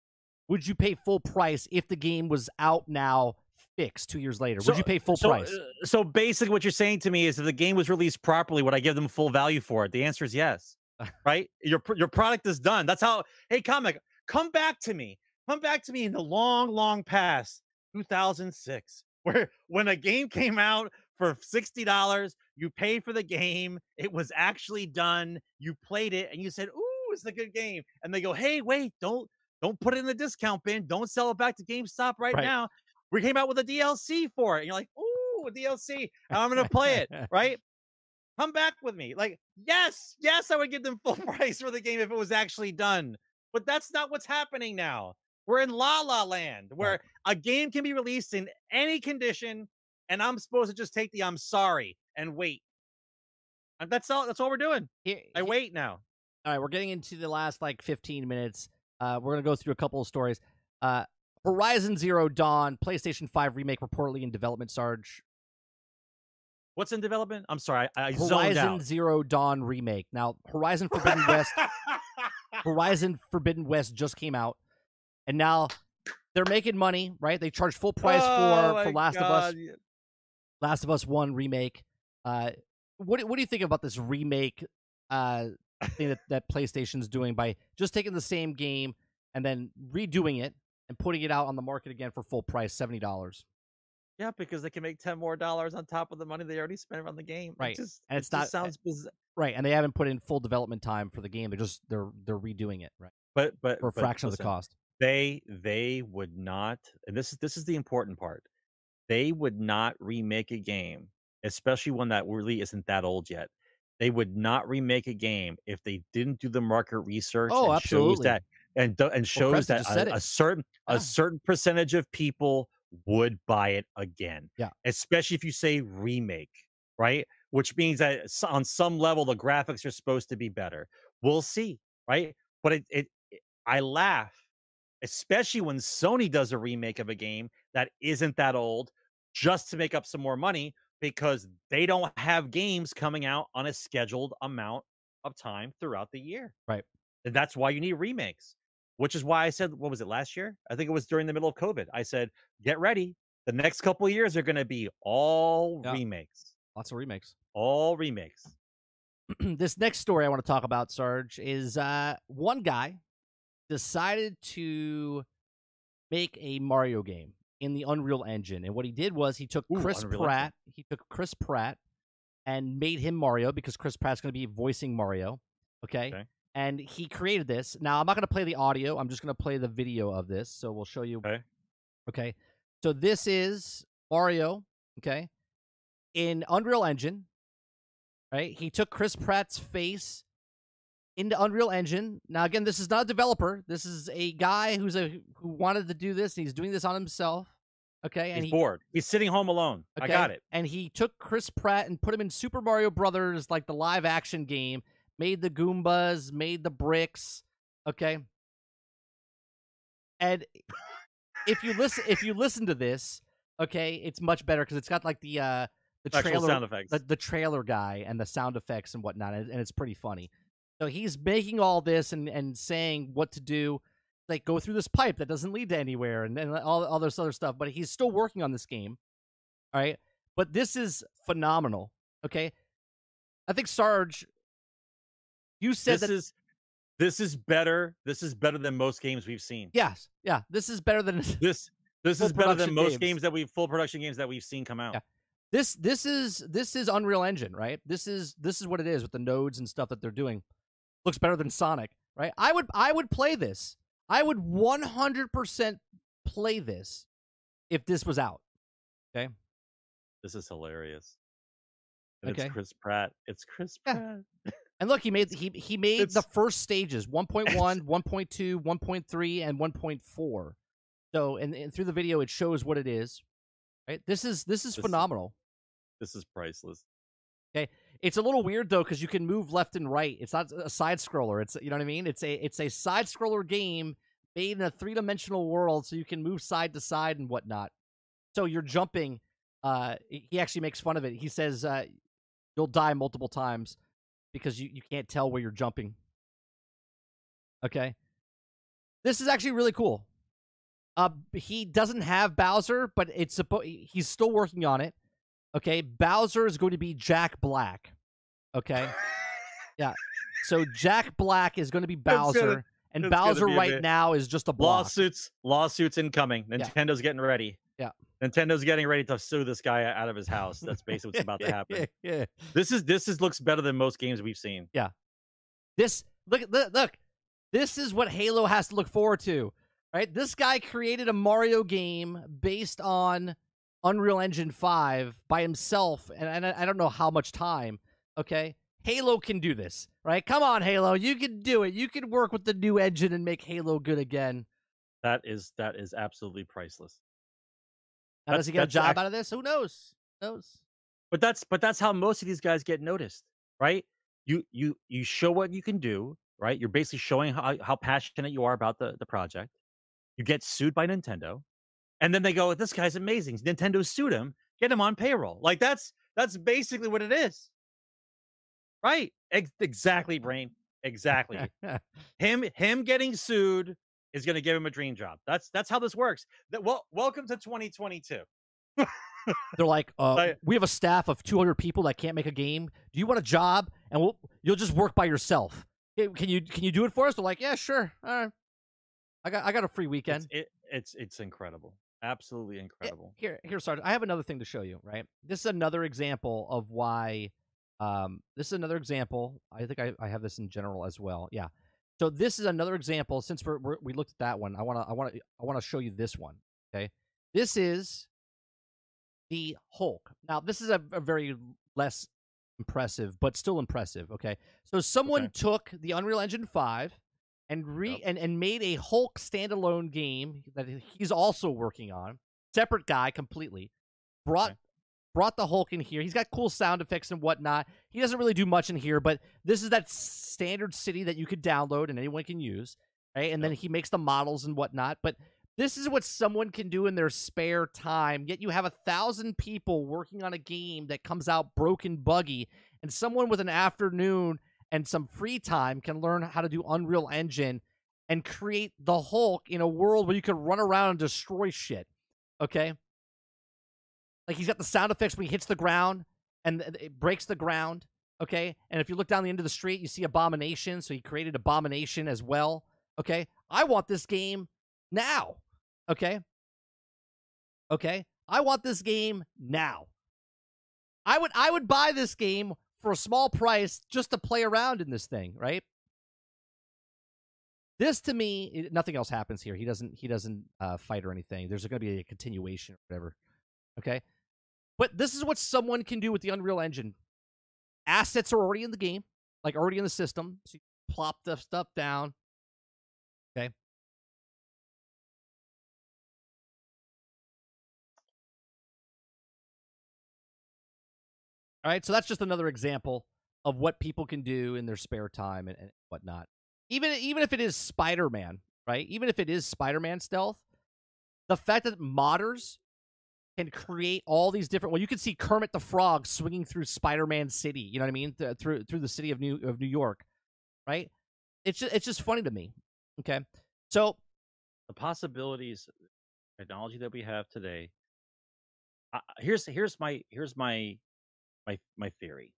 Would you pay full price if the game was out now fixed two years later? So, would you pay full so, price? Uh, so basically what you're saying to me is if the game was released properly, would I give them full value for it? The answer is yes. Right, your your product is done. That's how. Hey, Comic, come back to me. Come back to me in the long, long past, two thousand six, where when a game came out for sixty dollars, you paid for the game. It was actually done. You played it, and you said, "Ooh, it's a good game." And they go, "Hey, wait! Don't don't put it in the discount bin. Don't sell it back to GameStop right, right. now. We came out with a D L C for it." And you're like, "Ooh, a D L C! I'm gonna play it." Right. Come back with me. Like, yes, yes, I would give them full price for the game if it was actually done. But that's not what's happening now. We're in La La Land, where a game can be released in any condition, and I'm supposed to just take the I'm sorry and wait. And that's all that's all we're doing. I wait now. All right, we're getting into the last, like, fifteen minutes. Uh, we're going to go through a couple of stories. Uh, Horizon Zero Dawn, PlayStation five remake reportedly in development, Sarge. What's in development? I'm sorry, I, I zoned out. Horizon Zero Dawn remake. Now, Horizon Forbidden West, Horizon Forbidden West just came out, and now they're making money, right? They charged full price oh for for Last God. of Us, Last of Us One remake. Uh, what what do you think about this remake uh, thing that that PlayStation's doing by just taking the same game and then redoing it and putting it out on the market again for full price, seventy dollars. Yeah, because they can make ten more dollars on top of the money they already spent on the game. Right, it just, and it's it not just sounds bizarre. Right, and they haven't put in full development time for the game. They're just they're they're redoing it. Right, but but for a but fraction listen, of the cost. They they would not, and this is this is the important part. They would not remake a game, especially one that really isn't that old yet. They would not remake a game if they didn't do the market research. Oh, and absolutely. Shows that, and th and shows well, that a, a certain yeah. a certain percentage of people would buy it again. Yeah, especially if you say remake, right? Which means that on some level the graphics are supposed to be better. We'll see, right? But it, it, it I laugh, especially when Sony does a remake of a game that isn't that old, just to make up some more money, because they don't have games coming out on a scheduled amount of time throughout the year. Right. And that's why you need remakes, which is why I said, what was it, last year? I think it was during the middle of COVID. I said, get ready. The next couple of years are going to be all yeah. remakes. Lots of remakes. All remakes. This next story I want to talk about, Sarge, is uh, one guy decided to make a Mario game in the Unreal Engine. And what he did was he took Ooh, Chris Unreal Pratt. Engine. He took Chris Pratt and made him Mario, because Chris Pratt's going to be voicing Mario. Okay? okay. And he created this. Now, I'm not going to play the audio. I'm just going to play the video of this. So we'll show you. Okay. Okay. So this is Mario. Okay. In Unreal Engine. Right. He took Chris Pratt's face into Unreal Engine. Now, again, this is not a developer. This is a guy who's a who wanted to do this, and he's doing this on himself. Okay, and he's he, bored. He's sitting home alone. Okay? I got it. And he took Chris Pratt and put him in Super Mario Brothers, like the live-action game. Made the Goombas, made the bricks. Okay, and if you listen, if you listen to this, okay, it's much better because it's got like the uh, the actual trailer sound effects, the, the trailer guy, and the sound effects and whatnot, and, and it's pretty funny. So he's making all this and, and saying what to do, like go through this pipe that doesn't lead to anywhere and, and all, all this other stuff. But he's still working on this game, all right? But this is phenomenal, okay? I think, Sarge, you said this that... Is, this is better. This is better than most games we've seen. Yes, yeah. This is better than... This This is better than most games. games that we've... Full production games that we've seen come out. Yeah. This this is this is Unreal Engine, right? This is This is what it is with the nodes and stuff that they're doing. Looks better than Sonic, right? I would I would play this. I would one hundred percent play this if this was out. Okay? This is hilarious. And okay. It's Chris Pratt. It's Chris Pratt. Yeah. And look, he made he he made it's, the first stages, one point one, one point two, one point three, and one point four. So, and, and through the video it shows what it is. Right? This is this is this phenomenal. Is, this is priceless. Okay? It's a little weird though, because you can move left and right. It's not a side scroller. It's you know what I mean. It's a it's a side scroller game made in a three dimensional world, so you can move side to side and whatnot. So you're jumping. Uh, he actually makes fun of it. He says uh, you'll die multiple times because you you can't tell where you're jumping. Okay, this is actually really cool. Uh, he doesn't have Bowser, but it's supposed he's still working on it. Okay, Bowser is going to be Jack Black. Okay, yeah. So Jack Black is going to be Bowser, gonna, and Bowser right bit. now is just a block. Lawsuits, lawsuits incoming. Nintendo's yeah. getting ready. Yeah, Nintendo's getting ready to sue this guy out of his house. That's basically what's about to happen. yeah. This is this is looks better than most games we've seen. Yeah. This look look look. This is what Halo has to look forward to, right? This guy created a Mario game based on Unreal Engine five by himself, and, and I don't know how much time, okay? Halo can do this, right? Come on, Halo. You can do it. You can work with the new engine and make Halo good again. That is that is absolutely priceless. How that's, does he get a job actually, out of this? Who knows? Who knows? But that's but that's how most of these guys get noticed, right? You you you show what you can do, right? You're basically showing how, how passionate you are about the, the project. You get sued by Nintendo. And then they go, this guy's amazing. Nintendo sued him. Get him on payroll. Like, that's that's basically what it is. Right. Ex exactly, Brain. Exactly. him him getting sued is going to give him a dream job. That's that's how this works. That, well, welcome to twenty twenty-two. They're like, uh, we have a staff of two hundred people that can't make a game. Do you want a job? And we'll, you'll just work by yourself. Can you, can you do it for us? They're like, yeah, sure. All right. I got I got a free weekend. It's it, it's, it's incredible. Absolutely incredible. It, here, here, Sarge, I have another thing to show you, right? This is another example of why um this is another example. I think I, I have this in general as well. Yeah. So this is another example. Since we're, we're, we looked at that one, I want to I want to I want to show you this one. Okay, this is the Hulk. Now this is a, a very less impressive, but still impressive. Okay, so someone okay. took the Unreal Engine five and re yep. and and made a Hulk standalone game that he's also working on. Separate guy completely. Brought. Okay. Brought the Hulk in here. He's got cool sound effects and whatnot. He doesn't really do much in here, but this is that standard city that you could download and anyone can use, right? And yeah. then he makes the models and whatnot. But this is what someone can do in their spare time. Yet you have a thousand people working on a game that comes out broken, buggy, and someone with an afternoon and some free time can learn how to do Unreal Engine and create the Hulk in a world where you can run around and destroy shit. Okay. Like, he's got the sound effects when he hits the ground, and it breaks the ground, okay? And if you look down the end of the street, you see Abomination, so he created Abomination as well, okay? I want this game now, okay? Okay? I want this game now. I would, I would buy this game for a small price just to play around in this thing, right? This, to me, it, nothing else happens here. He doesn't, he doesn't uh, fight or anything. There's going to be a continuation or whatever, okay? But this is what someone can do with the Unreal Engine. Assets are already in the game, like already in the system. So you plop the stuff down. Okay. All right, so that's just another example of what people can do in their spare time and, and whatnot. Even, even if it is Spider-Man, right? Even if it is Spider-Man stealth, the fact that modders can create all these different. Well, you can see Kermit the Frog swinging through Spider-Man City. You know what I mean? Th through through the city of New of New York, right? It's just, it's just funny to me. Okay, so the possibilities, technology that we have today. Uh, here's here's my here's my my my theory.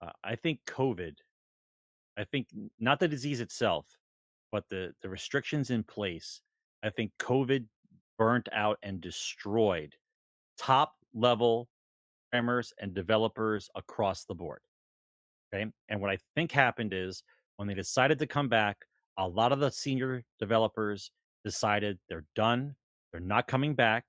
Uh, I think COVID. I think not the disease itself, but the the restrictions in place. I think COVID burnt out and destroyed top level programmers and developers across the board. Okay. And what I think happened is when they decided to come back, a lot of the senior developers decided they're done. They're not coming back.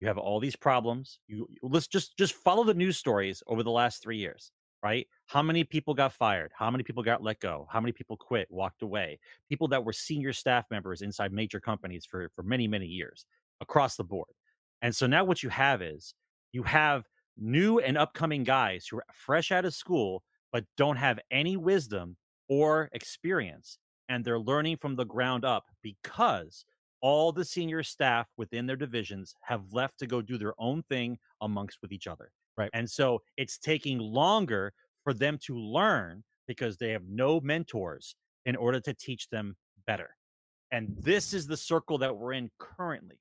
You have all these problems. You let's just, just follow the news stories over the last three years, right? How many people got fired? How many people got let go? How many people quit, walked away? People that were senior staff members inside major companies for, for many, many years. Across the board. And so now what you have is you have new and upcoming guys who are fresh out of school but don't have any wisdom or experience, and they're learning from the ground up because all the senior staff within their divisions have left to go do their own thing amongst with each other. Right. And so it's taking longer for them to learn because they have no mentors in order to teach them better. And this is the circle that we're in currently.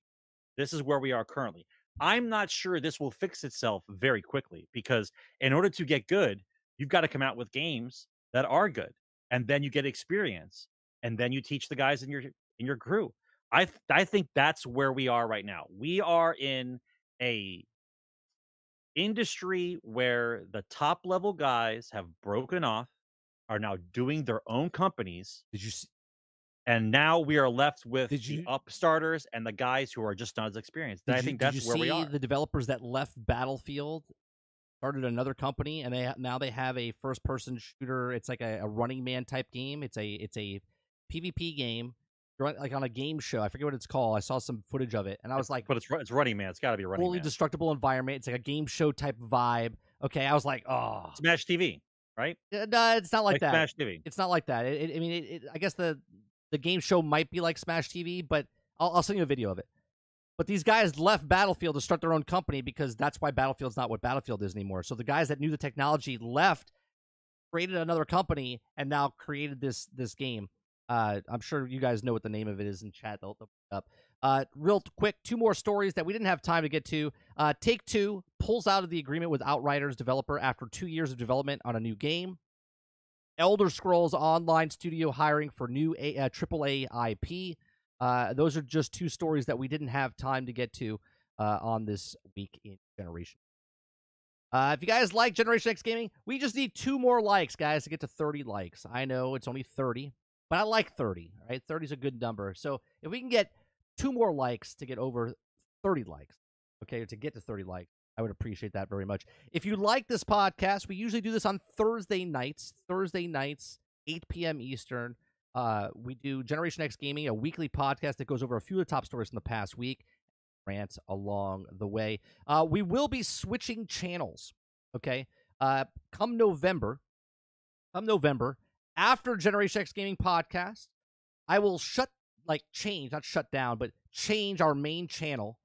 This is where we are currently. I'm not sure this will fix itself very quickly because in order to get good, you've got to come out with games that are good, and then you get experience, and then you teach the guys in your in your crew. I th I think that's where we are right now. We are in a industry where the top level guys have broken off, are now doing their own companies. Did you see? And now we are left with did you, the upstarters and the guys who are just not as experienced. And you, I think that's where we are. Did you see the developers that left Battlefield, started another company, and they now they have a first-person shooter. It's like a, a Running Man type game. It's a it's a PvP game, like on a game show. I forget what it's called. I saw some footage of it, and I was like, "But it's it's Running Man. It's got to be Running Man. Fully destructible environment. It's like a game show type vibe." Okay, I was like, "Oh, Smash T V, right?" No, it's not like, like that. Smash T V. It's not like that. It, it, I mean, it, it, I guess the The game show might be like Smash T V, but I'll, I'll send you a video of it. But these guys left Battlefield to start their own company because that's why Battlefield's not what Battlefield is anymore. So the guys that knew the technology left, created another company, and now created this this game. Uh, I'm sure you guys know what the name of it is in chat. They'll look it up. Uh, real quick, two more stories that we didn't have time to get to. Uh, Take-Two pulls out of the agreement with Outriders developer after two years of development on a new game. Elder Scrolls Online studio hiring for new A, uh, triple A I P. Uh, those are just two stories that we didn't have time to get to uh, on this week in Generation. Uh, if you guys like Generation X Gaming, we just need two more likes, guys, to get to thirty likes. I know it's only thirty, but I like thirty, all right? thirty is a good number. So if we can get two more likes to get over thirty likes, okay, to get to thirty likes, I would appreciate that very much. If you like this podcast, we usually do this on Thursday nights, Thursday nights, eight p m Eastern. Uh, we do Generation X Gaming, a weekly podcast that goes over a few of the top stories in the past week, rants along the way. Uh, we will be switching channels, okay? Uh, come November, come November, after Generation X Gaming podcast, I will shut, like change, not shut down, but change our main channel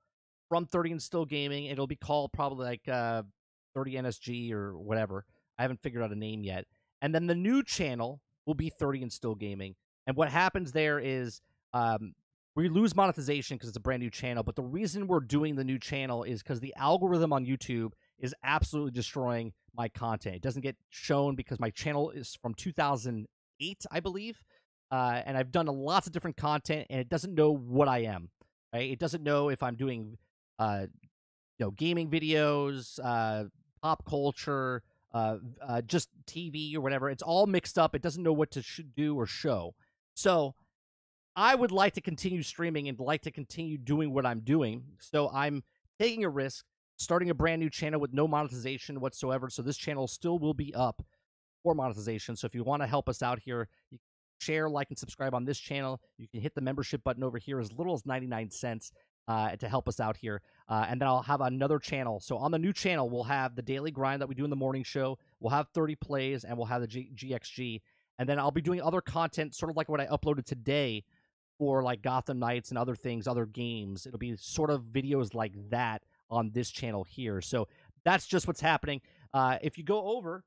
from thirty and Still Gaming. It'll be called probably like uh, thirty N S G or whatever. I haven't figured out a name yet. And then the new channel will be thirty and Still Gaming. And what happens there is um, we lose monetization because it's a brand new channel. But the reason we're doing the new channel is because the algorithm on YouTube is absolutely destroying my content. It doesn't get shown because my channel is from two thousand eight, I believe. Uh, and I've done lots of different content, and it doesn't know what I am. Right? It doesn't know if I'm doing... Uh, you know, gaming videos, uh, pop culture, uh, uh, just T V or whatever. It's all mixed up. It doesn't know what to sh do or show. So I would like to continue streaming and like to continue doing what I'm doing. So I'm taking a risk, starting a brand new channel with no monetization whatsoever. So this channel still will be up for monetization. So if you want to help us out here, you can share, like, and subscribe on this channel. You can hit the membership button over here as little as ninety-nine cents. Uh, to help us out here, uh, and then I'll have another channel. So on the new channel, we'll have the daily grind that we do in the morning show. We'll have thirty plays, and we'll have the G GXG, and then I'll be doing other content, sort of like what I uploaded today for like Gotham Knights and other things, other games. It'll be sort of videos like that on this channel here. So that's just what's happening. Uh, if you go over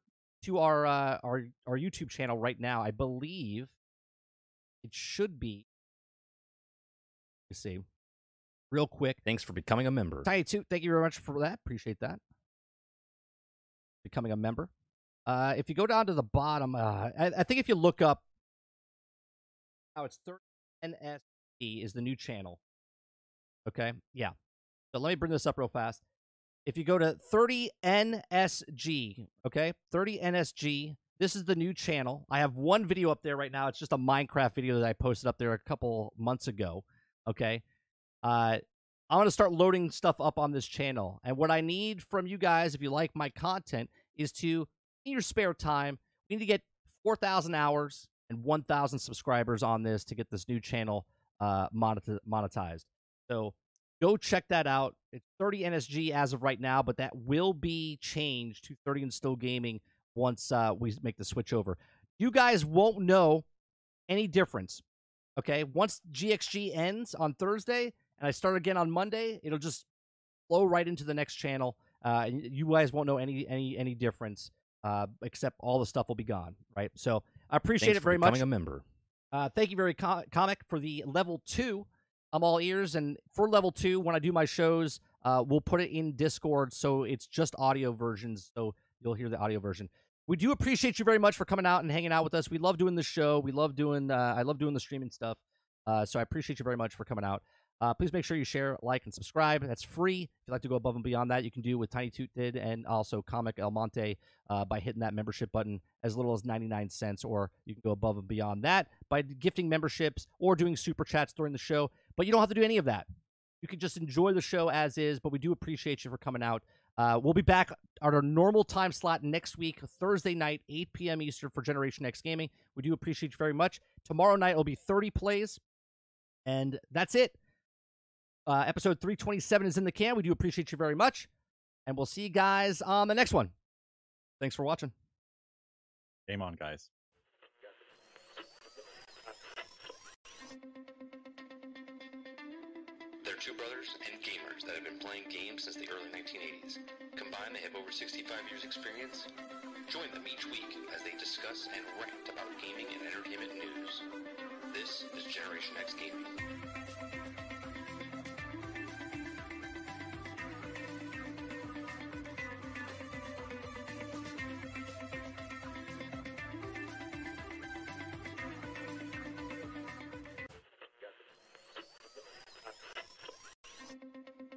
to our, uh, our our YouTube channel right now, I believe it should be. Let's see. Real quick, thanks for becoming a member. Taitsu, thank you very much for that. Appreciate that. Becoming a member. Uh, if you go down to the bottom, uh, I, I think if you look up how it's thirty N S G is the new channel. Okay, yeah. So let me bring this up real fast. If you go to thirty N S G, okay, thirty N S G, this is the new channel. I have one video up there right now. It's just a Minecraft video that I posted up there a couple months ago, okay? Uh, I'm going to start loading stuff up on this channel. And what I need from you guys, if you like my content, is to, in your spare time, we need to get four thousand hours and one thousand subscribers on this to get this new channel uh, monetized. So go check that out. It's thirty N S G as of right now, but that will be changed to thirty and Still Gaming once uh, we make the switch over. You guys won't know any difference, okay? Once G X G ends on Thursday... and I start again on Monday, it'll just flow right into the next channel. Uh, and you guys won't know any any any difference, uh, except all the stuff will be gone, right? So I appreciate it very much. Thanks for becoming a member. Uh, thank you very com comic for the level two. I'm all ears, and for level two, when I do my shows, uh, we'll put it in Discord, so it's just audio versions, so you'll hear the audio version. We do appreciate you very much for coming out and hanging out with us. We love doing the show. We love doing. Uh, I love doing the streaming stuff. Uh, so I appreciate you very much for coming out. Uh, please make sure you share, like, and subscribe. That's free. If you'd like to go above and beyond that, you can do what Tiny Toot did and also Comic El Monte uh, by hitting that membership button as little as ninety-nine cents, or you can go above and beyond that by gifting memberships or doing super chats during the show. But you don't have to do any of that. You can just enjoy the show as is, but we do appreciate you for coming out. Uh, we'll be back at our normal time slot next week, Thursday night, eight p m Eastern for Generation X Gaming. We do appreciate you very much. Tomorrow night will be thirty plays, and that's it. Uh, episode three twenty-seven is in the can. We do appreciate you very much, and we'll see you guys on the next one. Thanks for watching. Game on, guys. They're two brothers and gamers that have been playing games since the early nineteen eighties. Combined, they have over sixty-five years experience. Join them each week as they discuss and rant about gaming and entertainment news. This is Generation X Gaming.